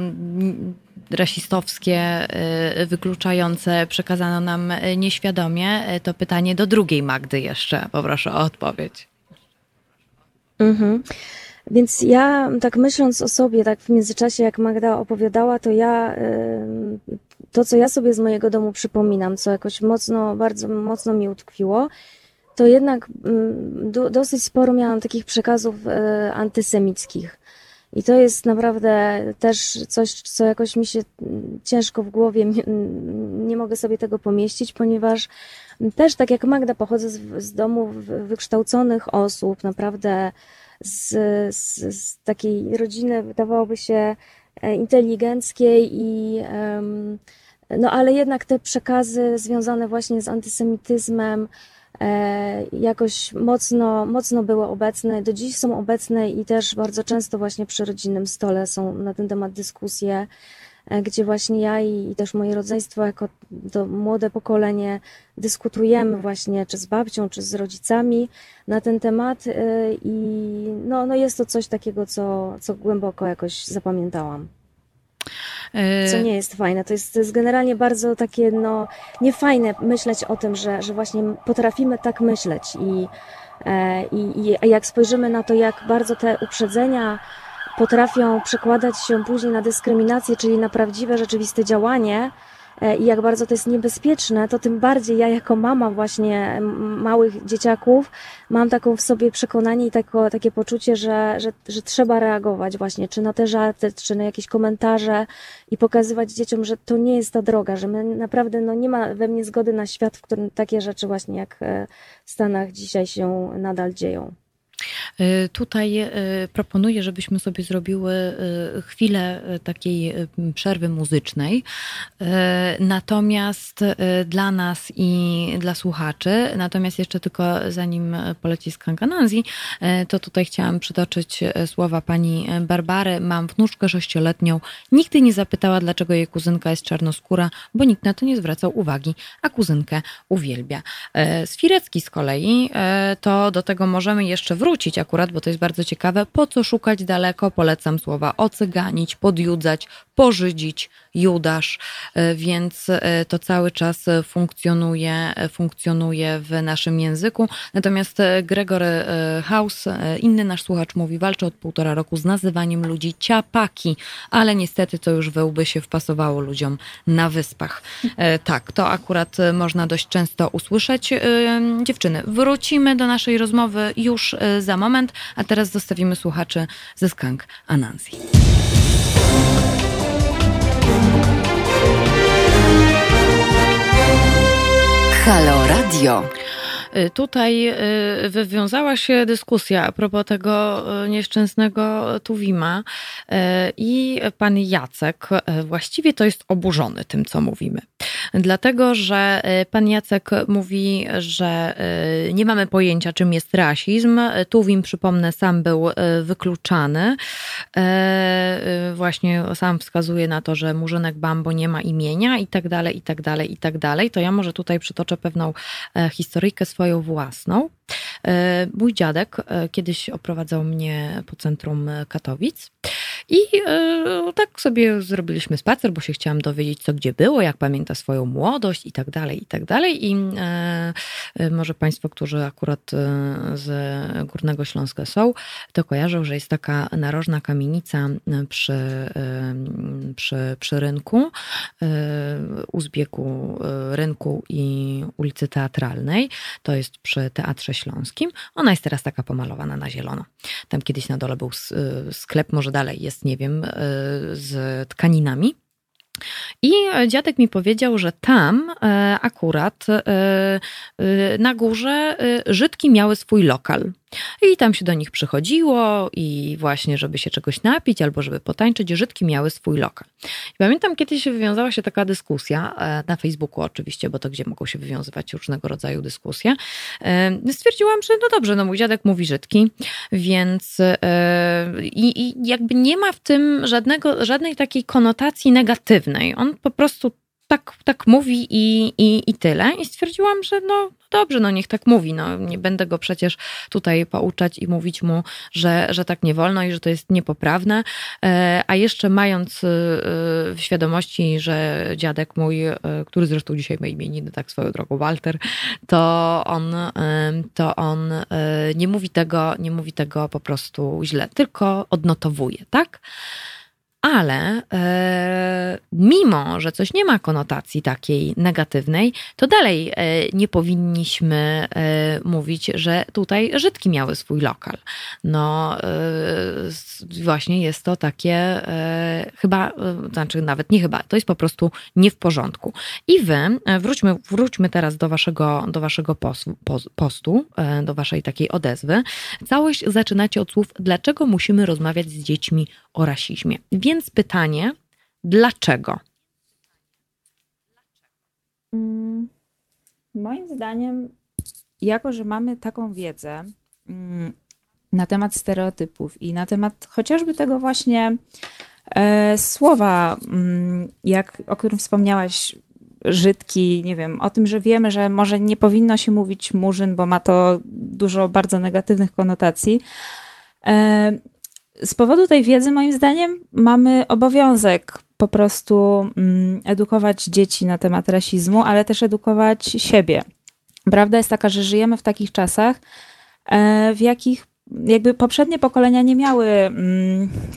rasistowskie, wykluczające przekazano nam nieświadomie. To pytanie do drugiej Magdy jeszcze. Poproszę o odpowiedź. Mhm. Więc ja tak myśląc o sobie, tak w międzyczasie jak Magda opowiadała, to ja to, co ja sobie z mojego domu przypominam, co jakoś mocno, bardzo mocno mi utkwiło, to jednak do, dosyć sporo miałam takich przekazów antysemickich. I to jest naprawdę też coś, co jakoś mi się ciężko w głowie, nie mogę sobie tego pomieścić, ponieważ też tak jak Magda pochodzę z, z domów wykształconych osób, naprawdę z, z, z takiej rodziny wydawałoby się inteligenckiej i no ale jednak te przekazy związane właśnie z antysemityzmem jakoś mocno, mocno były obecne, do dziś są obecne i też bardzo często właśnie przy rodzinnym stole są na ten temat dyskusje, gdzie właśnie ja i, i też moje rodzeństwo jako to młode pokolenie dyskutujemy właśnie czy z babcią, czy z rodzicami na ten temat i no, no jest to coś takiego, co, co głęboko jakoś zapamiętałam. Co nie jest fajne. To jest, to jest generalnie bardzo takie no, niefajne myśleć o tym, że, że właśnie potrafimy tak myśleć i, i, i jak spojrzymy na to, jak bardzo te uprzedzenia potrafią przekładać się później na dyskryminację, czyli na prawdziwe, rzeczywiste działanie i jak bardzo to jest niebezpieczne, to tym bardziej ja jako mama właśnie małych dzieciaków mam taką w sobie przekonanie i tako, takie poczucie, że, że, że trzeba reagować właśnie, czy na te żarty, czy na jakieś komentarze i pokazywać dzieciom, że to nie jest ta droga, że my naprawdę no, nie ma we mnie zgody na świat, w którym takie rzeczy właśnie jak w Stanach dzisiaj się nadal dzieją. Tutaj proponuję, żebyśmy sobie zrobiły chwilę takiej przerwy muzycznej. Natomiast dla nas i dla słuchaczy, natomiast jeszcze tylko zanim poleci skanka Nanzi, to tutaj chciałam przytoczyć słowa pani Barbary. Mam wnuczkę sześcioletnią. Nigdy nie zapytała, dlaczego jej kuzynka jest czarnoskóra, bo nikt na to nie zwracał uwagi, a kuzynkę uwielbia. Swirecki z kolei, to do tego możemy jeszcze wrócić. Wrócić akurat, bo to jest bardzo ciekawe. Po co szukać daleko? Polecam słowa ocyganić, podjudzać, pożydzić, Judasz, więc to cały czas funkcjonuje, funkcjonuje w naszym języku. Natomiast Gregor House, inny nasz słuchacz mówi, walczy od półtora roku z nazywaniem ludzi ciapaki, ale niestety to już wełby się wpasowało ludziom na wyspach. Tak, to akurat można dość często usłyszeć. Dziewczyny, wrócimy do naszej rozmowy już za moment, a teraz zostawimy słuchaczy ze Skank Anansi. Halo Radio. Tutaj wywiązała się dyskusja a propos tego nieszczęsnego Tuwima i pan Jacek właściwie to jest oburzony tym, co mówimy. Dlatego, że pan Jacek mówi, że nie mamy pojęcia, czym jest rasizm. Tuwim, przypomnę, sam był wykluczany. Właśnie sam wskazuje na to, że Murzynek Bambo nie ma imienia i tak dalej, i tak dalej, i tak dalej. To ja może tutaj przytoczę pewną historyjkę swoją własną. Mój dziadek kiedyś oprowadzał mnie po centrum Katowic i tak sobie zrobiliśmy spacer, bo się chciałam dowiedzieć, co gdzie było, jak pamięta swoją młodość i tak dalej, i tak dalej. I może Państwo, którzy akurat z Górnego Śląska są, to kojarzą, że jest taka narożna kamienica przy, przy, przy rynku, u zbiegu rynku i ulicy Teatralnej. To jest przy Teatrze Śląskim. Ona jest teraz taka pomalowana na zielono. Tam kiedyś na dole był sklep, może dalej jest, nie wiem, z tkaninami. I dziadek mi powiedział, że tam akurat na górze Żydki miały swój lokal. I tam się do nich przychodziło i właśnie, żeby się czegoś napić albo żeby potańczyć, Żydki miały swój lokal. I pamiętam, kiedyś wywiązała się taka dyskusja, na Facebooku oczywiście, bo to gdzie mogą się wywiązywać różnego rodzaju dyskusje. Stwierdziłam, że no dobrze, no mój dziadek mówi Żydki, więc i, i jakby nie ma w tym żadnego, żadnej takiej konotacji negatywnej. On po prostu tak, tak mówi i, i, i tyle. I stwierdziłam, że no dobrze, no niech tak mówi. No, nie będę go przecież tutaj pouczać i mówić mu, że, że tak nie wolno i że to jest niepoprawne. A jeszcze mając w świadomości, że dziadek mój, który zresztą dzisiaj ma imieniny, tak swoją drogą, Walter, to on, to on nie mówi tego, nie mówi tego po prostu źle, tylko odnotowuje, tak? Ale e, mimo, że coś nie ma konotacji takiej negatywnej, to dalej e, nie powinniśmy e, mówić, że tutaj Żydki miały swój lokal. No e, właśnie jest to takie e, chyba, e, znaczy nawet nie chyba, to jest po prostu nie w porządku. I wy, wróćmy, wróćmy teraz do waszego, do waszego postu, postu e, do waszej takiej odezwy. Całość zaczynacie od słów, dlaczego musimy rozmawiać z dziećmi o rasizmie. Więc pytanie, dlaczego? Moim zdaniem, jako że mamy taką wiedzę na temat stereotypów i na temat chociażby tego właśnie e, słowa, jak, o którym wspomniałaś, Żydki, nie wiem, o tym, że wiemy, że może nie powinno się mówić Murzyn, bo ma to dużo bardzo negatywnych konotacji. E, Z powodu tej wiedzy, moim zdaniem, mamy obowiązek po prostu edukować dzieci na temat rasizmu, ale też edukować siebie. Prawda jest taka, że żyjemy w takich czasach, w jakich jakby poprzednie pokolenia nie miały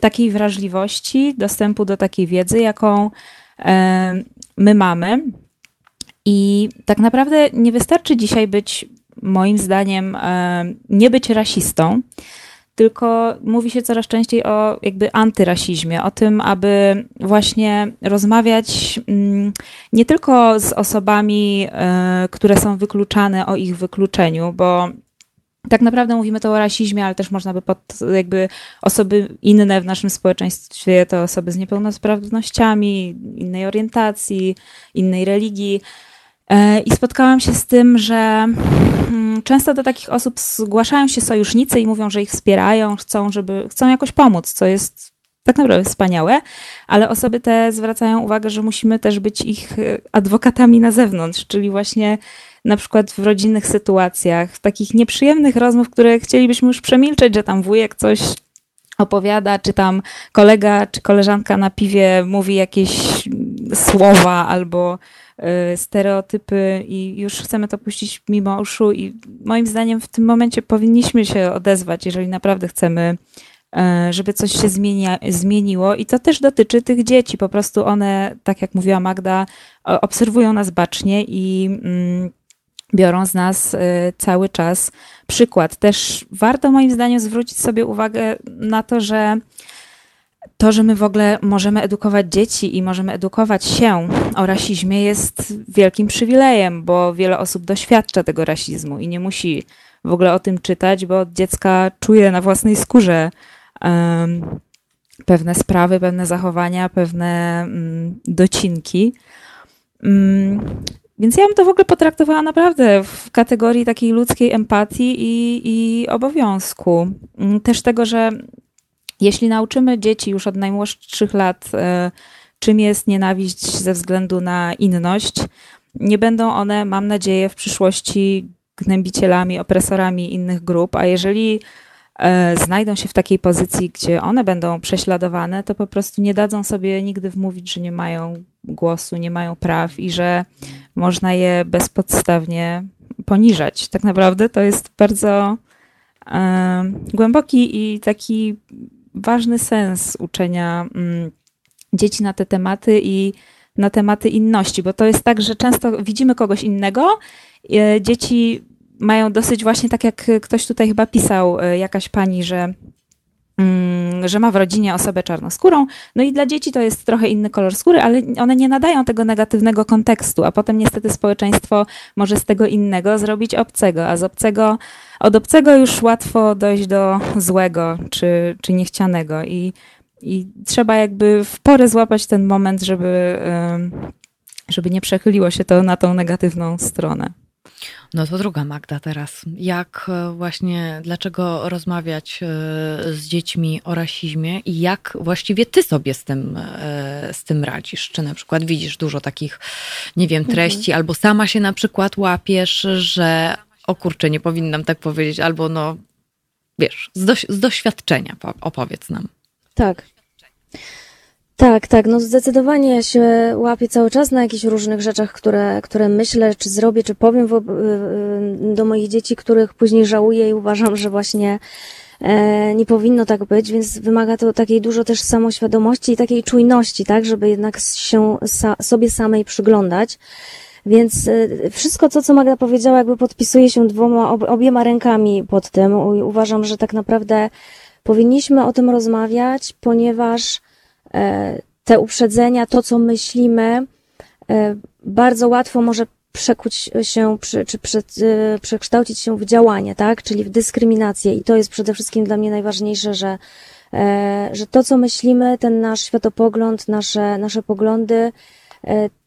takiej wrażliwości, dostępu do takiej wiedzy, jaką my mamy. I tak naprawdę nie wystarczy dzisiaj być, moim zdaniem, nie być rasistą, tylko mówi się coraz częściej o jakby antyrasizmie, o tym, aby właśnie rozmawiać nie tylko z osobami, które są wykluczane, o ich wykluczeniu, bo tak naprawdę mówimy to o rasizmie, ale też można by pod jakby osoby inne w naszym społeczeństwie, to osoby z niepełnosprawnościami, innej orientacji, innej religii. I spotkałam się z tym, że często do takich osób zgłaszają się sojusznicy i mówią, że ich wspierają, chcą, żeby, chcą jakoś pomóc, co jest tak naprawdę wspaniałe, ale osoby te zwracają uwagę, że musimy też być ich adwokatami na zewnątrz, czyli właśnie na przykład w rodzinnych sytuacjach, w takich nieprzyjemnych rozmów, które chcielibyśmy już przemilczeć, że tam wujek coś opowiada, czy tam kolega czy koleżanka na piwie mówi jakieś słowa albo stereotypy i już chcemy to puścić mimo uszu i moim zdaniem w tym momencie powinniśmy się odezwać, jeżeli naprawdę chcemy, żeby coś się zmienia, zmieniło i to też dotyczy tych dzieci, po prostu one, tak jak mówiła Magda, obserwują nas bacznie i biorą z nas cały czas przykład. Też warto moim zdaniem zwrócić sobie uwagę na to, że to, że my w ogóle możemy edukować dzieci i możemy edukować się o rasizmie jest wielkim przywilejem, bo wiele osób doświadcza tego rasizmu i nie musi w ogóle o tym czytać, bo od dziecka czuje na własnej skórze um, pewne sprawy, pewne zachowania, pewne um, docinki. Um, Więc ja bym to w ogóle potraktowała naprawdę w kategorii takiej ludzkiej empatii i, i obowiązku. Też tego, że jeśli nauczymy dzieci już od najmłodszych lat, y, czym jest nienawiść ze względu na inność, nie będą one, mam nadzieję, w przyszłości gnębicielami, opresorami innych grup, a jeżeli y, znajdą się w takiej pozycji, gdzie one będą prześladowane, to po prostu nie dadzą sobie nigdy wmówić, że nie mają głosu, nie mają praw i że można je bezpodstawnie poniżać. Tak naprawdę to jest bardzo y, głęboki i taki ważny sens uczenia y, dzieci na te tematy i na tematy inności, bo to jest tak, że często widzimy kogoś innego, y, dzieci mają dosyć właśnie tak jak ktoś tutaj chyba pisał, y, jakaś pani, że że ma w rodzinie osobę czarnoskórą. No i dla dzieci to jest trochę inny kolor skóry, ale one nie nadają tego negatywnego kontekstu, a potem niestety społeczeństwo może z tego innego zrobić obcego, a z obcego, od obcego już łatwo dojść do złego czy, czy niechcianego. I, i trzeba jakby w porę złapać ten moment, żeby, żeby nie przechyliło się to na tą negatywną stronę. No to druga Magda teraz. Jak właśnie, dlaczego rozmawiać z dziećmi o rasizmie i jak właściwie ty sobie z tym, z tym radzisz? Czy na przykład widzisz dużo takich, nie wiem, treści, mhm. albo sama się na przykład łapiesz, że o kurczę, nie powinnam tak powiedzieć, albo no, wiesz, z, do, z doświadczenia opowiedz nam. Tak. Tak, tak, no zdecydowanie ja się łapię cały czas na jakichś różnych rzeczach, które, które myślę, czy zrobię, czy powiem w, do moich dzieci, których później żałuję i uważam, że właśnie e, nie powinno tak być, więc wymaga to takiej dużo też samoświadomości i takiej czujności, tak, żeby jednak się sa, sobie samej przyglądać. Więc e, wszystko to, co Magda powiedziała, jakby podpisuje się dwoma, ob, obiema rękami pod tym. U, uważam, że tak naprawdę powinniśmy o tym rozmawiać, ponieważ te uprzedzenia, to co myślimy, bardzo łatwo może przekuć się, czy przekształcić się w działanie, tak? Czyli w dyskryminację. I to jest przede wszystkim dla mnie najważniejsze, że, że to co myślimy, ten nasz światopogląd, nasze, nasze poglądy,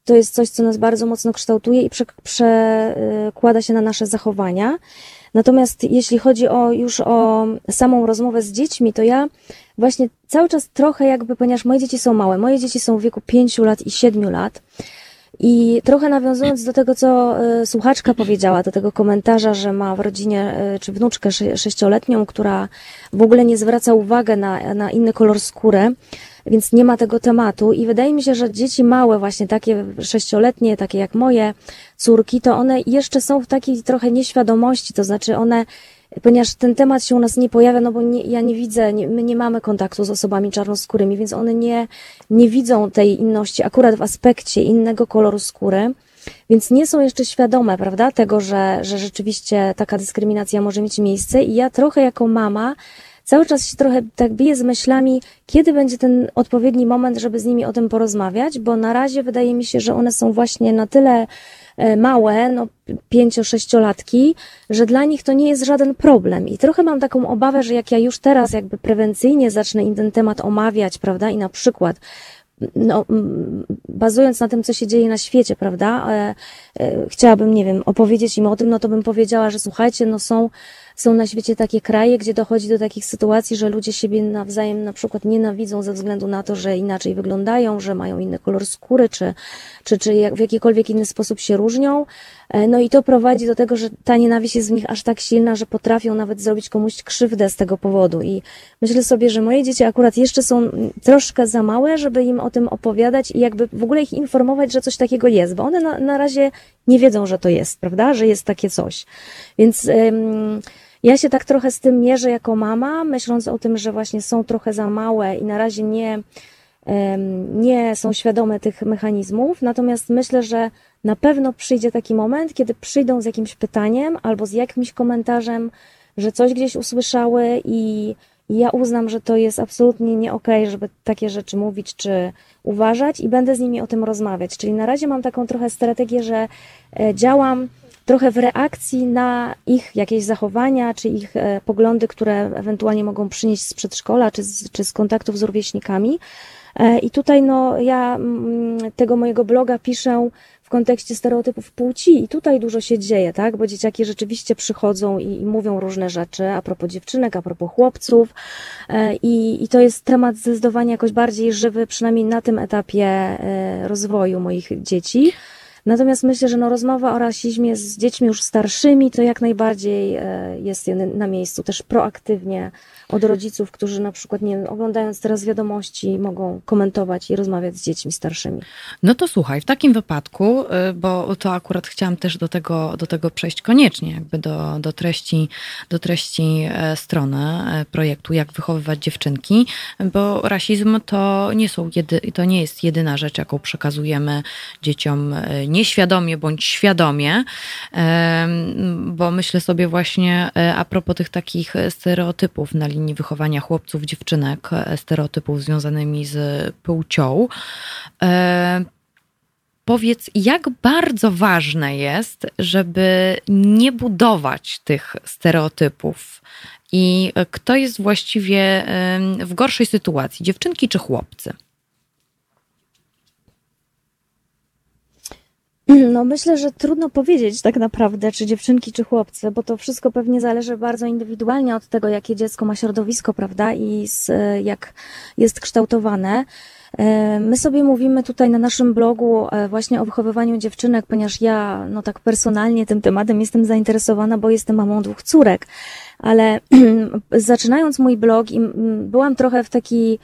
to jest coś, co nas bardzo mocno kształtuje i przekłada się na nasze zachowania. Natomiast jeśli chodzi o już o samą rozmowę z dziećmi, to ja właśnie cały czas trochę jakby, ponieważ moje dzieci są małe, moje dzieci są w wieku pięciu lat i siedmiu lat i trochę nawiązując do tego, co słuchaczka powiedziała, do tego komentarza, że ma w rodzinie czy wnuczkę sześcioletnią, która w ogóle nie zwraca uwagi na, na inny kolor skóry, więc nie ma tego tematu i wydaje mi się, że dzieci małe właśnie takie sześcioletnie, takie jak moje córki, to one jeszcze są w takiej trochę nieświadomości, to znaczy one, ponieważ ten temat się u nas nie pojawia, no bo nie, ja nie widzę, nie, my nie mamy kontaktu z osobami czarnoskórymi, więc one nie, nie widzą tej inności akurat w aspekcie innego koloru skóry, więc nie są jeszcze świadome, prawda, tego, że, że rzeczywiście taka dyskryminacja może mieć miejsce i ja trochę jako mama cały czas się trochę tak biję z myślami, kiedy będzie ten odpowiedni moment, żeby z nimi o tym porozmawiać, bo na razie wydaje mi się, że one są właśnie na tyle małe, no pięcio-sześciolatki, że dla nich to nie jest żaden problem. I trochę mam taką obawę, że jak ja już teraz jakby prewencyjnie zacznę im ten temat omawiać, prawda, i na przykład no, bazując na tym, co się dzieje na świecie, prawda, e, e, chciałabym, nie wiem, opowiedzieć im o tym, no to bym powiedziała, że słuchajcie, no są, są na świecie takie kraje, gdzie dochodzi do takich sytuacji, że ludzie siebie nawzajem na przykład nienawidzą ze względu na to, że inaczej wyglądają, że mają inny kolor skóry, czy, czy, czy jak w jakikolwiek inny sposób się różnią. E, no i to prowadzi do tego, że ta nienawiść jest w nich aż tak silna, że potrafią nawet zrobić komuś krzywdę z tego powodu. I myślę sobie, że moje dzieci akurat jeszcze są troszkę za małe, żeby im o tym opowiadać i jakby w ogóle ich informować, że coś takiego jest, bo one na, na razie nie wiedzą, że to jest, prawda, że jest takie coś. Więc ym, ja się tak trochę z tym mierzę jako mama, myśląc o tym, że właśnie są trochę za małe i na razie nie, ym, nie są świadome tych mechanizmów, natomiast myślę, że na pewno przyjdzie taki moment, kiedy przyjdą z jakimś pytaniem albo z jakimś komentarzem, że coś gdzieś usłyszały i ja uznam, że to jest absolutnie nie okej, żeby takie rzeczy mówić czy uważać i będę z nimi o tym rozmawiać. Czyli na razie mam taką trochę strategię, że działam trochę w reakcji na ich jakieś zachowania czy ich poglądy, które ewentualnie mogą przynieść z przedszkola czy z, czy z kontaktów z rówieśnikami. I tutaj no ja tego mojego bloga piszę w kontekście stereotypów płci i tutaj dużo się dzieje, tak? Bo dzieciaki rzeczywiście przychodzą i, i mówią różne rzeczy a propos dziewczynek, a propos chłopców i, i to jest temat zdecydowanie jakoś bardziej żywy, przynajmniej na tym etapie rozwoju moich dzieci. Natomiast myślę, że no rozmowa o rasizmie z dziećmi już starszymi to jak najbardziej jest na miejscu, też proaktywnie od rodziców, którzy na przykład, nie wiem, oglądając teraz wiadomości, mogą komentować i rozmawiać z dziećmi starszymi. No to słuchaj, w takim wypadku, bo to akurat chciałam też do tego, do tego przejść koniecznie, jakby do, do treści, do treści strony projektu Jak wychowywać dziewczynki, bo rasizm to nie są jedy, to nie jest jedyna rzecz, jaką przekazujemy dzieciom nieświadomie bądź świadomie, bo myślę sobie właśnie a propos tych takich stereotypów na linii wychowania chłopców, dziewczynek, stereotypów związanymi z płcią. Powiedz, jak bardzo ważne jest, żeby nie budować tych stereotypów i kto jest właściwie w gorszej sytuacji, dziewczynki czy chłopcy? No myślę, że trudno powiedzieć tak naprawdę, czy dziewczynki, czy chłopcy, bo to wszystko pewnie zależy bardzo indywidualnie od tego, jakie dziecko ma środowisko, prawda, i z, jak jest kształtowane. My sobie mówimy tutaj na naszym blogu właśnie o wychowywaniu dziewczynek, ponieważ ja no tak personalnie tym tematem jestem zainteresowana, bo jestem mamą dwóch córek, ale zaczynając mój blog byłam trochę w, taki,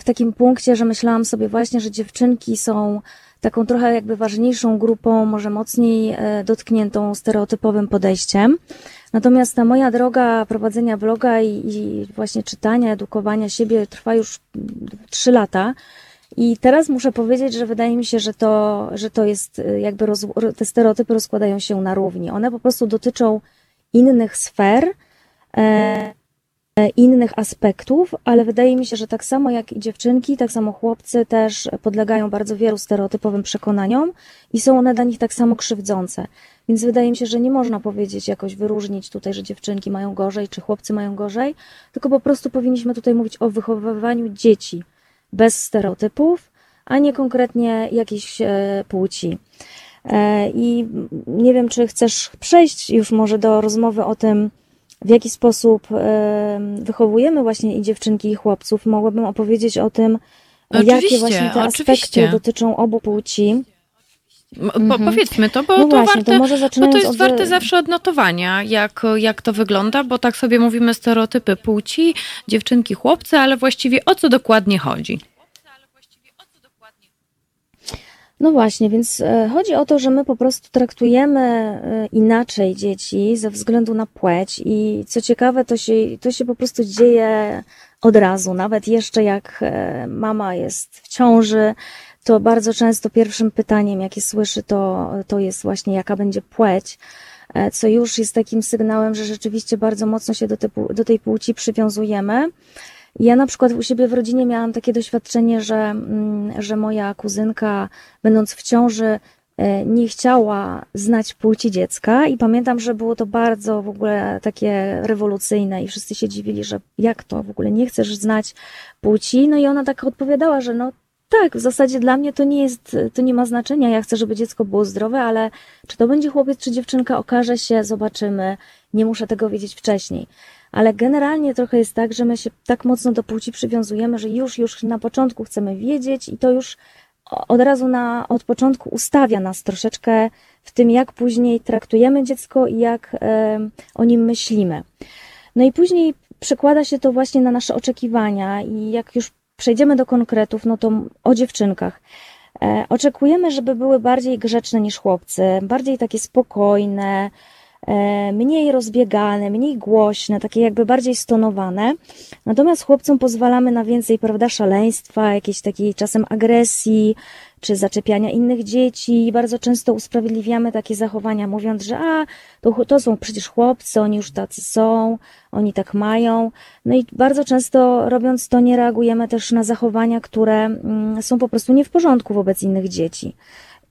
w takim punkcie, że myślałam sobie właśnie, że dziewczynki są taką trochę jakby ważniejszą grupą, może mocniej dotkniętą stereotypowym podejściem. Natomiast ta moja droga prowadzenia bloga i, i właśnie czytania, edukowania siebie trwa już trzy lata. I teraz muszę powiedzieć, że wydaje mi się, że to, że to jest jakby roz, te stereotypy rozkładają się na równi. One po prostu dotyczą innych sfer, e, innych aspektów, ale wydaje mi się, że tak samo jak i dziewczynki, tak samo chłopcy też podlegają bardzo wielu stereotypowym przekonaniom i są one dla nich tak samo krzywdzące. Więc wydaje mi się, że nie można powiedzieć, jakoś wyróżnić tutaj, że dziewczynki mają gorzej, czy chłopcy mają gorzej, tylko po prostu powinniśmy tutaj mówić o wychowywaniu dzieci bez stereotypów, a nie konkretnie jakiejś płci. I nie wiem, czy chcesz przejść już może do rozmowy o tym, w jaki sposób wychowujemy właśnie i dziewczynki, i chłopców. Mogłabym opowiedzieć o tym, oczywiście, jakie właśnie te oczywiście. aspekty dotyczą obu płci. Po, mhm. Powiedzmy to, bo, no to, właśnie, warte, to, może bo to jest od... warte zawsze odnotowania, jak, jak to wygląda, bo tak sobie mówimy stereotypy płci, dziewczynki, chłopcy, ale właściwie o co dokładnie chodzi? No właśnie, więc chodzi o to, że my po prostu traktujemy inaczej dzieci ze względu na płeć i co ciekawe, to się, to się po prostu dzieje od razu, nawet jeszcze jak mama jest w ciąży, to bardzo często pierwszym pytaniem, jakie słyszy, to, to jest właśnie jaka będzie płeć, co już jest takim sygnałem, że rzeczywiście bardzo mocno się do, te, do tej płci przywiązujemy. Ja na przykład u siebie w rodzinie miałam takie doświadczenie, że, że moja kuzynka, będąc w ciąży, nie chciała znać płci dziecka i pamiętam, że było to bardzo w ogóle takie rewolucyjne i wszyscy się dziwili, że jak to w ogóle nie chcesz znać płci, no i ona tak odpowiadała, że no tak, w zasadzie dla mnie to nie jest, to nie ma znaczenia, ja chcę, żeby dziecko było zdrowe, ale czy to będzie chłopiec czy dziewczynka, okaże się, zobaczymy, nie muszę tego wiedzieć wcześniej. Ale generalnie trochę jest tak, że my się tak mocno do płci przywiązujemy, że już, już na początku chcemy wiedzieć i to już od razu na, od początku ustawia nas troszeczkę w tym, jak później traktujemy dziecko i jak y, o nim myślimy. No i później przekłada się to właśnie na nasze oczekiwania i jak już przejdziemy do konkretów, no to o dziewczynkach. E, oczekujemy, żeby były bardziej grzeczne niż chłopcy, bardziej takie spokojne, mniej rozbiegane, mniej głośne, takie jakby bardziej stonowane. Natomiast chłopcom pozwalamy na więcej, prawda, szaleństwa, jakiejś takiej czasem agresji, czy zaczepiania innych dzieci. Bardzo często usprawiedliwiamy takie zachowania, mówiąc, że a, to, to są przecież chłopcy, oni już tacy są, oni tak mają. No i bardzo często robiąc to nie reagujemy też na zachowania, które mm, są po prostu nie w porządku wobec innych dzieci.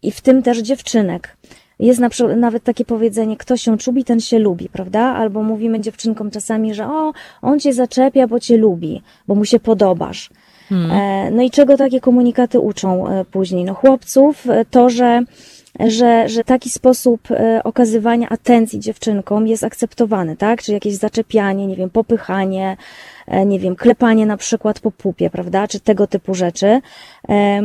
I w tym też dziewczynek. Jest na przykład nawet takie powiedzenie, kto się czubi, ten się lubi, prawda? Albo mówimy dziewczynkom czasami, że o, on cię zaczepia, bo cię lubi, bo mu się podobasz. Hmm. E, no i czego takie komunikaty uczą e, później? No chłopców to, że, że, że taki sposób e, okazywania atencji dziewczynkom jest akceptowany, tak? Czy jakieś zaczepianie, nie wiem, popychanie, e, nie wiem, klepanie na przykład po pupie, prawda? Czy tego typu rzeczy. E,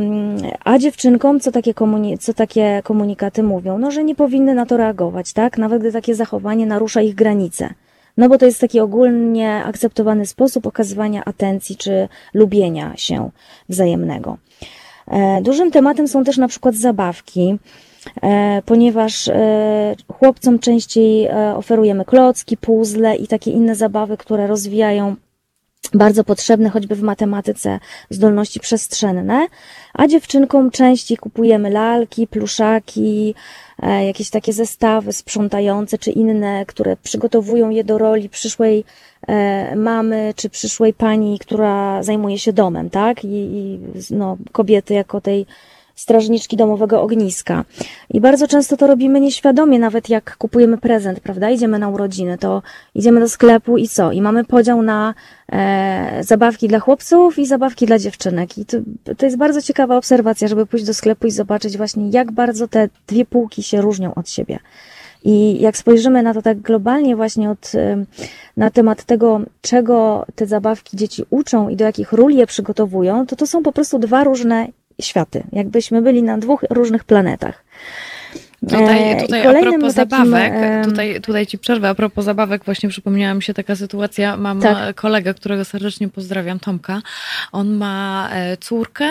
a dziewczynkom, co takie, komuni- co takie komunikaty mówią? No, że nie powinny na to reagować, tak? Nawet gdy takie zachowanie narusza ich granice. No bo to jest taki ogólnie akceptowany sposób okazywania atencji czy lubienia się wzajemnego. Dużym tematem są też na przykład zabawki, ponieważ chłopcom częściej oferujemy klocki, puzzle i takie inne zabawy, które rozwijają bardzo potrzebne choćby w matematyce, zdolności przestrzenne, a dziewczynkom częściej kupujemy lalki, pluszaki, jakieś takie zestawy sprzątające czy inne, które przygotowują je do roli przyszłej mamy czy przyszłej pani, która zajmuje się domem, tak? I, i no, kobiety jako tej strażniczki domowego ogniska. I bardzo często to robimy nieświadomie, nawet jak kupujemy prezent, prawda? Idziemy na urodziny, to idziemy do sklepu i co? I mamy podział na e, zabawki dla chłopców i zabawki dla dziewczynek. I to, to jest bardzo ciekawa obserwacja, żeby pójść do sklepu i zobaczyć właśnie, jak bardzo te dwie półki się różnią od siebie. I jak spojrzymy na to tak globalnie właśnie od, na temat tego, czego te zabawki dzieci uczą i do jakich ról je przygotowują, to to są po prostu dwa różne światy, jakbyśmy byli na dwóch różnych planetach. Tutaj, tutaj a propos takim... zabawek, tutaj, tutaj ci przerwę, a propos zabawek właśnie przypomniała mi się taka sytuacja, mam tak. kolegę, którego serdecznie pozdrawiam, Tomka, on ma córkę,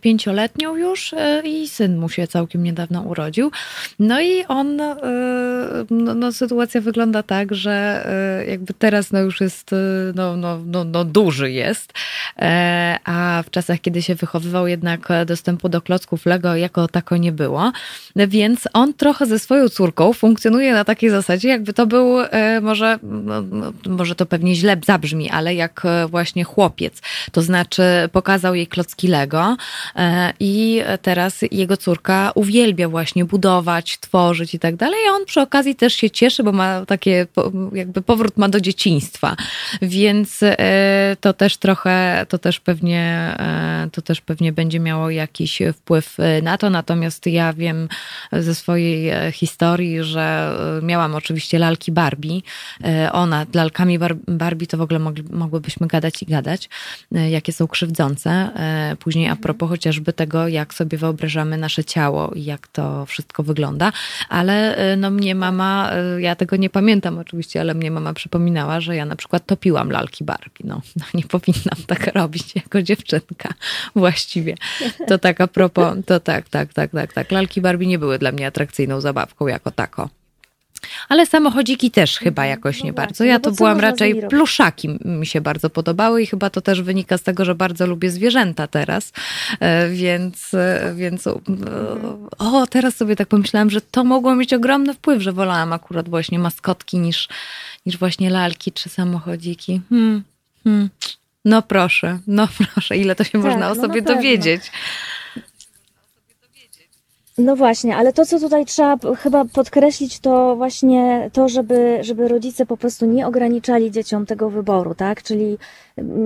pięcioletnią już i syn mu się całkiem niedawno urodził, no i on, no, no sytuacja wygląda tak, że jakby teraz no już jest, no, no, no, no duży jest, a w czasach, kiedy się wychowywał jednak dostępu do klocków Lego jako tako nie było, więc Więc on trochę ze swoją córką funkcjonuje na takiej zasadzie, jakby to był może, może to pewnie źle zabrzmi, ale jak właśnie chłopiec. To znaczy pokazał jej klocki Lego i teraz jego córka uwielbia właśnie budować, tworzyć i tak dalej. A on przy okazji też się cieszy, bo ma takie jakby powrót ma do dzieciństwa. Więc to też trochę, to też pewnie, to też pewnie będzie miało jakiś wpływ na to. Natomiast ja wiem ze swojej historii, że miałam oczywiście lalki Barbie. Ona, lalkami Barbie to w ogóle mogłybyśmy gadać i gadać, jakie są krzywdzące. Później a propos chociażby tego, jak sobie wyobrażamy nasze ciało i jak to wszystko wygląda. Ale no mnie mama, ja tego nie pamiętam oczywiście, ale mnie mama przypominała, że ja na przykład topiłam lalki Barbie. No, no nie powinnam tak robić jako dziewczynka właściwie. To tak a propos, to tak, tak, tak, tak, tak. Lalki Barbie nie były były dla mnie atrakcyjną zabawką jako tako. Ale samochodziki też chyba jakoś nie no bardzo. Ja to byłam raczej, pluszaki mi się bardzo podobały i chyba to też wynika z tego, że bardzo lubię zwierzęta teraz, więc, więc o, teraz sobie tak pomyślałam, że to mogło mieć ogromny wpływ, że wolałam akurat właśnie maskotki niż, niż właśnie lalki czy samochodziki. Hmm, hmm. No proszę, no proszę, ile to się tak, można o no sobie dowiedzieć. No właśnie, ale to, co tutaj trzeba chyba podkreślić, to właśnie to, żeby, żeby rodzice po prostu nie ograniczali dzieciom tego wyboru, tak? Czyli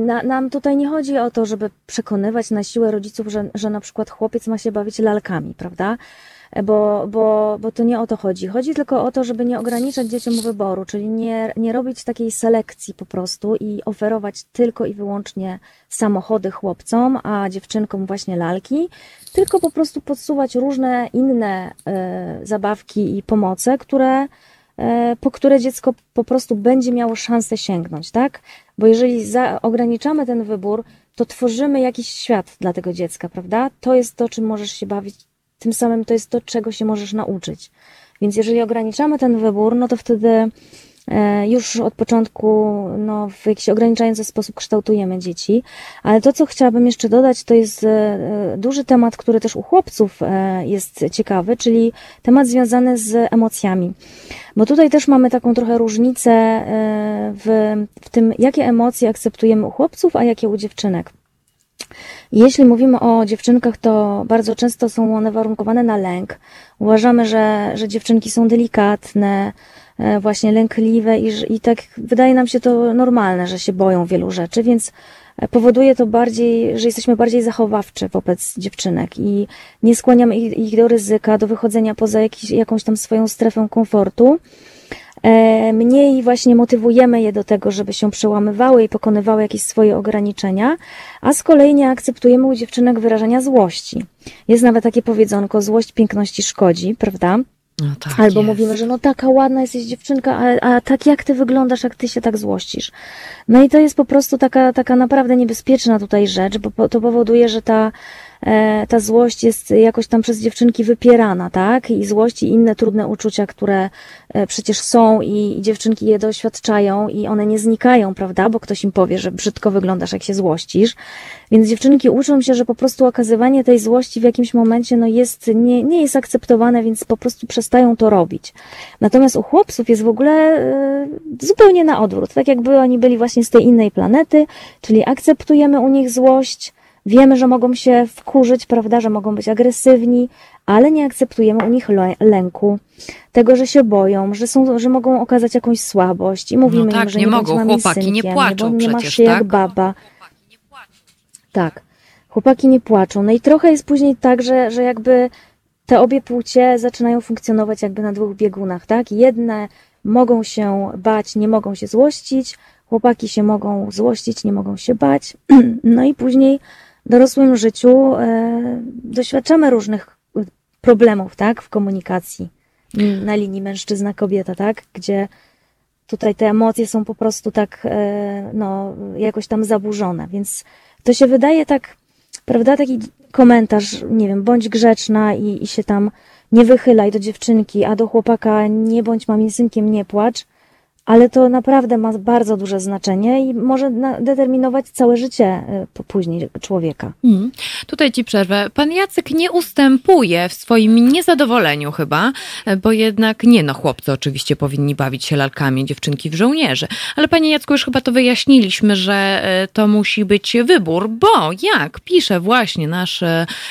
na, nam tutaj nie chodzi o to, żeby przekonywać na siłę rodziców, że, że na przykład chłopiec ma się bawić lalkami, prawda? Bo, bo, bo to nie o to chodzi. Chodzi tylko o to, żeby nie ograniczać dzieciom wyboru, czyli nie, nie robić takiej selekcji po prostu i oferować tylko i wyłącznie samochody chłopcom, a dziewczynkom właśnie lalki, tylko po prostu podsuwać różne inne y, zabawki i pomoce, które, y, po które dziecko po prostu będzie miało szansę sięgnąć, tak? Bo jeżeli za, ograniczamy ten wybór, to tworzymy jakiś świat dla tego dziecka, prawda? To jest to, czym możesz się bawić. Tym samym to jest to, czego się możesz nauczyć. Więc jeżeli ograniczamy ten wybór, no to wtedy już od początku no, w jakiś ograniczający sposób kształtujemy dzieci. Ale to, co chciałabym jeszcze dodać, to jest duży temat, który też u chłopców jest ciekawy, czyli temat związany z emocjami. Bo tutaj też mamy taką trochę różnicę w, w tym, jakie emocje akceptujemy u chłopców, a jakie u dziewczynek. Jeśli mówimy o dziewczynkach, to bardzo często są one warunkowane na lęk. Uważamy, że, że dziewczynki są delikatne, właśnie lękliwe i, i tak wydaje nam się to normalne, że się boją wielu rzeczy, więc powoduje to bardziej, że jesteśmy bardziej zachowawczy wobec dziewczynek i nie skłaniamy ich, ich do ryzyka, do wychodzenia poza jakiś, jakąś tam swoją strefę komfortu. Mniej właśnie motywujemy je do tego, żeby się przełamywały i pokonywały jakieś swoje ograniczenia, a z kolei nie akceptujemy u dziewczynek wyrażenia złości. Jest nawet takie powiedzonko, złość piękności szkodzi, prawda? No tak Albo jest. Mówimy, że no taka ładna jesteś dziewczynka, a, a tak jak ty wyglądasz, jak ty się tak złościsz. No i to jest po prostu taka, taka naprawdę niebezpieczna tutaj rzecz, bo to powoduje, że ta ta złość jest jakoś tam przez dziewczynki wypierana, tak? I złość i inne trudne uczucia, które przecież są i dziewczynki je doświadczają i one nie znikają, prawda? Bo ktoś im powie, że brzydko wyglądasz, jak się złościsz. Więc dziewczynki uczą się, że po prostu okazywanie tej złości w jakimś momencie no jest, nie, nie jest akceptowane, więc po prostu przestają to robić. Natomiast u chłopców jest w ogóle y, zupełnie na odwrót. Tak jakby oni byli właśnie z tej innej planety, czyli akceptujemy u nich złość, wiemy, że mogą się wkurzyć, prawda, że mogą być agresywni, ale nie akceptujemy u nich lęku, tego, że się boją, że są, że mogą okazać jakąś słabość i mówimy no tak, im, że nie, nie mogą, chłopaki synkiem, nie płaczą, nie przecież, masz się tak? jak baba. Tak, chłopaki nie płaczą. No i trochę jest później tak, że, że jakby te obie płcie zaczynają funkcjonować jakby na dwóch biegunach, tak? Jedne mogą się bać, nie mogą się złościć, chłopaki się mogą złościć, nie mogą się bać. No i później w dorosłym życiu e, doświadczamy różnych problemów, tak? W komunikacji na linii mężczyzna-kobieta, tak? Gdzie tutaj te emocje są po prostu tak, e, no, jakoś tam zaburzone, więc to się wydaje tak, prawda, taki komentarz, nie wiem, bądź grzeczna i, i się tam nie wychylaj do dziewczynki, a do chłopaka nie bądź mamie synkiem, nie płacz, ale to naprawdę ma bardzo duże znaczenie i może determinować całe życie później człowieka. Mm. Tutaj ci przerwę. Pan Jacek nie ustępuje w swoim niezadowoleniu chyba, bo jednak nie, no chłopcy oczywiście powinni bawić się lalkami, dziewczynki w żołnierzy. Ale panie Jacku, już chyba to wyjaśniliśmy, że to musi być wybór, bo jak pisze właśnie nasz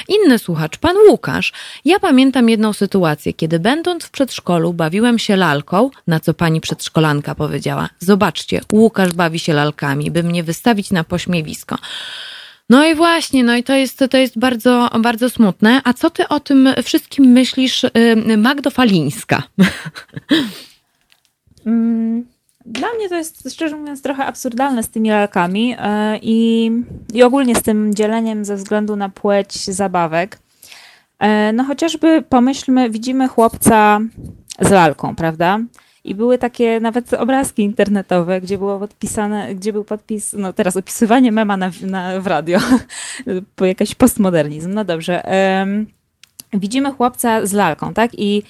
inny słuchacz, pan Łukasz, ja pamiętam jedną sytuację, kiedy będąc w przedszkolu bawiłem się lalką, na co pani przedszkolanka powiedziała, zobaczcie, Łukasz bawi się lalkami, by mnie wystawić na pośmiewisko. No i właśnie, no i to jest, to jest bardzo, bardzo smutne. A co ty o tym wszystkim myślisz, Magdo Falińska? Dla mnie to jest, szczerze mówiąc, trochę absurdalne z tymi lalkami i, i ogólnie z tym dzieleniem ze względu na płeć zabawek. No chociażby pomyślmy, widzimy chłopca z lalką, prawda? I były takie nawet obrazki internetowe, gdzie było podpisane, gdzie był podpis, no teraz opisywanie mema na, na, w radio, jakaś postmodernizm, no dobrze. Um, widzimy chłopca z lalką, tak? I,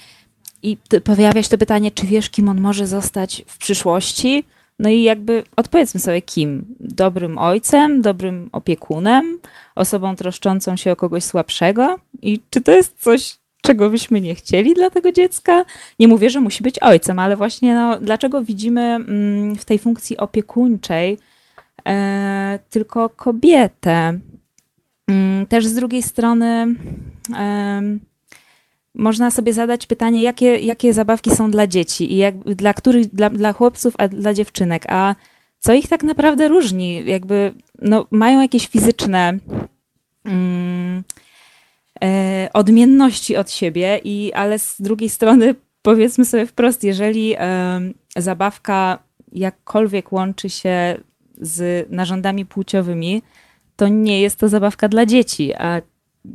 i pojawia się to pytanie, czy wiesz, kim on może zostać w przyszłości? No i jakby odpowiedzmy sobie, kim? Dobrym ojcem, dobrym opiekunem, osobą troszczącą się o kogoś słabszego? I czy to jest coś, czego byśmy nie chcieli dla tego dziecka? Nie mówię, że musi być ojcem, ale właśnie no, dlaczego widzimy w tej funkcji opiekuńczej e, tylko kobietę? Też z drugiej strony e, można sobie zadać pytanie, jakie, jakie zabawki są dla dzieci i jak, dla których, dla, dla chłopców, a dla dziewczynek, a co ich tak naprawdę różni? Jakby no, mają jakieś fizyczne mm, odmienności od siebie, i, ale z drugiej strony powiedzmy sobie wprost, jeżeli y, zabawka jakkolwiek łączy się z narządami płciowymi, to nie jest to zabawka dla dzieci, a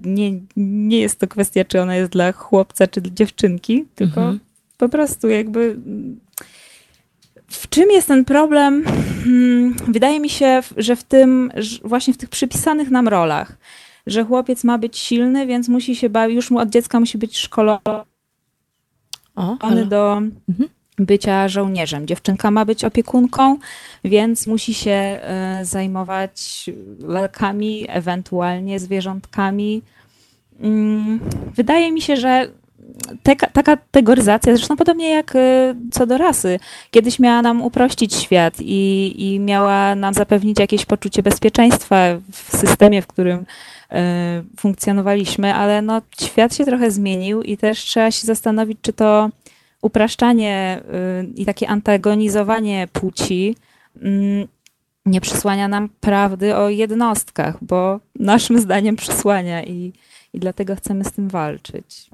nie, nie jest to kwestia, czy ona jest dla chłopca, czy dla dziewczynki, tylko mhm. po prostu jakby... W czym jest ten problem? Wydaje mi się, że w tym, że właśnie w tych przypisanych nam rolach, że chłopiec ma być silny, więc musi się bawić, już mu od dziecka musi być szkolony do mhm. bycia żołnierzem. Dziewczynka ma być opiekunką, więc musi się y, zajmować lalkami, ewentualnie zwierzątkami. Y, wydaje mi się, że te, ta kategoryzacja, zresztą podobnie jak y, co do rasy, kiedyś miała nam uprościć świat i, i miała nam zapewnić jakieś poczucie bezpieczeństwa w systemie, w którym funkcjonowaliśmy, ale no, świat się trochę zmienił i też trzeba się zastanowić, czy to upraszczanie i takie antagonizowanie płci nie przysłania nam prawdy o jednostkach, bo naszym zdaniem przysłania i I dlatego chcemy z tym walczyć.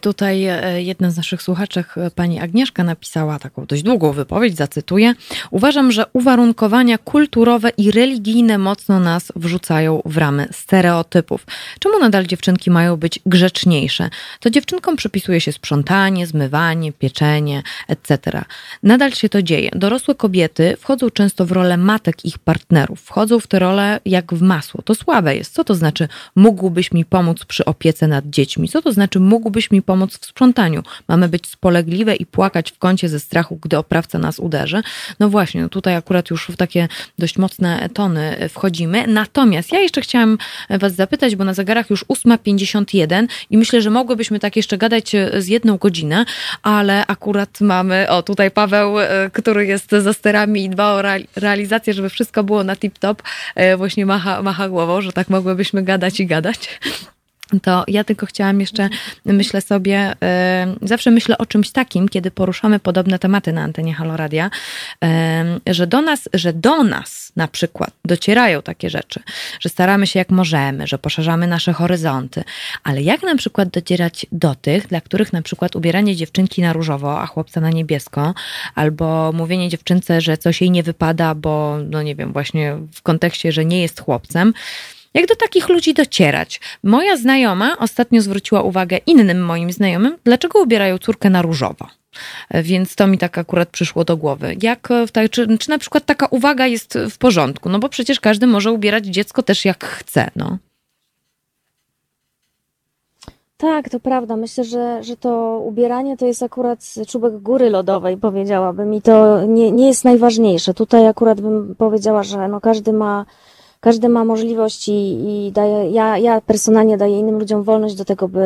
Tutaj jedna z naszych słuchaczy, pani Agnieszka, napisała taką dość długą wypowiedź, zacytuję. Uważam, że uwarunkowania kulturowe i religijne mocno nas wrzucają w ramy stereotypów. Czemu nadal dziewczynki mają być grzeczniejsze? To dziewczynkom przypisuje się sprzątanie, zmywanie, pieczenie, et cetera. Nadal się to dzieje. Dorosłe kobiety wchodzą często w rolę matek ich partnerów. Wchodzą w te role jak w masło. To słabe. ciekawe jest, co to znaczy mógłbyś mi pomóc przy opiece nad dziećmi, co to znaczy mógłbyś mi pomóc w sprzątaniu. Mamy być spolegliwe i płakać w kącie ze strachu, gdy oprawca nas uderzy. No właśnie, no tutaj akurat już w takie dość mocne tony wchodzimy. Natomiast ja jeszcze chciałam was zapytać, bo na zegarach już ósma pięćdziesiąt jeden i myślę, że mogłybyśmy tak jeszcze gadać z jedną godzinę, ale akurat mamy, o tutaj Paweł, który jest za sterami i dba o realizację, żeby wszystko było na tip-top, właśnie macha, macha głową, że tak mogłybyśmy gadać i gadać. To ja tylko chciałam jeszcze, myślę sobie, yy, zawsze myślę o czymś takim, kiedy poruszamy podobne tematy na antenie Halo Radia, yy, że do nas, że do nas na przykład docierają takie rzeczy, że staramy się jak możemy, że poszerzamy nasze horyzonty, ale jak na przykład docierać do tych, dla których na przykład ubieranie dziewczynki na różowo, a chłopca na niebiesko, albo mówienie dziewczynce, że coś jej nie wypada, bo no nie wiem, właśnie w kontekście, że nie jest chłopcem, jak do takich ludzi docierać? Moja znajoma ostatnio zwróciła uwagę innym moim znajomym, dlaczego ubierają córkę na różowo. Więc to mi tak akurat przyszło do głowy. Jak, czy, czy na przykład taka uwaga jest w porządku? No bo przecież każdy może ubierać dziecko też jak chce, no. Tak, to prawda. Myślę, że, że to ubieranie to jest akurat czubek góry lodowej, powiedziałabym. I to nie, nie jest najważniejsze. Tutaj akurat bym powiedziała, że no każdy ma Każdy ma możliwość i, i daje, ja, ja personalnie daję innym ludziom wolność do tego, by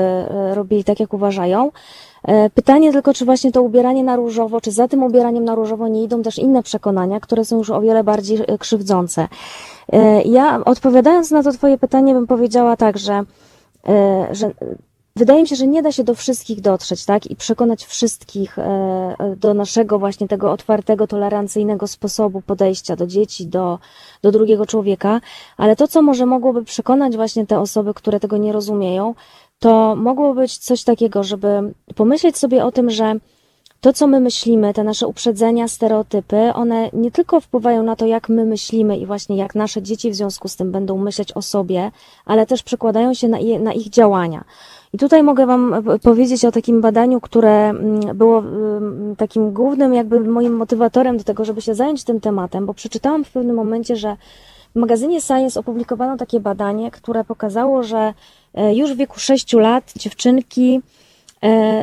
robili tak, jak uważają. Pytanie tylko, czy właśnie to ubieranie na różowo, czy za tym ubieraniem na różowo nie idą też inne przekonania, które są już o wiele bardziej krzywdzące. Ja, odpowiadając na to twoje pytanie, bym powiedziała tak, że, że wydaje mi się, że nie da się do wszystkich dotrzeć, tak, i przekonać wszystkich do naszego właśnie tego otwartego, tolerancyjnego sposobu podejścia do dzieci, do, do drugiego człowieka, ale to, co może mogłoby przekonać właśnie te osoby, które tego nie rozumieją, to mogło być coś takiego, żeby pomyśleć sobie o tym, że to, co my myślimy, te nasze uprzedzenia, stereotypy, one nie tylko wpływają na to, jak my myślimy i właśnie jak nasze dzieci w związku z tym będą myśleć o sobie, ale też przekładają się na, je, na ich działania. I tutaj mogę wam powiedzieć o takim badaniu, które było takim głównym jakby moim motywatorem do tego, żeby się zająć tym tematem, bo przeczytałam w pewnym momencie, że w magazynie Science opublikowano takie badanie, które pokazało, że już w wieku sześciu lat dziewczynki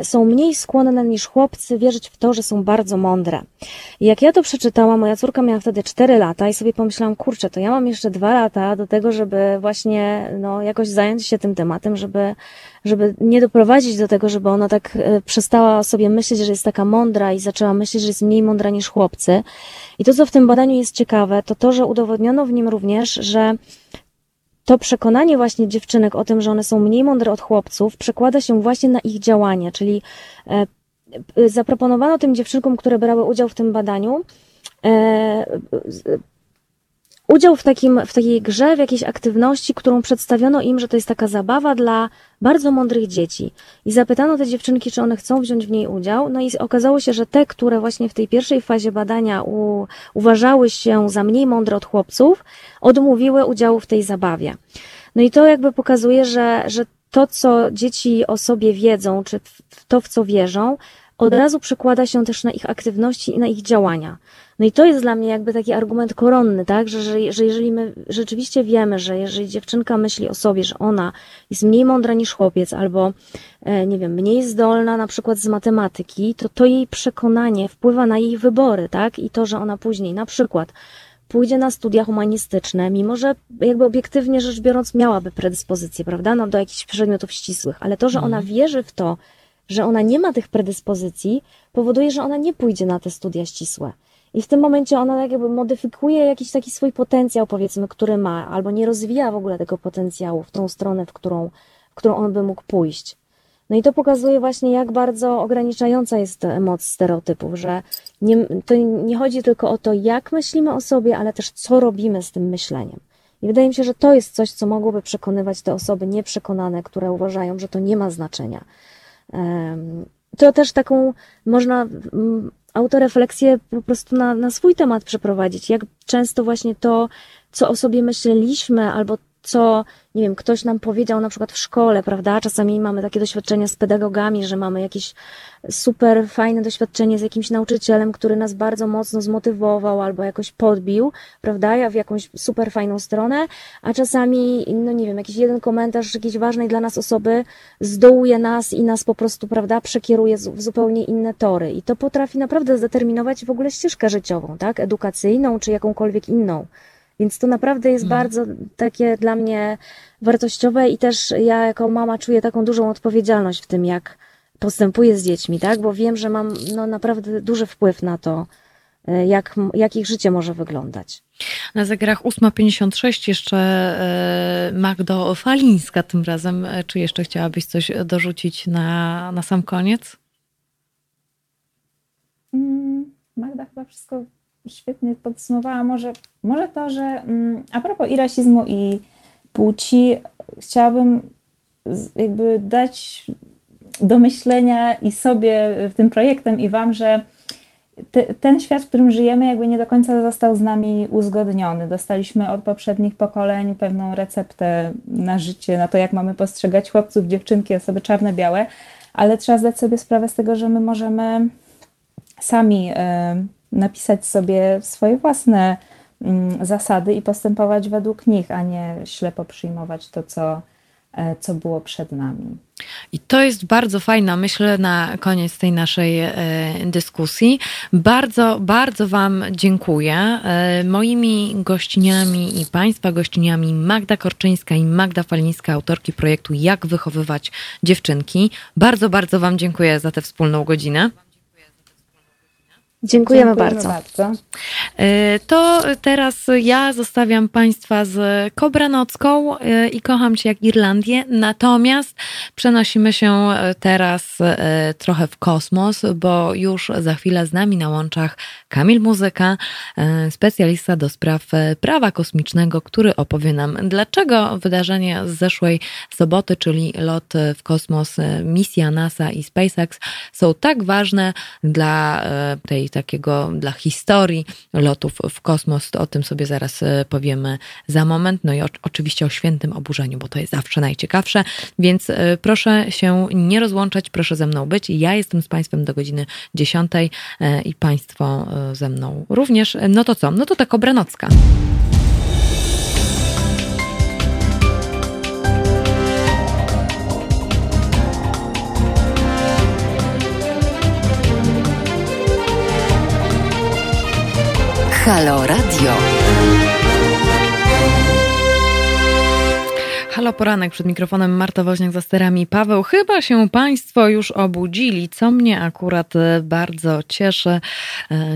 są mniej skłonne niż chłopcy wierzyć w to, że są bardzo mądre. I jak ja to przeczytałam, moja córka miała wtedy cztery lata i sobie pomyślałam, kurczę, to ja mam jeszcze dwa lata do tego, żeby właśnie no jakoś zająć się tym tematem, żeby, żeby nie doprowadzić do tego, żeby ona tak przestała sobie myśleć, że jest taka mądra i zaczęła myśleć, że jest mniej mądra niż chłopcy. I to, co w tym badaniu jest ciekawe, to to, że udowodniono w nim również, że to przekonanie właśnie dziewczynek o tym, że one są mniej mądre od chłopców, przekłada się właśnie na ich działanie, czyli zaproponowano tym dziewczynkom, które brały udział w tym badaniu, udział w, takim, w takiej grze, w jakiejś aktywności, którą przedstawiono im, że to jest taka zabawa dla bardzo mądrych dzieci. I zapytano te dziewczynki, czy one chcą wziąć w niej udział. No i okazało się, że te, które właśnie w tej pierwszej fazie badania u, uważały się za mniej mądre od chłopców, odmówiły udziału w tej zabawie. No i to jakby pokazuje, że, że to, co dzieci o sobie wiedzą, czy to, w co wierzą, od razu przekłada się też na ich aktywności i na ich działania. No i to jest dla mnie jakby taki argument koronny, tak, że, że, że jeżeli my rzeczywiście wiemy, że jeżeli dziewczynka myśli o sobie, że ona jest mniej mądra niż chłopiec albo, nie wiem, mniej zdolna na przykład z matematyki, to to jej przekonanie wpływa na jej wybory, tak, i to, że ona później na przykład pójdzie na studia humanistyczne, mimo że jakby obiektywnie rzecz biorąc miałaby predyspozycje, prawda, no do jakichś przedmiotów ścisłych, ale to, że ona wierzy w to, że ona nie ma tych predyspozycji, powoduje, że ona nie pójdzie na te studia ścisłe. I w tym momencie ona jakby modyfikuje jakiś taki swój potencjał, powiedzmy, który ma, albo nie rozwija w ogóle tego potencjału w tą stronę, w którą, w którą on by mógł pójść. No i to pokazuje właśnie, jak bardzo ograniczająca jest moc stereotypów, że nie, to nie chodzi tylko o to, jak myślimy o sobie, ale też co robimy z tym myśleniem. I wydaje mi się, że to jest coś, co mogłoby przekonywać te osoby nieprzekonane, które uważają, że to nie ma znaczenia. To też taką można autorefleksję po prostu na, na swój temat przeprowadzić, jak często właśnie to, co o sobie myśleliśmy, albo co, nie wiem, ktoś nam powiedział na przykład w szkole, prawda? Czasami mamy takie doświadczenia z pedagogami, że mamy jakieś super fajne doświadczenie z jakimś nauczycielem, który nas bardzo mocno zmotywował albo jakoś podbił, prawda? Ja w jakąś super fajną stronę, a czasami, no nie wiem, jakiś jeden komentarz jakiejś ważnej dla nas osoby zdołuje nas i nas po prostu, prawda, przekieruje w zupełnie inne tory. I to potrafi naprawdę zdeterminować w ogóle ścieżkę życiową, tak? Edukacyjną czy jakąkolwiek inną. Więc to naprawdę jest hmm. bardzo takie dla mnie wartościowe i też ja jako mama czuję taką dużą odpowiedzialność w tym, jak postępuję z dziećmi, tak? Bo wiem, że mam no, naprawdę duży wpływ na to, jak, jak ich życie może wyglądać. Na zegarach ósma pięćdziesiąt sześć jeszcze Magdo Falińska tym razem. Czy jeszcze chciałabyś coś dorzucić na, na sam koniec? Hmm, Magda chyba wszystko świetnie podsumowała. Może, może to, że a propos i rasizmu, i płci, chciałabym jakby dać do myślenia i sobie tym projektem, i wam, że te, ten świat, w którym żyjemy, jakby nie do końca został z nami uzgodniony. Dostaliśmy od poprzednich pokoleń pewną receptę na życie, na to, jak mamy postrzegać chłopców, dziewczynki, osoby czarne, białe, ale trzeba zdać sobie sprawę z tego, że my możemy sami yy, napisać sobie swoje własne mm, zasady i postępować według nich, a nie ślepo przyjmować to, co, e, co było przed nami. I to jest bardzo fajna myśl na koniec tej naszej dyskusji. Bardzo, bardzo wam dziękuję. Moimi gościniami i państwa gościniami Magda Korczyńska i Magda Falińska, autorki projektu Jak wychowywać dziewczynki. Bardzo, bardzo wam dziękuję za tę wspólną godzinę. Dziękujemy, Dziękujemy bardzo. bardzo. To teraz ja zostawiam państwa z Kobranocką i Kocham cię jak Irlandię. Natomiast przenosimy się teraz trochę w kosmos, bo już za chwilę z nami na łączach Kamil Muzyka, specjalista do spraw prawa kosmicznego, który opowie nam, dlaczego wydarzenie z zeszłej soboty, czyli lot w kosmos, misja NASA i SpaceX, są tak ważne dla tej takiego dla historii lotów w kosmos. O tym sobie zaraz powiemy za moment. No i o, oczywiście o świętym oburzeniu, bo to jest zawsze najciekawsze, więc proszę się nie rozłączać, proszę ze mną być. Ja jestem z państwem do godziny dziesiątej i państwo ze mną również. No to co? No to ta Kobranocka. Halo Radio. Halo Poranek, przed mikrofonem Marta Woźniak, za sterami Paweł. Chyba się państwo już obudzili, co mnie akurat bardzo cieszy.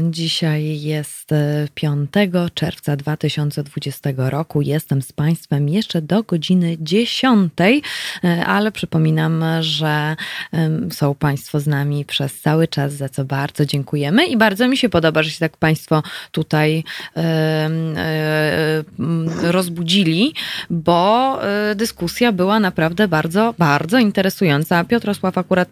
Dzisiaj jest piątego czerwca dwa tysiące dwudziestego roku. Jestem z państwem jeszcze do godziny dziesiątej, ale przypominam, że są państwo z nami przez cały czas, za co bardzo dziękujemy i bardzo mi się podoba, że się tak państwo tutaj rozbudzili, bo dyskusja była naprawdę bardzo, bardzo interesująca. Piotrosław akurat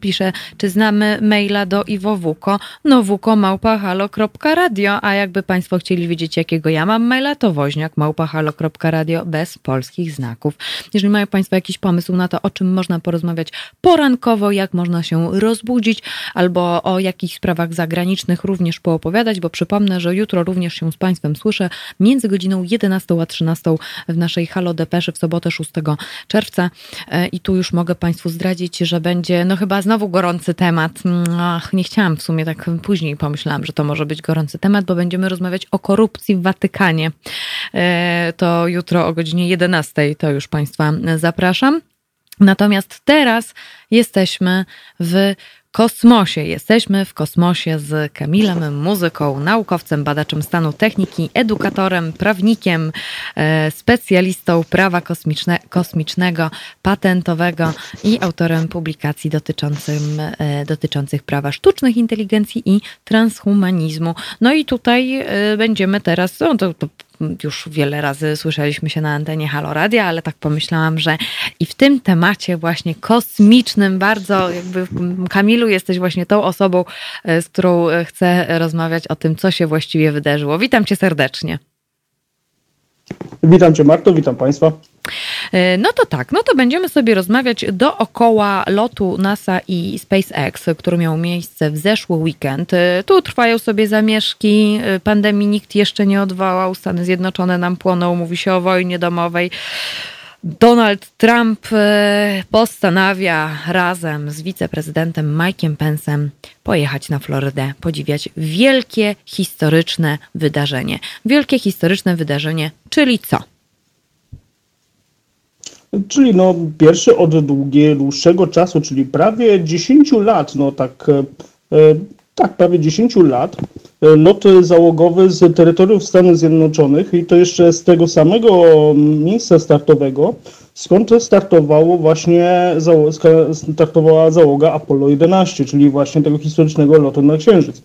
pisze, czy znamy maila do Iwo Wuko, no wuko małpa halo kropka radio, a jakby państwo chcieli wiedzieć, jakiego ja mam maila, to woźniak małpa halo kropka radio bez polskich znaków. Jeżeli mają państwo jakiś pomysł na to, o czym można porozmawiać porankowo, jak można się rozbudzić, albo o jakichś sprawach zagranicznych również poopowiadać, bo przypomnę, że jutro również się z państwem słyszę między godziną jedenastą a trzynastą w naszej Halo Depeszy w sobotę szóstego czerwca i tu już mogę państwu zdradzić, że będzie no chyba znowu gorący temat. Ach, nie chciałam w sumie, tak później pomyślałam, że to może być gorący temat, bo będziemy rozmawiać o korupcji w Watykanie. To jutro o godzinie jedenastej, to już państwa zapraszam. Natomiast teraz jesteśmy w kosmosie. Jesteśmy w kosmosie z Kamilem Muzyką, naukowcem, badaczem stanu techniki, edukatorem, prawnikiem, specjalistą prawa kosmiczne, kosmicznego, patentowego i autorem publikacji dotyczących prawa sztucznych inteligencji i transhumanizmu. No i tutaj będziemy teraz... No to, to, już wiele razy słyszeliśmy się na antenie Halo Radia, ale tak pomyślałam, że i w tym temacie właśnie kosmicznym bardzo jakby, Kamilu, jesteś właśnie tą osobą, z którą chcę rozmawiać o tym, co się właściwie wydarzyło. Witam cię serdecznie. Witam Cię, Marto, witam Państwa. No to tak, no to będziemy sobie rozmawiać dookoła lotu NASA i SpaceX, który miał miejsce w zeszły weekend. Tu trwają sobie zamieszki, pandemii nikt jeszcze nie odwołał, Stany Zjednoczone nam płoną, mówi się o wojnie domowej. Donald Trump postanawia razem z wiceprezydentem Mike'em Pence'em pojechać na Florydę, podziwiać wielkie, historyczne wydarzenie. Wielkie, historyczne wydarzenie, czyli co? Czyli no pierwszy od dłuższego czasu, czyli prawie dziesięciu lat, no tak, tak prawie dziesięciu lat, lot załogowy z terytoriów Stanów Zjednoczonych i to jeszcze z tego samego miejsca startowego, skąd startowało właśnie startowała załoga Apollo jedenaście, czyli właśnie tego historycznego lotu na Księżyc.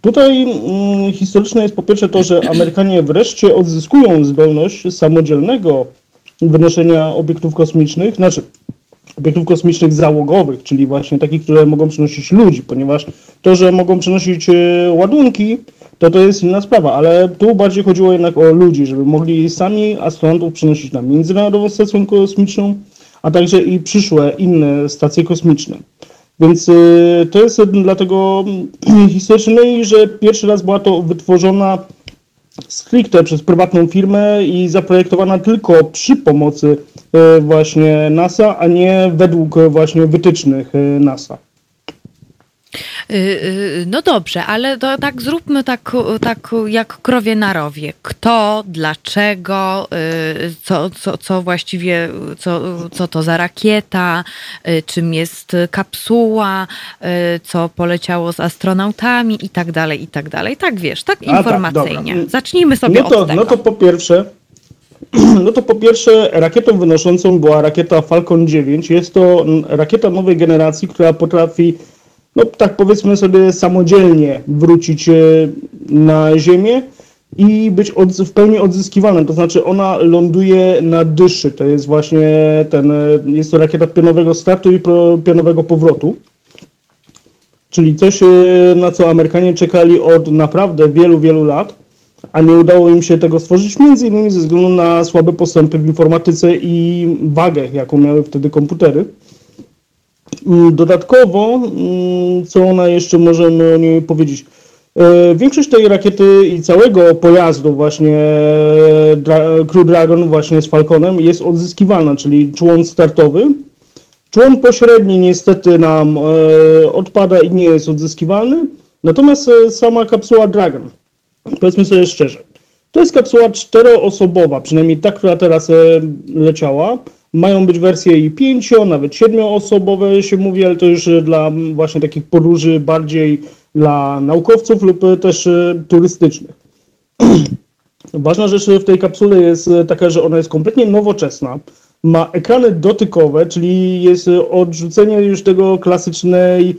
Tutaj hmm, historyczne jest po pierwsze to, że Amerykanie wreszcie odzyskują zdolność samodzielnego wynoszenia obiektów kosmicznych, znaczy obiektów kosmicznych załogowych, czyli właśnie takich, które mogą przenosić ludzi, ponieważ to, że mogą przenosić ładunki, to to jest inna sprawa, ale tu bardziej chodziło jednak o ludzi, żeby mogli sami astronautów przenosić na Międzynarodową Stację Kosmiczną, a także i przyszłe inne stacje kosmiczne. Więc to jest dlatego historyczne, że pierwszy raz była to wytworzona stricte przez prywatną firmę i zaprojektowana tylko przy pomocy właśnie NASA, a nie według właśnie wytycznych NASA. No dobrze, ale to tak zróbmy tak, tak jak krowie na rowie. Kto, dlaczego, co, co, co właściwie, co, co to za rakieta, czym jest kapsuła, co poleciało z astronautami i tak dalej, i tak dalej. Tak wiesz, tak informacyjnie. Tak, zacznijmy sobie no to, od tego. No to po pierwsze... No to po pierwsze rakietą wynoszącą była rakieta Falcon dziewięć. Jest to rakieta nowej generacji, która potrafi, no tak powiedzmy sobie, samodzielnie wrócić na Ziemię i być od, w pełni odzyskiwana. To znaczy ona ląduje na dyszy. To jest właśnie ten, jest to rakieta pionowego startu i pionowego powrotu. Czyli coś, na co Amerykanie czekali od naprawdę wielu, wielu lat, a nie udało im się tego stworzyć, między innymi ze względu na słabe postępy w informatyce i wagę, jaką miały wtedy komputery. Dodatkowo, co ona jeszcze możemy o niej powiedzieć? Większość tej rakiety i całego pojazdu właśnie Crew Dragon właśnie z Falconem jest odzyskiwalna, czyli człon startowy. Człon pośredni niestety nam odpada i nie jest odzyskiwalny, natomiast sama kapsuła Dragon, powiedzmy sobie szczerze, to jest kapsuła czteroosobowa, przynajmniej ta, która teraz leciała. Mają być wersje i pięcio, nawet siedmioosobowe się mówi, ale to już dla właśnie takich podróży bardziej dla naukowców lub też turystycznych. Ważna rzecz w tej kapsule jest taka, że ona jest kompletnie nowoczesna. Ma ekrany dotykowe, czyli jest odrzucenie już tego klasycznej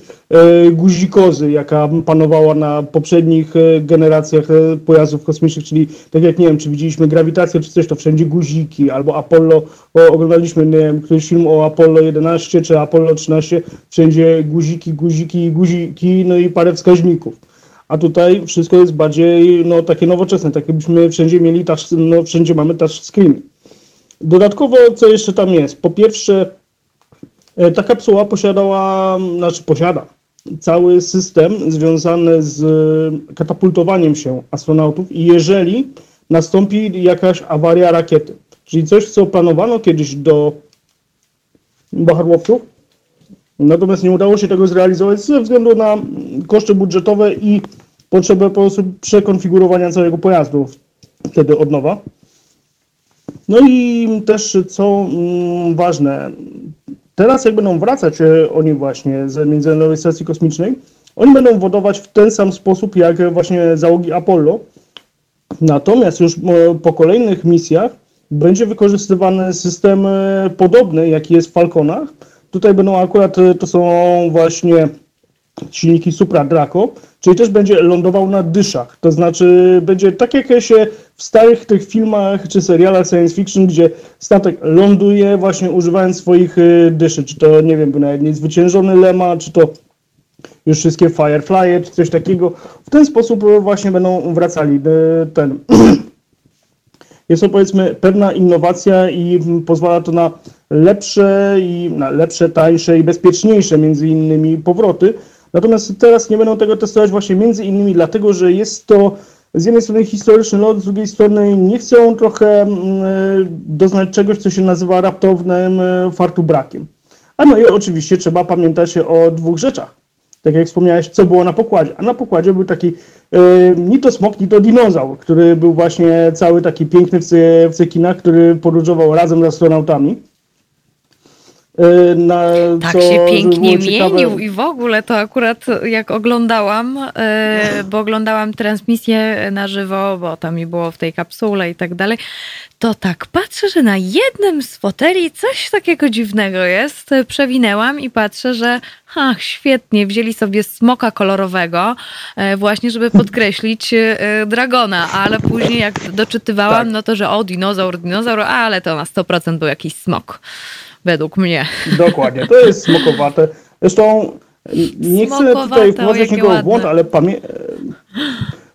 guzikozy, jaka panowała na poprzednich generacjach pojazdów kosmicznych, czyli tak jak, nie wiem, czy widzieliśmy grawitację, czy coś, to wszędzie guziki, albo Apollo, oglądaliśmy, nie wiem, któryś film o Apollo jedenaście, czy Apollo trzynaście, wszędzie guziki, guziki, guziki, no i parę wskaźników. A tutaj wszystko jest bardziej, no, takie nowoczesne, tak jakbyśmy wszędzie mieli, touch, no, wszędzie mamy touchscreen. Dodatkowo, co jeszcze tam jest? Po pierwsze, ta kapsuła posiadała, znaczy posiada cały system związany z katapultowaniem się astronautów i jeżeli nastąpi jakaś awaria rakiety, czyli coś, co planowano kiedyś do wahadłowców, natomiast nie udało się tego zrealizować ze względu na koszty budżetowe i potrzebę po prostu przekonfigurowania całego pojazdu wtedy od nowa. No i też, co ważne, teraz jak będą wracać oni właśnie z Międzynarodowej Stacji Kosmicznej, oni będą wodować w ten sam sposób jak właśnie załogi Apollo, natomiast już po kolejnych misjach będzie wykorzystywany system podobny, jaki jest w Falconach. Tutaj będą akurat, to są właśnie silniki Super Draco, czyli też będzie lądował na dyszach, to znaczy będzie tak jak się w starych tych filmach czy serialach science fiction, gdzie statek ląduje właśnie używając swoich dyszy, czy to, nie wiem, był nawet Niezwyciężony Lema, czy to już wszystkie Firefly'e, czy coś takiego. W ten sposób właśnie będą wracali ten jest to, powiedzmy, pewna innowacja i pozwala to na lepsze, i na lepsze, tańsze i bezpieczniejsze między innymi powroty. Natomiast teraz nie będą tego testować właśnie między innymi dlatego, że jest to z jednej strony historyczny lot, z drugiej strony nie chcą trochę doznać czegoś, co się nazywa raptownym fartubrakiem. A no i oczywiście trzeba pamiętać o dwóch rzeczach. Tak jak wspomniałeś, co było na pokładzie. A na pokładzie był taki yy, ni to smok, ni to dinozaur, który był właśnie cały taki piękny w, cy, w cekinach, który podróżował razem z astronautami. Yy, na, tak co się pięknie mienił i w ogóle to akurat jak oglądałam, yy, bo oglądałam transmisję na żywo, bo tam mi było w tej kapsule i tak dalej, to tak patrzę, że na jednym z foteli coś takiego dziwnego jest. Przewinęłam i patrzę, że ach, świetnie, wzięli sobie smoka kolorowego właśnie, żeby podkreślić dragona, ale później jak doczytywałam, no to, że o, dinozaur, dinozaur, ale to na sto procent był jakiś smok, według mnie. Dokładnie, to jest smokowate. Zresztą nie chcę tutaj wprowadzać nikogo w błąd, ale pamiętam,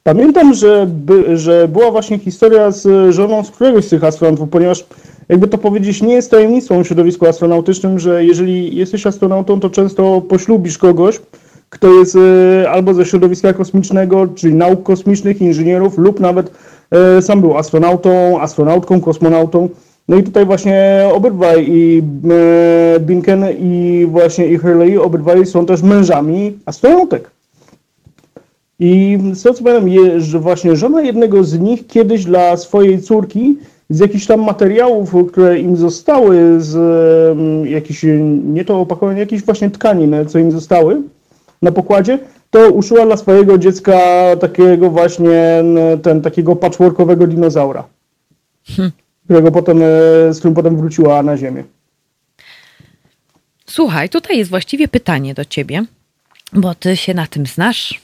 Pamiętam, że, by, że była właśnie historia z żoną z któregoś z tych astronautów, ponieważ jakby to powiedzieć, nie jest tajemnicą w środowisku astronautycznym, że jeżeli jesteś astronautą, to często poślubisz kogoś, kto jest albo ze środowiska kosmicznego, czyli nauk kosmicznych, inżynierów, lub nawet sam był astronautą, astronautką, kosmonautą. No i tutaj właśnie obydwaj, i Binken, i właśnie i Hurley, obydwaj są też mężami astronautek. I z tego co pamiętam, że właśnie żona jednego z nich kiedyś dla swojej córki z jakichś tam materiałów, które im zostały, z jakichś, nie to opakowań, jakichś właśnie tkanin, co im zostały na pokładzie, to uszyła dla swojego dziecka takiego właśnie, ten takiego patchworkowego dinozaura, hmm. którego potem, z którym potem wróciła na Ziemię. Słuchaj, tutaj jest właściwie pytanie do ciebie, bo ty się na tym znasz.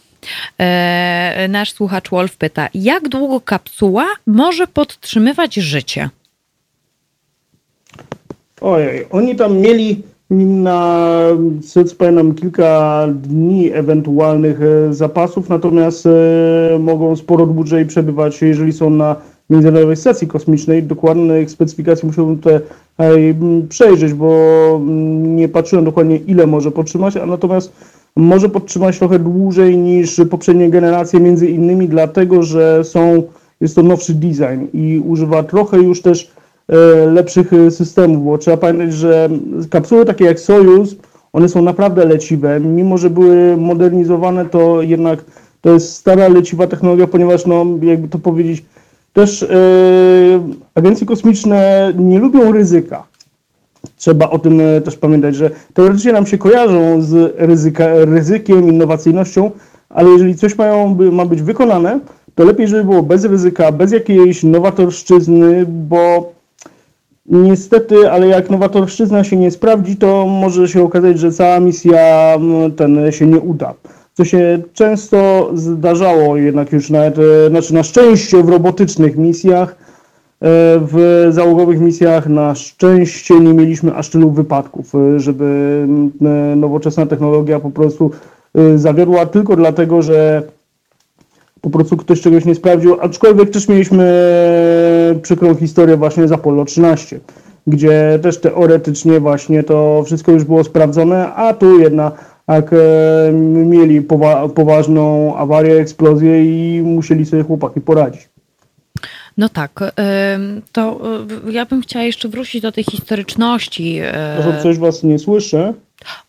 Nasz słuchacz Wolf pyta, jak długo kapsuła może podtrzymywać życie? Ojej, oni tam mieli na, co pamiętam, kilka dni ewentualnych zapasów, natomiast mogą sporo dłużej przebywać, jeżeli są na Międzynarodowej Stacji Kosmicznej. Dokładnych specyfikacji musiałbym tutaj przejrzeć, bo nie patrzyłem dokładnie, ile może podtrzymać, a natomiast może podtrzymać trochę dłużej niż poprzednie generacje, między innymi dlatego, że są, jest to nowszy design i używa trochę już też lepszych systemów, bo trzeba pamiętać, że kapsuły takie jak Sojuz, one są naprawdę leciwe, mimo że były modernizowane, to jednak to jest stara, leciwa technologia, ponieważ no, jakby to powiedzieć, też yy, agencje kosmiczne nie lubią ryzyka. Trzeba o tym też pamiętać, że teoretycznie nam się kojarzą z ryzyka, ryzykiem, innowacyjnością, ale jeżeli coś mają, ma być wykonane, to lepiej, żeby było bez ryzyka, bez jakiejś nowatorszczyzny, bo niestety, ale jak nowatorszczyzna się nie sprawdzi, to może się okazać, że cała misja ten się nie uda. Co się często zdarzało jednak już nawet, znaczy na szczęście w robotycznych misjach, w załogowych misjach na szczęście nie mieliśmy aż tylu wypadków, żeby nowoczesna technologia po prostu zawiodła tylko dlatego, że po prostu ktoś czegoś nie sprawdził, aczkolwiek też mieliśmy przykrą historię właśnie z Apollo trzynaście, gdzie też teoretycznie właśnie to wszystko już było sprawdzone, a tu jedna jak mieli powa- poważną awarię, eksplozję i musieli sobie chłopaki poradzić. No tak, to ja bym chciała jeszcze wrócić do tej historyczności. Może coś was nie słyszę?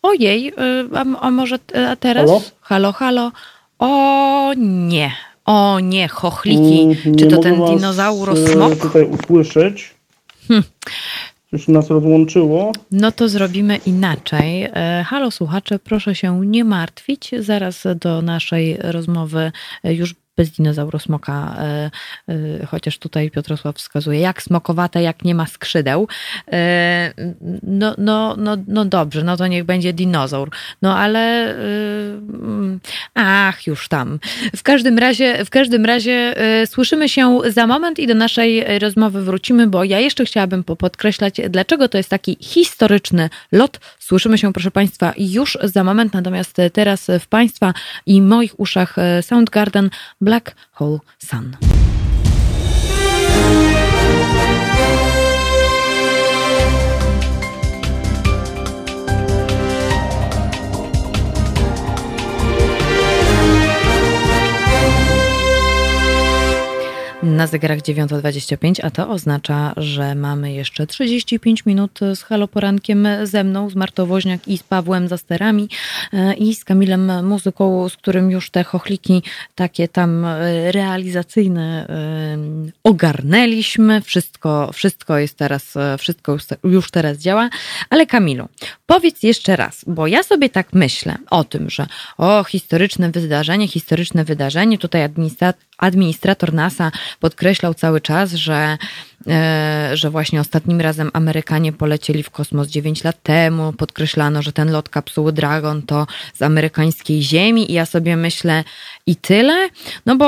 Ojej, a, a może a teraz? Halo? Halo, halo. O nie, o nie, chochliki. Mm, Czy nie to mogę ten dinozauro smok? Tutaj usłyszeć. Hm. Coś nas rozłączyło. No to zrobimy inaczej. Halo słuchacze, proszę się nie martwić. Zaraz do naszej rozmowy już bez dinozauru smoka, chociaż tutaj Piotrosław wskazuje, jak smokowate, jak nie ma skrzydeł. No, no, no, no dobrze, no to niech będzie dinozaur. No ale ach, już tam. W każdym razie, w każdym razie słyszymy się za moment i do naszej rozmowy wrócimy, bo ja jeszcze chciałabym podkreślać, dlaczego to jest taki historyczny lot. Słyszymy się, proszę Państwa, już za moment, natomiast teraz w Państwa i moich uszach Soundgarden, Black Hole Sun. Na zegarach dziewiąta dwadzieścia pięć, a to oznacza, że mamy jeszcze trzydzieści pięć minut z Halo Porankiem ze mną, z Martą Woźniak i z Pawłem za sterami i z Kamilem Muzyką, z którym już te chochliki takie tam realizacyjne ogarnęliśmy. Wszystko, wszystko jest teraz, wszystko już teraz działa. Ale Kamilu, powiedz jeszcze raz, bo ja sobie tak myślę o tym, że o, historyczne wydarzenie, historyczne wydarzenie, tutaj administracja administrator NASA podkreślał cały czas, że, e, że właśnie ostatnim razem Amerykanie polecieli w kosmos dziewięć lat temu. Podkreślano, że ten lot kapsuły Dragon to z amerykańskiej ziemi i ja sobie myślę i tyle? No bo,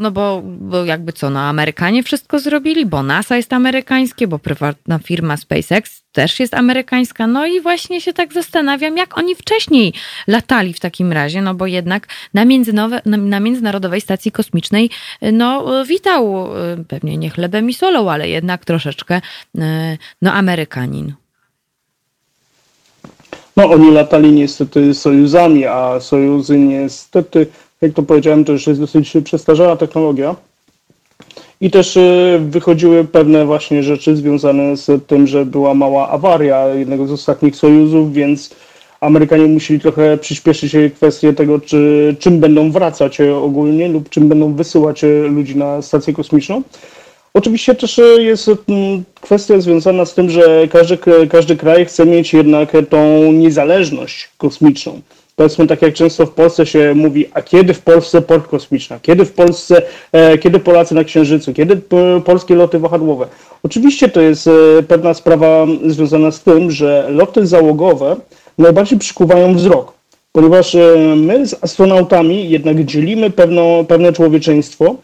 no bo, bo jakby co, no Amerykanie wszystko zrobili, bo NASA jest amerykańskie, bo prywatna firma SpaceX też jest amerykańska. No i właśnie się tak zastanawiam, jak oni wcześniej latali w takim razie, no bo jednak na, na, na Międzynarodowej Stacji Kosmicznej no witał, pewnie nie chlebem i solą, ale jednak troszeczkę no Amerykanin. No oni latali niestety Sojuzami, a Sojuzy niestety, jak to powiedziałem, to już jest dosyć przestarzała technologia. I też wychodziły pewne właśnie rzeczy związane z tym, że była mała awaria jednego z ostatnich sojuzów, więc Amerykanie musieli trochę przyspieszyć kwestię tego, czy, czym będą wracać ogólnie lub czym będą wysyłać ludzi na stację kosmiczną. Oczywiście też jest kwestia związana z tym, że każdy, każdy kraj chce mieć jednak tą niezależność kosmiczną. Powiedzmy tak, jak często w Polsce się mówi, a kiedy w Polsce port kosmiczny, kiedy w Polsce, e, kiedy Polacy na Księżycu, kiedy p- polskie loty wahadłowe. Oczywiście to jest e, pewna sprawa związana z tym, że loty załogowe najbardziej przykuwają wzrok, ponieważ e, my z astronautami jednak dzielimy pewno, pewne człowieczeństwo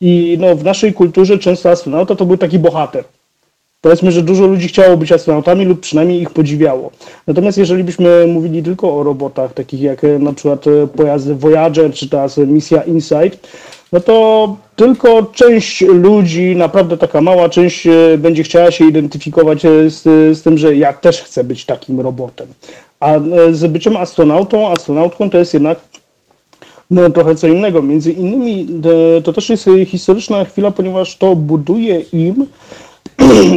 i no, w naszej kulturze często astronauta to był taki bohater. Powiedzmy, że dużo ludzi chciało być astronautami lub przynajmniej ich podziwiało. Natomiast jeżeli byśmy mówili tylko o robotach, takich jak na przykład pojazdy Voyager czy ta misja Insight, no to tylko część ludzi, naprawdę taka mała część, będzie chciała się identyfikować z, z tym, że ja też chcę być takim robotem. A z byciem astronautą, astronautką to jest jednak no, trochę co innego. Między innymi to też jest historyczna chwila, ponieważ to buduje im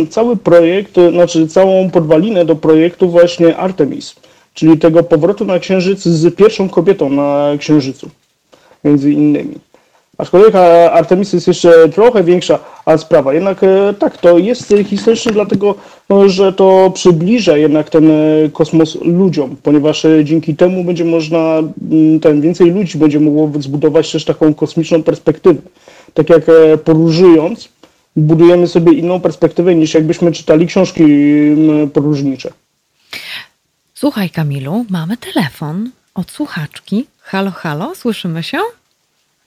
cały projekt, znaczy całą podwalinę do projektu właśnie Artemis, czyli tego powrotu na Księżyc z pierwszą kobietą na Księżycu, między innymi. Aczkolwiek Artemis jest jeszcze trochę większa sprawa, jednak tak, to jest historyczne dlatego, że to przybliża jednak ten kosmos ludziom, ponieważ dzięki temu będzie można, ten więcej ludzi będzie mogło zbudować też taką kosmiczną perspektywę, tak jak podróżując, budujemy sobie inną perspektywę niż jakbyśmy czytali książki podróżnicze. Słuchaj Kamilu, mamy telefon od słuchaczki. Halo, halo, słyszymy się?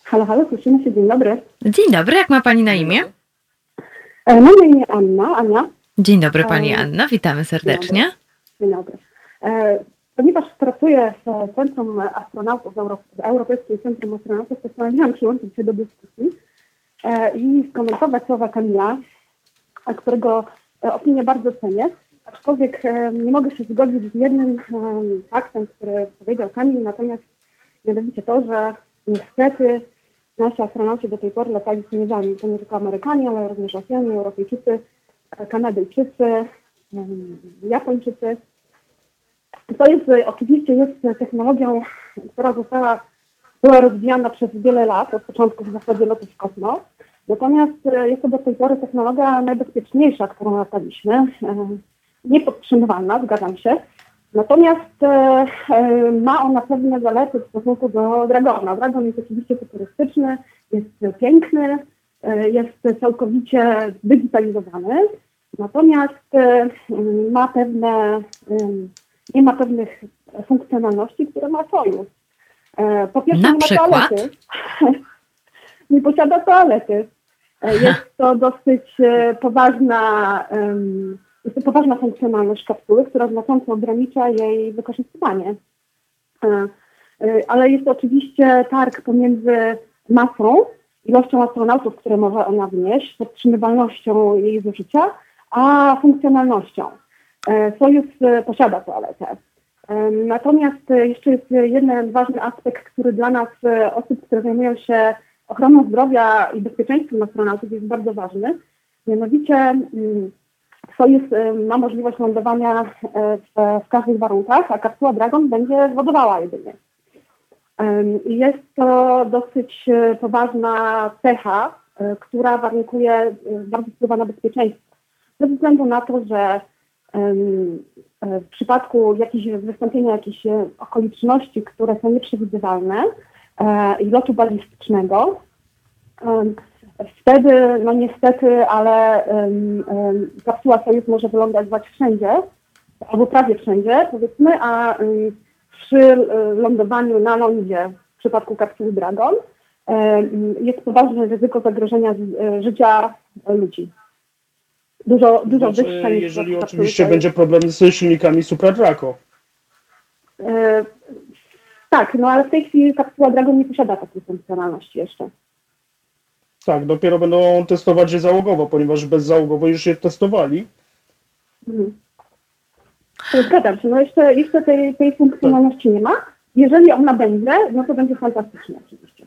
Halo, halo, słyszymy się, dzień dobry. Dzień dobry, jak ma Pani na imię? E, mam na imię Anna, Ania. Dzień dobry Pani e, Anna, witamy serdecznie. Dzień dobry. Dzień dobry. E, ponieważ pracuję w Centrum Astronautów, w Europejskim Centrum Astronautów, postanowiłam przyłączyć się do dyskusji i skomentować słowa Kamila, którego opinię bardzo cenię, aczkolwiek nie mogę się zgodzić z jednym faktem, który powiedział Kamil, natomiast mianowicie to, że niestety nasi astronauci do tej pory latali z nieznanymi, to nie tylko Amerykanie, ale również Rosjanie, Europejczycy, Kanadyjczycy, Japończycy. To jest oczywiście jest technologią, która została była rozwijana przez wiele lat, od początku w zasadzie lotów w kosmos. Natomiast jest to do tej pory technologia najbezpieczniejsza, którą lataliśmy. Niepodtrzymywalna, zgadzam się. Natomiast ma ona pewne zalety w stosunku do Dragona. Dragon jest oczywiście futurystyczny, jest piękny, jest całkowicie digitalizowany. Natomiast ma pewne, nie ma pewnych funkcjonalności, które ma Sojuz. Po pierwsze nie ma toalety, nie posiada toalety. Jest to dosyć poważna, jest to poważna funkcjonalność kapsuły, która znacząco ogranicza jej wykorzystywanie. Ale jest to oczywiście targ pomiędzy masą, ilością astronautów, które może ona wnieść, podtrzymywalnością jej zużycia, a funkcjonalnością. Sojuz posiada toaletę. Natomiast jeszcze jest jeden ważny aspekt, który dla nas, osób, które zajmują się ochroną zdrowia i bezpieczeństwem astronautów jest bardzo ważny. Mianowicie Sojuz ma możliwość lądowania w, w każdych warunkach, a kapsuła Dragon będzie wodowała jedynie. Jest to dosyć poważna cecha, która warunkuje, bardzo wpływa na bezpieczeństwo. Ze względu na to, że w przypadku jakichś wystąpienia jakichś okoliczności, które są nieprzewidywalne i lotu balistycznego, wtedy, no niestety, ale kapsuła Sojuz może wylądować wszędzie, albo prawie wszędzie, powiedzmy, a przy lądowaniu na lądzie w przypadku kapsuły Dragon jest poważne ryzyko zagrożenia życia ludzi. Dużo, dużo znaczy, wyższe niż... Jeżeli oczywiście będzie problem z silnikami Super Draco. E, tak, no ale w tej chwili kapsuła Dragon nie posiada takiej funkcjonalności jeszcze. Tak, dopiero będą testować je załogowo, ponieważ bezzałogowo już je testowali. Mhm. Zgadzam się, no jeszcze, jeszcze tej, tej funkcjonalności tak. nie ma. Jeżeli ona będzie, no to będzie fantastycznie oczywiście.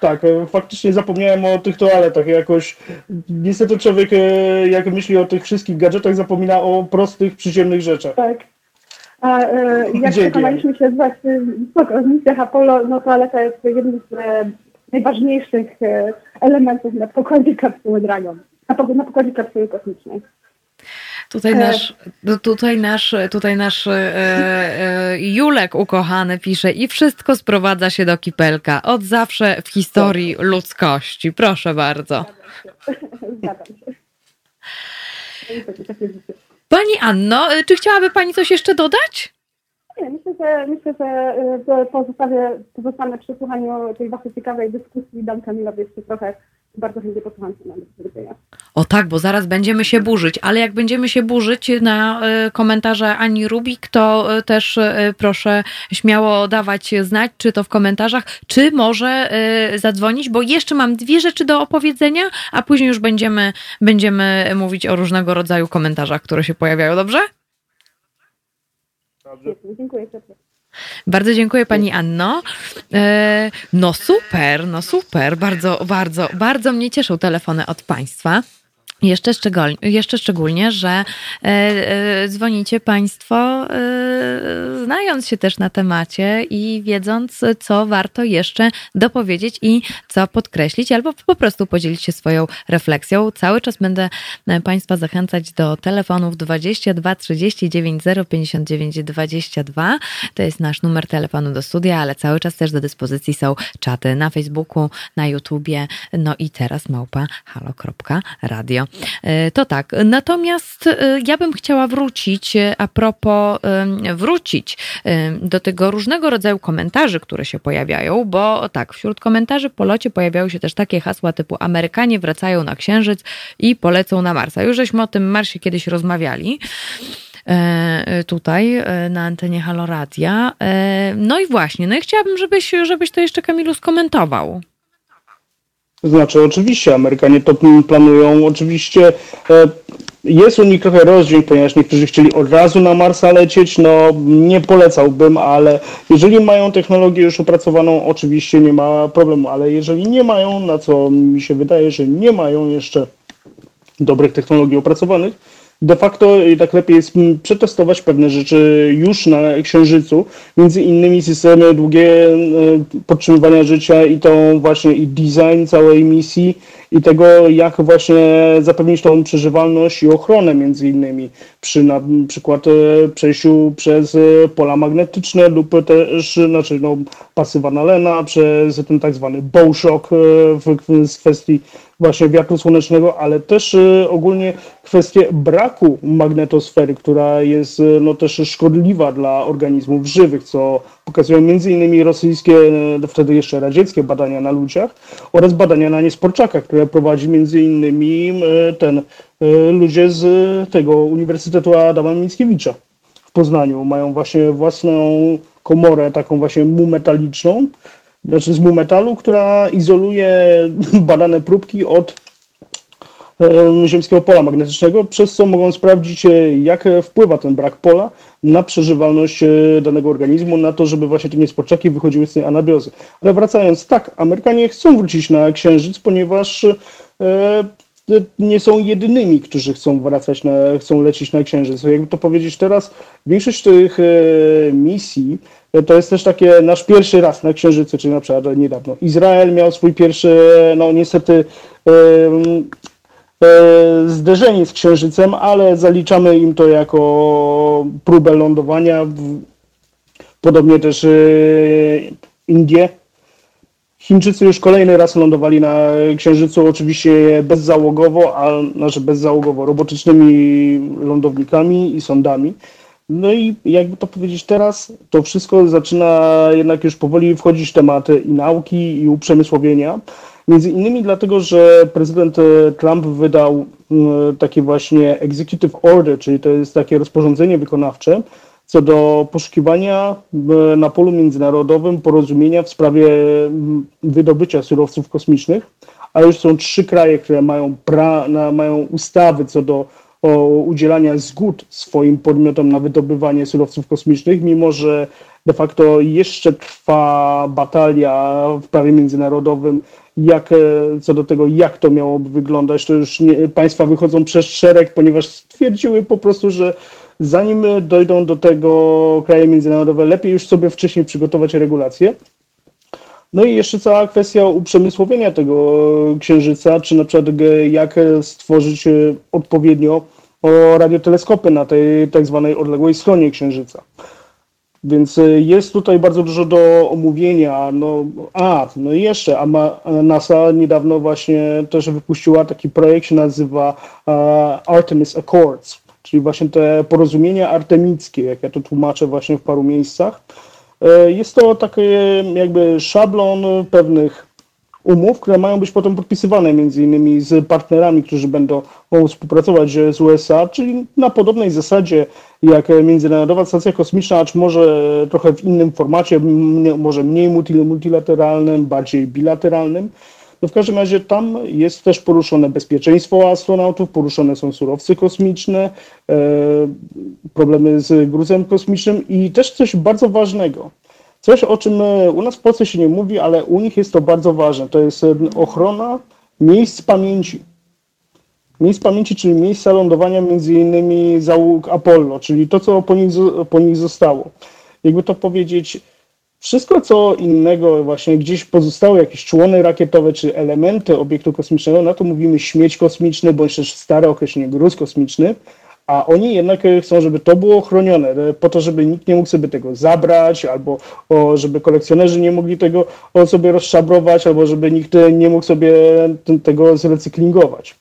Tak, faktycznie zapomniałem o tych toaletach jakoś. Niestety człowiek, jak myśli o tych wszystkich gadżetach, zapomina o prostych, przyziemnych rzeczach. Tak. A e, jak przekonaliśmy się właśnie w misjach Apollo, no toaleta jest jednym z e, najważniejszych e, elementów na pokładzie kapsuły Dragon, na, po, na pokładzie kapsuły kosmicznej. Tutaj nasz, tutaj nasz, tutaj nasz e, e, Julek ukochany pisze i wszystko sprowadza się do kipelka. Od zawsze w historii ludzkości. Proszę bardzo. Zgadzam się. Zgadzam się. Pani Anno, czy chciałaby Pani coś jeszcze dodać? Nie, myślę, że, myślę, że pozostanę przy słuchaniu tej bardzo ciekawej dyskusji. Dam Kamilowi jeszcze trochę. Bardzo chętnie posłucham się na dyskusję. O tak, bo zaraz będziemy się burzyć, ale jak będziemy się burzyć na komentarze Ani Rubik, to też proszę śmiało dawać znać, czy to w komentarzach, czy może zadzwonić, bo jeszcze mam dwie rzeczy do opowiedzenia, a później już będziemy, będziemy mówić o różnego rodzaju komentarzach, które się pojawiają, dobrze? Dobrze. Dziękuję. Bardzo dziękuję Pani Anno. No super, no super. Bardzo, bardzo, bardzo mnie cieszą telefony od Państwa. Jeszcze szczególnie, jeszcze szczególnie że e, e, dzwonicie Państwo e, znając się też na temacie i wiedząc, co warto jeszcze dopowiedzieć i co podkreślić, albo po prostu podzielić się swoją refleksją. Cały czas będę Państwa zachęcać do telefonów dwadzieścia dwa trzydzieści dziewięć zero pięćdziesiąt dziewięć dwadzieścia dwa. To jest nasz numer telefonu do studia, ale cały czas też do dyspozycji są czaty na Facebooku, na YouTubie, no i teraz małpa halo kropka radio. To tak, natomiast ja bym chciała wrócić, a propos wrócić do tego różnego rodzaju komentarzy, które się pojawiają, bo tak, wśród komentarzy po locie pojawiają się też takie hasła typu Amerykanie wracają na Księżyc i polecą na Marsa. Już żeśmy o tym Marsie kiedyś rozmawiali tutaj na antenie Halo Radia. No i właśnie, no i chciałabym, żebyś, żebyś to jeszcze, Kamilu, skomentował. Znaczy oczywiście Amerykanie to planują, oczywiście jest u nich trochę rozdźwięk, ponieważ niektórzy chcieli od razu na Marsa lecieć, no nie polecałbym, ale jeżeli mają technologię już opracowaną, oczywiście nie ma problemu, ale jeżeli nie mają, na co mi się wydaje, że nie mają jeszcze dobrych technologii opracowanych, de facto i tak lepiej jest przetestować pewne rzeczy już na Księżycu, między innymi systemy długie podtrzymywania życia i tą właśnie i design całej misji i tego, jak właśnie zapewnić tą przeżywalność i ochronę między innymi przy na przykład przejściu przez pola magnetyczne lub też, znaczy no, pasy Van Allena, przez ten tak zwany bow shock w, w kwestii właśnie wiatru słonecznego, ale też ogólnie kwestię braku magnetosfery, która jest no, też szkodliwa dla organizmów żywych, co pokazują między innymi rosyjskie, wtedy jeszcze radzieckie badania na ludziach oraz badania na niesporczakach, które prowadzi między innymi ten ludzie z tego Uniwersytetu Adama Mickiewicza w Poznaniu. Mają właśnie własną komorę, taką właśnie mumetaliczną, znaczy z mu metalu, która izoluje badane próbki od ziemskiego pola magnetycznego, przez co mogą sprawdzić, jak wpływa ten brak pola na przeżywalność danego organizmu, na to, żeby właśnie te niespodzianki wychodziły z tej anabiozy. Ale wracając, tak, Amerykanie chcą wrócić na Księżyc, ponieważ nie są jedynymi, którzy chcą wracać, na, chcą lecieć na Księżyc. Jakby to powiedzieć teraz, większość tych misji to jest też takie nasz pierwszy raz na Księżycu, czyli na przykład niedawno Izrael miał swój pierwszy, no niestety zderzenie z Księżycem, ale zaliczamy im to jako próbę lądowania. Podobnie też Indie. Chińczycy już kolejny raz lądowali na Księżycu, oczywiście bezzałogowo, a znaczy bezzałogowo, robotycznymi lądownikami i sondami. No i jakby to powiedzieć teraz, to wszystko zaczyna jednak już powoli wchodzić w tematy i nauki, i uprzemysłowienia. Między innymi dlatego, że prezydent Trump wydał takie właśnie executive order, czyli to jest takie rozporządzenie wykonawcze, co do poszukiwania na polu międzynarodowym porozumienia w sprawie wydobycia surowców kosmicznych, a już są trzy kraje, które mają, pra, na, mają ustawy co do o, udzielania zgód swoim podmiotom na wydobywanie surowców kosmicznych, mimo że de facto jeszcze trwa batalia w prawie międzynarodowym, jak, co do tego, jak to miałoby wyglądać. To już nie, państwa wychodzą przez szereg, ponieważ stwierdziły po prostu, że zanim dojdą do tego kraje międzynarodowe, lepiej już sobie wcześniej przygotować regulacje. No i jeszcze cała kwestia uprzemysłowienia tego Księżyca, czy na przykład jak stworzyć odpowiednio radioteleskopy na tej tak zwanej odległej stronie Księżyca. Więc jest tutaj bardzo dużo do omówienia. No, a, no i jeszcze, a NASA niedawno właśnie też wypuściła taki projekt, się nazywa Artemis Accords, czyli właśnie te porozumienia artemickie, jak ja to tłumaczę właśnie w paru miejscach. Jest to taki jakby szablon pewnych umów, które mają być potem podpisywane między innymi z partnerami, którzy będą współpracować z U S A, czyli na podobnej zasadzie jak Międzynarodowa Stacja Kosmiczna, acz może trochę w innym formacie, może mniej multilateralnym, bardziej bilateralnym. No w każdym razie tam jest też poruszone bezpieczeństwo astronautów, poruszone są surowce kosmiczne, e, problemy z gruzem kosmicznym i też coś bardzo ważnego. Coś, o czym u nas w Polsce się nie mówi, ale u nich jest to bardzo ważne. To jest ochrona miejsc pamięci. Miejsc pamięci, czyli miejsca lądowania między innymi załóg Apollo, czyli to, co po nich, po nich zostało. Jakby to powiedzieć, wszystko co innego, właśnie gdzieś pozostały jakieś człony rakietowe czy elementy obiektu kosmicznego, na to mówimy śmieć kosmiczny, bądź też stare określenie gruz kosmiczny, a oni jednak chcą, żeby to było chronione, po to, żeby nikt nie mógł sobie tego zabrać, albo o, żeby kolekcjonerzy nie mogli tego o, sobie rozszabrować, albo żeby nikt nie mógł sobie ten, tego zrecyklingować.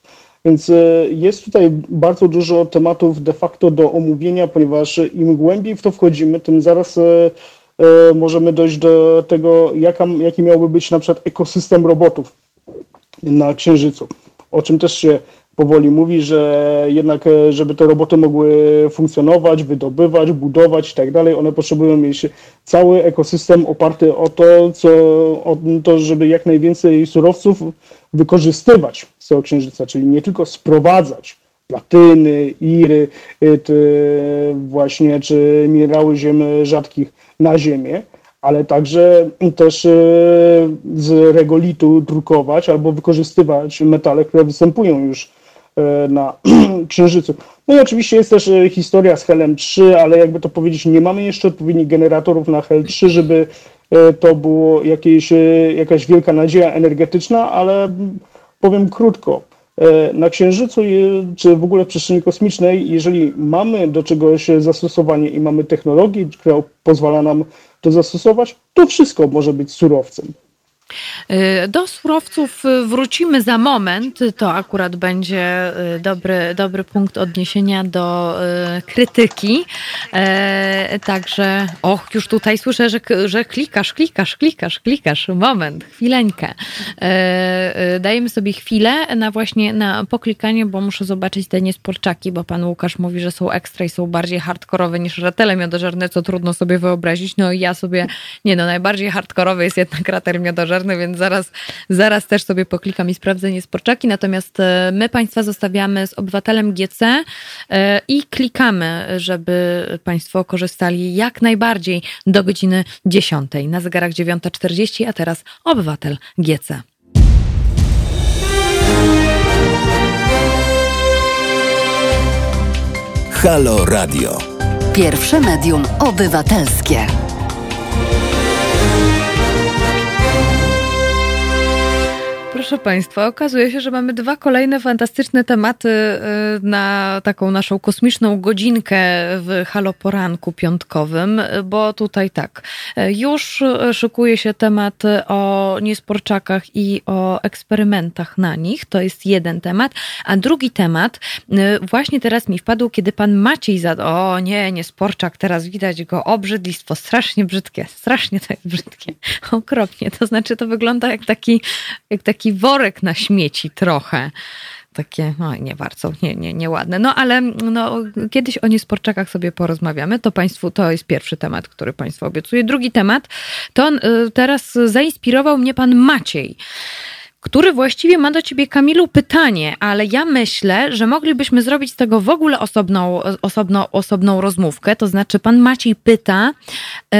Więc jest tutaj bardzo dużo tematów de facto do omówienia, ponieważ im głębiej w to wchodzimy, tym zaraz możemy dojść do tego, jaka, jaki miałby być na przykład ekosystem robotów na Księżycu. O czym też się powoli mówi, że jednak, żeby te roboty mogły funkcjonować, wydobywać, budować i tak dalej, one potrzebują mieć cały ekosystem oparty o to, co, o to, żeby jak najwięcej surowców wykorzystywać z tego Księżyca, czyli nie tylko sprowadzać platyny, iry, właśnie czy minerały ziem rzadkich na Ziemię, ale także też z regolitu drukować albo wykorzystywać metale, które występują już na Księżycu. No i oczywiście jest też historia z Helem trzy, ale jakby to powiedzieć, nie mamy jeszcze odpowiednich generatorów na Hel trzy, żeby to było jakieś, jakaś wielka nadzieja energetyczna, ale powiem krótko. Na Księżycu, czy w ogóle w przestrzeni kosmicznej, jeżeli mamy do czegoś zastosowanie i mamy technologię, która pozwala nam to zastosować, to wszystko może być surowcem. Do surowców wrócimy za moment, to akurat będzie dobry, dobry punkt odniesienia do krytyki także... Och, już tutaj słyszę, że, że klikasz, klikasz, klikasz, klikasz. Moment, chwileńkę. E, dajemy sobie chwilę na właśnie na poklikanie, bo muszę zobaczyć te niesporczaki, bo pan Łukasz mówi, że są ekstra i są bardziej hardkorowe niż ratele miodożerne, co trudno sobie wyobrazić. No i ja sobie... Nie no, najbardziej hardkorowy jest jednak ratel miodożerny, więc zaraz, zaraz też sobie poklikam i sprawdzę niesporczaki. Natomiast my państwa zostawiamy z obywatelem G C e, i klikamy, żeby państwo korzystali jak najbardziej do godziny dziesiątej. Na zegarach dziewiąta czterdzieści, a teraz Obywatel G C. Halo Radio. Pierwsze medium obywatelskie. Proszę państwa, okazuje się, że mamy dwa kolejne fantastyczne tematy na taką naszą kosmiczną godzinkę w haloporanku piątkowym, bo tutaj tak, już szykuje się temat o niesporczakach i o eksperymentach na nich, to jest jeden temat, a drugi temat właśnie teraz mi wpadł, kiedy pan Maciej zadał, o nie, niesporczak, teraz widać go, obrzydlistwo, strasznie brzydkie, strasznie to jest brzydkie, okropnie, to znaczy to wygląda jak taki, jak taki worek na śmieci trochę. Takie, no nie bardzo, nie, nie, nieładne. No ale no, kiedyś o niesporczakach sobie porozmawiamy. To państwu, to jest pierwszy temat, który państwu obiecuję. Drugi temat, to y, teraz zainspirował mnie pan Maciej, który właściwie ma do ciebie, Kamilu, pytanie, ale ja myślę, że moglibyśmy zrobić z tego w ogóle osobną, osobną, osobną rozmówkę. To znaczy pan Maciej pyta, yy,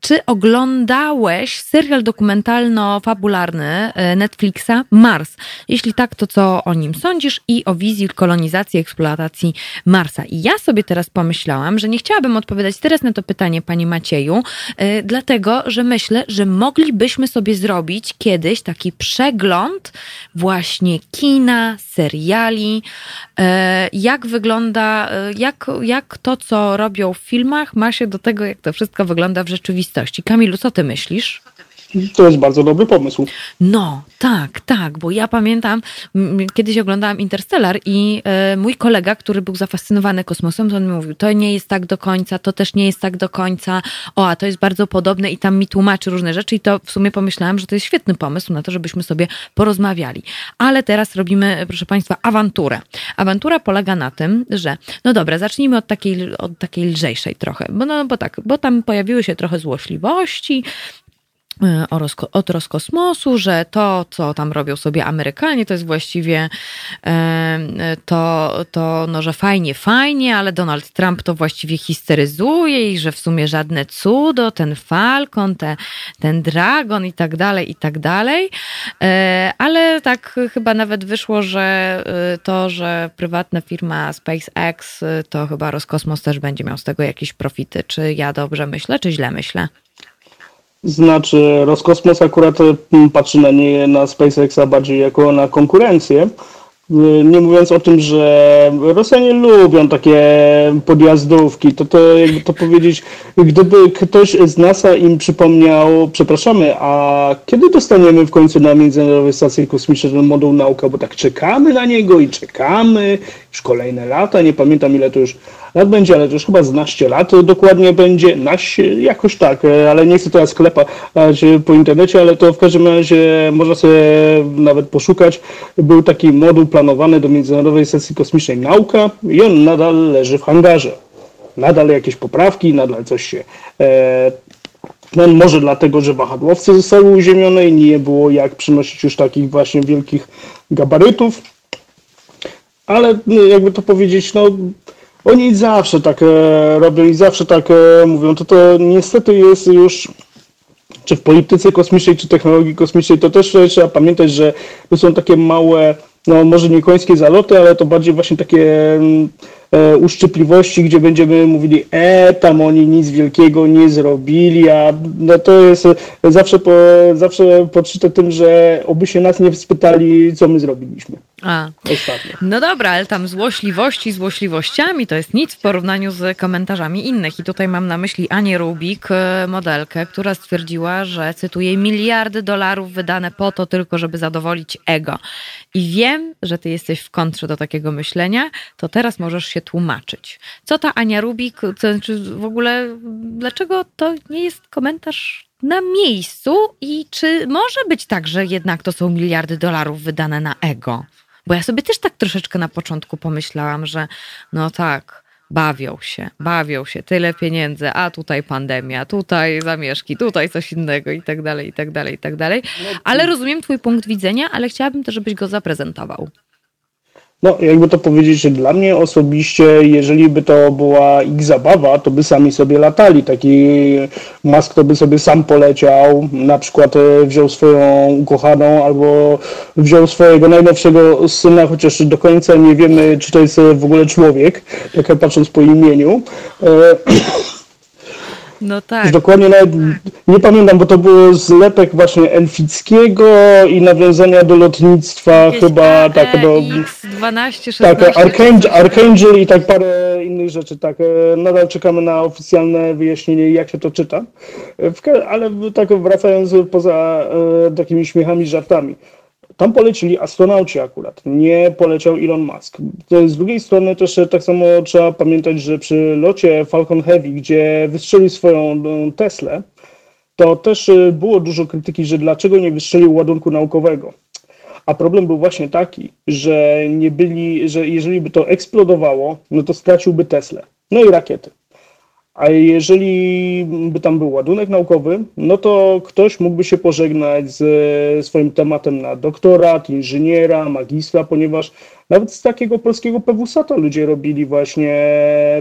czy oglądałeś serial dokumentalno-fabularny Netflixa Mars? Jeśli tak, to co o nim sądzisz i o wizji kolonizacji i eksploatacji Marsa? I ja sobie teraz pomyślałam, że nie chciałabym odpowiadać teraz na to pytanie, panie Macieju, yy, dlatego, że myślę, że moglibyśmy sobie zrobić kiedyś taki przegląd Wygląd właśnie kina, seriali, jak wygląda, jak, jak to, co robią w filmach, ma się do tego, jak to wszystko wygląda w rzeczywistości. Kamilu, co ty myślisz? To jest bardzo dobry pomysł. No, tak, tak, bo ja pamiętam, kiedyś oglądałam Interstellar i y, mój kolega, który był zafascynowany kosmosem, to on mi mówił, to nie jest tak do końca, to też nie jest tak do końca, o, a to jest bardzo podobne i tam mi tłumaczy różne rzeczy i to w sumie pomyślałam, że to jest świetny pomysł na to, żebyśmy sobie porozmawiali. Ale teraz robimy, proszę państwa, awanturę. Awantura polega na tym, że, no dobra, zacznijmy od takiej, od takiej lżejszej trochę, bo, no, bo tak, bo tam pojawiły się trochę złośliwości, od Roskosmosu, że to, co tam robią sobie Amerykanie, to jest właściwie to, to no, że fajnie, fajnie, ale Donald Trump to właściwie histeryzuje i że w sumie żadne cudo, ten Falcon, te, ten Dragon i tak dalej, i tak dalej. Ale tak chyba nawet wyszło, że to, że prywatna firma SpaceX, to chyba Roskosmos też będzie miał z tego jakieś profity. Czy ja dobrze myślę, czy źle myślę? Znaczy, Roskosmos akurat patrzy na nie, na SpaceXa bardziej jako na konkurencję, nie mówiąc o tym, że Rosjanie lubią takie podjazdówki, to to jakby to powiedzieć, gdyby ktoś z NASA im przypomniał, przepraszamy, a kiedy dostaniemy w końcu na Międzynarodowej Stacji Kosmicznej ten moduł nauka, bo tak czekamy na niego i czekamy już kolejne lata, nie pamiętam ile to już lat będzie, ale to już chyba z naście lat dokładnie będzie, naście, jakoś tak, ale nie chcę teraz sklepać po internecie, ale to w każdym razie można sobie nawet poszukać, był taki moduł planowany do Międzynarodowej Stacji Kosmicznej Nauka i on nadal leży w hangarze. Nadal jakieś poprawki, nadal coś się... E, no może dlatego, że wahadłowce zostały uziemione i nie było jak przynosić już takich właśnie wielkich gabarytów, ale jakby to powiedzieć, no... Oni zawsze tak e, robią i zawsze tak e, mówią, to to niestety jest już, czy w polityce kosmicznej, czy technologii kosmicznej, to też trzeba pamiętać, że to są takie małe, no może nie końskie zaloty, ale to bardziej właśnie takie e, uszczypliwości, gdzie będziemy mówili, e, tam oni nic wielkiego nie zrobili, a no to jest zawsze, po, zawsze podszyte tym, że oby się nas nie spytali, co my zrobiliśmy. A. No dobra, ale tam złośliwości złośliwościami to jest nic w porównaniu z komentarzami innych. I tutaj mam na myśli Anię Rubik, modelkę, która stwierdziła, że cytuję, miliardy dolarów wydane po to tylko, żeby zadowolić ego. I wiem, że ty jesteś w kontrze do takiego myślenia, to teraz możesz się wytłumaczyć. Co ta Ania Rubik, to znaczy w ogóle, dlaczego to nie jest komentarz na miejscu i czy może być tak, że jednak to są miliardy dolarów wydane na ego? Bo ja sobie też tak troszeczkę na początku pomyślałam, że no tak, bawią się, bawią się, tyle pieniędzy, a tutaj pandemia, tutaj zamieszki, tutaj coś innego i tak dalej, i tak dalej, i tak dalej. Ale rozumiem twój punkt widzenia, ale chciałabym też, żebyś go zaprezentował. No, jakby to powiedzieć, że dla mnie osobiście, jeżeli by to była ich zabawa, to by sami sobie latali. Taki Musk to by sobie sam poleciał, na przykład wziął swoją ukochaną albo wziął swojego najnowszego syna, chociaż do końca nie wiemy, czy to jest w ogóle człowiek, tak patrząc po imieniu. No tak. Dokładnie nawet nie pamiętam, bo to był zlepek właśnie Elfickiego i nawiązania do lotnictwa. Jakieś chyba tak do X dwanaście szesnaście. Tak, Archangel, Archangel i tak parę innych rzeczy. Tak, nadal czekamy na oficjalne wyjaśnienie, jak się to czyta. Ale tak wracając poza takimi śmiechami, żartami. Tam polecili astronauci akurat, nie poleciał Elon Musk. Z drugiej strony też tak samo trzeba pamiętać, że przy locie Falcon Heavy, gdzie wystrzelił swoją Teslę, to też było dużo krytyki, że dlaczego nie wystrzelił ładunku naukowego. A problem był właśnie taki, że nie byli, że jeżeli by to eksplodowało, no to straciłby Teslę, no i rakiety. A jeżeli by tam był ładunek naukowy, no to ktoś mógłby się pożegnać z swoim tematem na doktorat, inżyniera, magistra, ponieważ nawet z takiego polskiego P W S A T a ludzie robili właśnie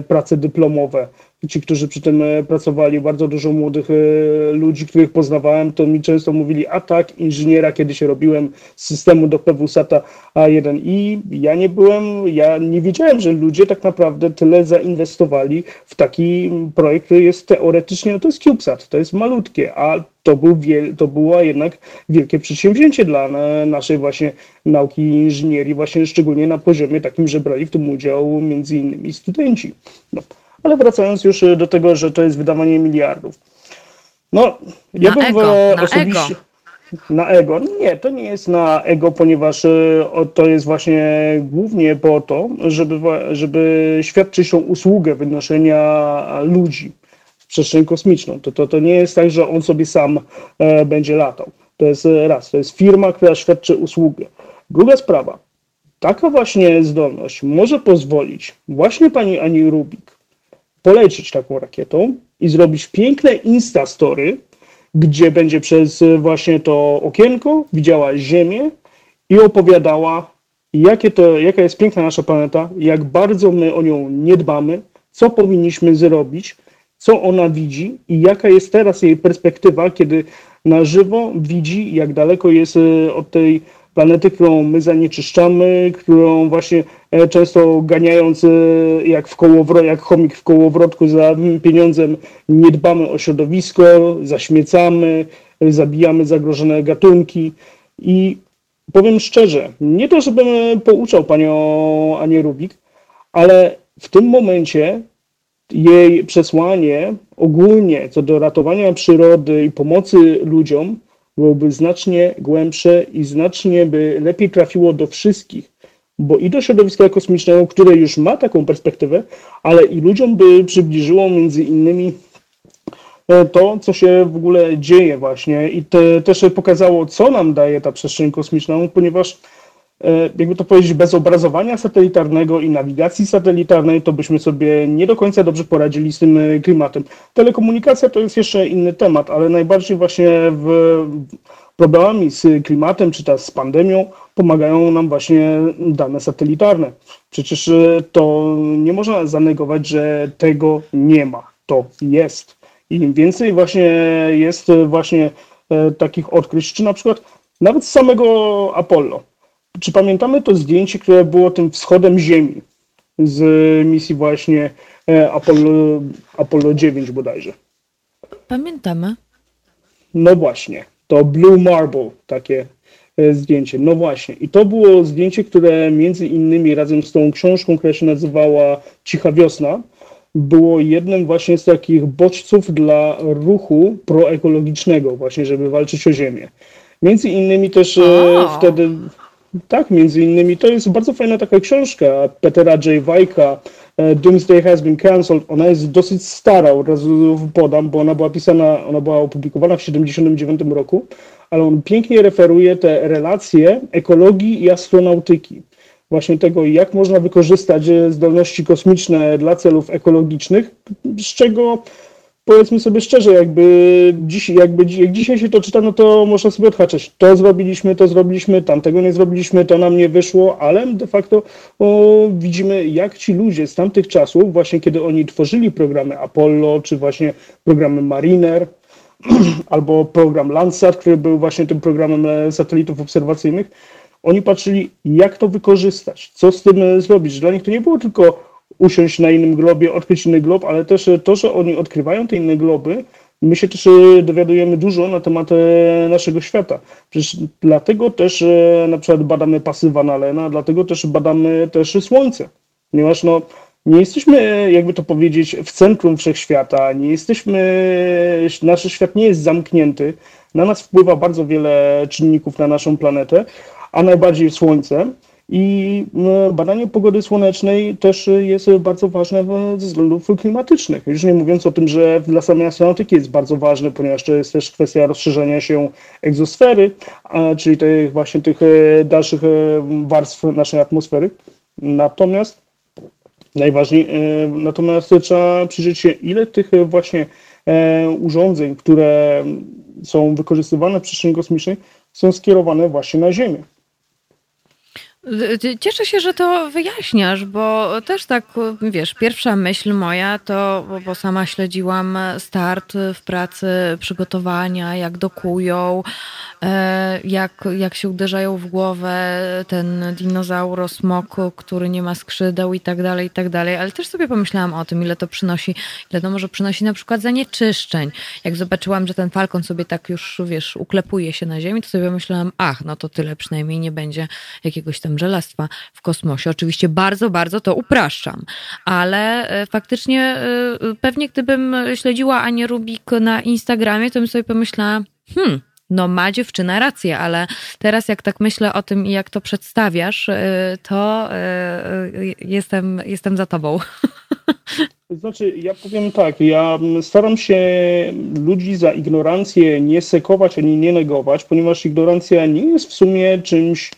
prace dyplomowe. Ci, którzy przy tym pracowali, bardzo dużo młodych ludzi, których poznawałem, to mi często mówili, a tak, inżyniera kiedyś robiłem z systemu do P W S A T A A jeden i ja nie byłem, ja nie wiedziałem, że ludzie tak naprawdę tyle zainwestowali w taki projekt, który jest teoretycznie, no to jest CubeSat, to jest malutkie, a to, był wiel, to było jednak wielkie przedsięwzięcie dla naszej właśnie nauki i inżynierii, właśnie szczególnie na poziomie takim, że brali w tym udział między innymi studenci. No. Ale wracając już do tego, że to jest wydawanie miliardów. No, ja bym osobiście... Na ego. Nie, to nie jest na ego, ponieważ to jest właśnie głównie po to, żeby, żeby świadczyć tą usługę wynoszenia ludzi w przestrzeń kosmiczną. To, to, to nie jest tak, że on sobie sam e, będzie latał. To jest raz, to jest firma, która świadczy usługę. Druga sprawa. Taka właśnie zdolność może pozwolić właśnie pani Ani Rubik polecieć taką rakietą i zrobić piękne instastory, gdzie będzie przez właśnie to okienko widziała Ziemię i opowiadała, jakie to, jaka jest piękna nasza planeta, jak bardzo my o nią nie dbamy, co powinniśmy zrobić, co ona widzi i jaka jest teraz jej perspektywa, kiedy na żywo widzi, jak daleko jest od tej planety, którą my zanieczyszczamy, którą właśnie często ganiając jak w kołowro, jak chomik w kołowrotku za pieniądzem nie dbamy o środowisko, zaśmiecamy, zabijamy zagrożone gatunki i powiem szczerze, nie to żebym pouczał panią Anię Rubik, ale w tym momencie jej przesłanie ogólnie co do ratowania przyrody i pomocy ludziom byłoby znacznie głębsze i znacznie by lepiej trafiło do wszystkich, bo i do środowiska kosmicznego, które już ma taką perspektywę, ale i ludziom by przybliżyło między innymi to, co się w ogóle dzieje właśnie i te, też pokazało, co nam daje ta przestrzeń kosmiczna, ponieważ jakby to powiedzieć, bez obrazowania satelitarnego i nawigacji satelitarnej, to byśmy sobie nie do końca dobrze poradzili z tym klimatem. Telekomunikacja to jest jeszcze inny temat, ale najbardziej właśnie w problemami z klimatem, czy też z pandemią, pomagają nam właśnie dane satelitarne. Przecież to nie można zanegować, że tego nie ma. To jest. I im więcej właśnie jest właśnie takich odkryć, czy na przykład nawet z samego Apollo. Czy pamiętamy to zdjęcie, które było tym wschodem Ziemi z misji właśnie Apollo, Apollo dziewięć bodajże? Pamiętamy. No właśnie, to Blue Marble, takie zdjęcie, no właśnie. I to było zdjęcie, które między innymi razem z tą książką, która się nazywała Cicha Wiosna, było jednym właśnie z takich bodźców dla ruchu proekologicznego właśnie, żeby walczyć o Ziemię. Między innymi też oh. wtedy... Tak, między innymi to jest bardzo fajna taka książka Petera J Wajka, Doomsday has been cancelled, ona jest dosyć stara, od razu podam, bo ona była pisana, ona była opublikowana w tysiąc dziewięćset siedemdziesiątym dziewiątym roku, ale on pięknie referuje te relacje ekologii i astronautyki. Właśnie tego, jak można wykorzystać zdolności kosmiczne dla celów ekologicznych, z czego powiedzmy sobie szczerze, jakby, dziś, jakby jak dzisiaj się to czyta, no to można sobie odhaczać. To zrobiliśmy, to zrobiliśmy, tamtego nie zrobiliśmy, to nam nie wyszło, ale de facto o, widzimy, jak ci ludzie z tamtych czasów, właśnie kiedy oni tworzyli programy Apollo, czy właśnie programy Mariner, albo program Landsat, który był właśnie tym programem satelitów obserwacyjnych, oni patrzyli, jak to wykorzystać, co z tym zrobić. Dla nich to nie było tylko usiąść na innym globie, odkryć inny glob, ale też to, że oni odkrywają te inne globy, my się też dowiadujemy dużo na temat naszego świata. Przecież dlatego też na przykład badamy pasy Van Allena, dlatego też badamy też Słońce, ponieważ no, nie jesteśmy, jakby to powiedzieć, w centrum wszechświata, nie jesteśmy, nasz świat nie jest zamknięty, na nas wpływa bardzo wiele czynników na naszą planetę, a najbardziej Słońce. I badanie pogody słonecznej też jest bardzo ważne ze względów klimatycznych. Już nie mówiąc o tym, że dla samej astronautyki jest bardzo ważne, ponieważ to jest też kwestia rozszerzenia się egzosfery, czyli tych właśnie tych dalszych warstw naszej atmosfery. Natomiast najważniej, natomiast trzeba przyjrzeć się, ile tych właśnie urządzeń, które są wykorzystywane w przestrzeni kosmicznej, są skierowane właśnie na Ziemię. Cieszę się, że to wyjaśniasz, bo też tak, wiesz, pierwsza myśl moja to, bo sama śledziłam start w pracy, przygotowania, jak dokują, jak, jak się uderzają w głowę ten dinozauro, smok, który nie ma skrzydeł i tak dalej, i tak dalej, ale też sobie pomyślałam o tym, ile to przynosi, ile to może przynosi na przykład zanieczyszczeń. Jak zobaczyłam, że ten falkon sobie tak już, wiesz, uklepuje się na ziemi, to sobie myślałam, ach, no to tyle przynajmniej nie będzie jakiegoś tam żelastwa w kosmosie. Oczywiście bardzo, bardzo to upraszczam, ale faktycznie pewnie gdybym śledziła Anię Rubik na Instagramie, to bym sobie pomyślała, hmm, no ma dziewczyna rację, ale teraz jak tak myślę o tym i jak to przedstawiasz, to jestem, jestem za tobą. Znaczy, ja powiem tak, ja staram się ludzi za ignorancję nie sekować ani nie negować, ponieważ ignorancja nie jest w sumie czymś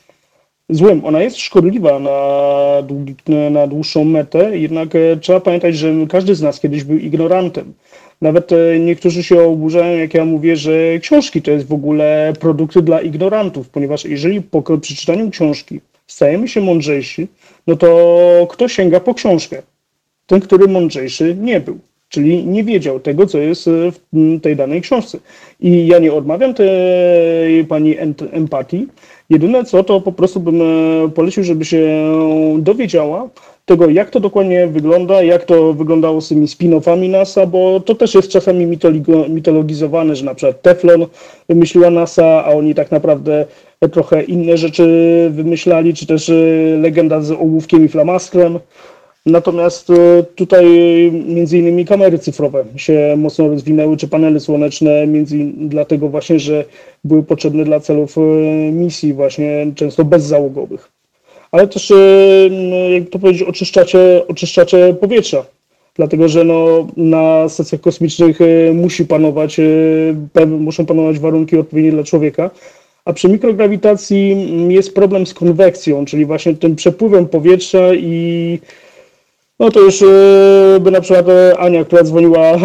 złym. Ona jest szkodliwa na, długi, na dłuższą metę, jednak trzeba pamiętać, że każdy z nas kiedyś był ignorantem. Nawet niektórzy się oburzają, jak ja mówię, że książki to jest w ogóle produkty dla ignorantów, ponieważ jeżeli po przeczytaniu książki stajemy się mądrzejsi, no to kto sięga po książkę? Ten, który mądrzejszy nie był, czyli nie wiedział tego, co jest w tej danej książce. I ja nie odmawiam tej pani empatii. Jedyne co, to po prostu bym polecił, żeby się dowiedziała tego, jak to dokładnie wygląda, jak to wyglądało z tymi spin-offami NASA, bo to też jest czasami mitologizowane, że na przykład Teflon wymyśliła NASA, a oni tak naprawdę trochę inne rzeczy wymyślali, czy też legenda z ołówkiem i flamaskrem. Natomiast tutaj między innymi kamery cyfrowe się mocno rozwinęły, czy panele słoneczne, między innymi dlatego właśnie, że były potrzebne dla celów misji właśnie często bezzałogowych. Ale też, jak to powiedzieć, oczyszczacze, oczyszczacze powietrza, dlatego że no, na stacjach kosmicznych musi panować, muszą panować warunki odpowiednie dla człowieka. A przy mikrograwitacji jest problem z konwekcją, czyli właśnie tym przepływem powietrza i no to już by na przykład Ania, która dzwoniła,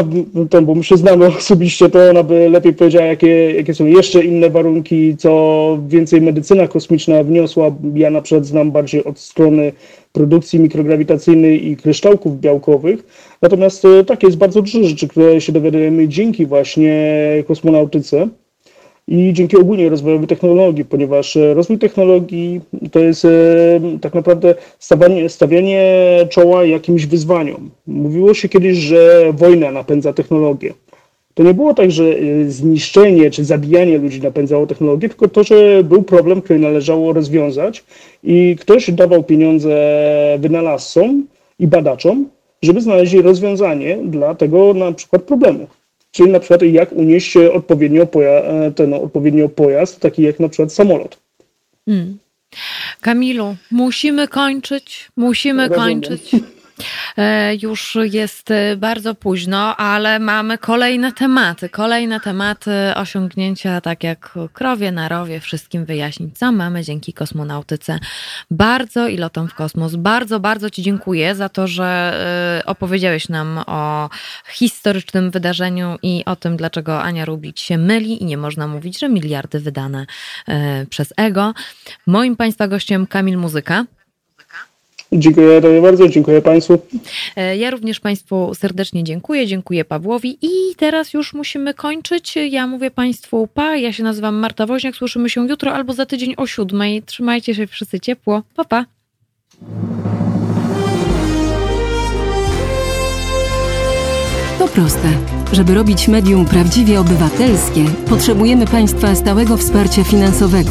ten, bo my się znamy osobiście, to ona by lepiej powiedziała, jakie, jakie są jeszcze inne warunki, co więcej medycyna kosmiczna wniosła. Ja na przykład znam bardziej od strony produkcji mikrograwitacyjnej i kryształków białkowych. Natomiast tak, jest bardzo dużo rzeczy, które się dowiadujemy dzięki właśnie kosmonautyce i dzięki ogólnie rozwojowi technologii, ponieważ rozwój technologii to jest tak naprawdę stawianie, stawianie czoła jakimś wyzwaniom. Mówiło się kiedyś, że wojna napędza technologię. To nie było tak, że zniszczenie czy zabijanie ludzi napędzało technologię, tylko to, że był problem, który należało rozwiązać i ktoś dawał pieniądze wynalazcom i badaczom, żeby znaleźli rozwiązanie dla tego na przykład problemu. Czyli na przykład jak unieść odpowiednio poja- ten odpowiednio pojazd, taki jak na przykład samolot. Mm. Kamilu, musimy kończyć, musimy Rozumiem. kończyć. Już jest bardzo późno, ale mamy kolejne tematy. Kolejne tematy osiągnięcia, tak jak krowie na rowie, wszystkim wyjaśnić, co mamy dzięki kosmonautyce. Bardzo i lotom w kosmos. Bardzo, bardzo Ci dziękuję za to, że opowiedziałeś nam o historycznym wydarzeniu i o tym, dlaczego Ania Rubić się myli i nie można mówić, że miliardy wydane przez ego. Moim Państwa gościem Kamil Muzyka. Dziękuję bardzo, dziękuję Państwu. Ja również Państwu serdecznie dziękuję, dziękuję Pawłowi i teraz już musimy kończyć. Ja mówię Państwu pa, ja się nazywam Marta Woźniak, słyszymy się jutro albo za tydzień o siódmej. Trzymajcie się wszyscy ciepło, pa pa. To proste. Żeby robić medium prawdziwie obywatelskie, potrzebujemy Państwa stałego wsparcia finansowego.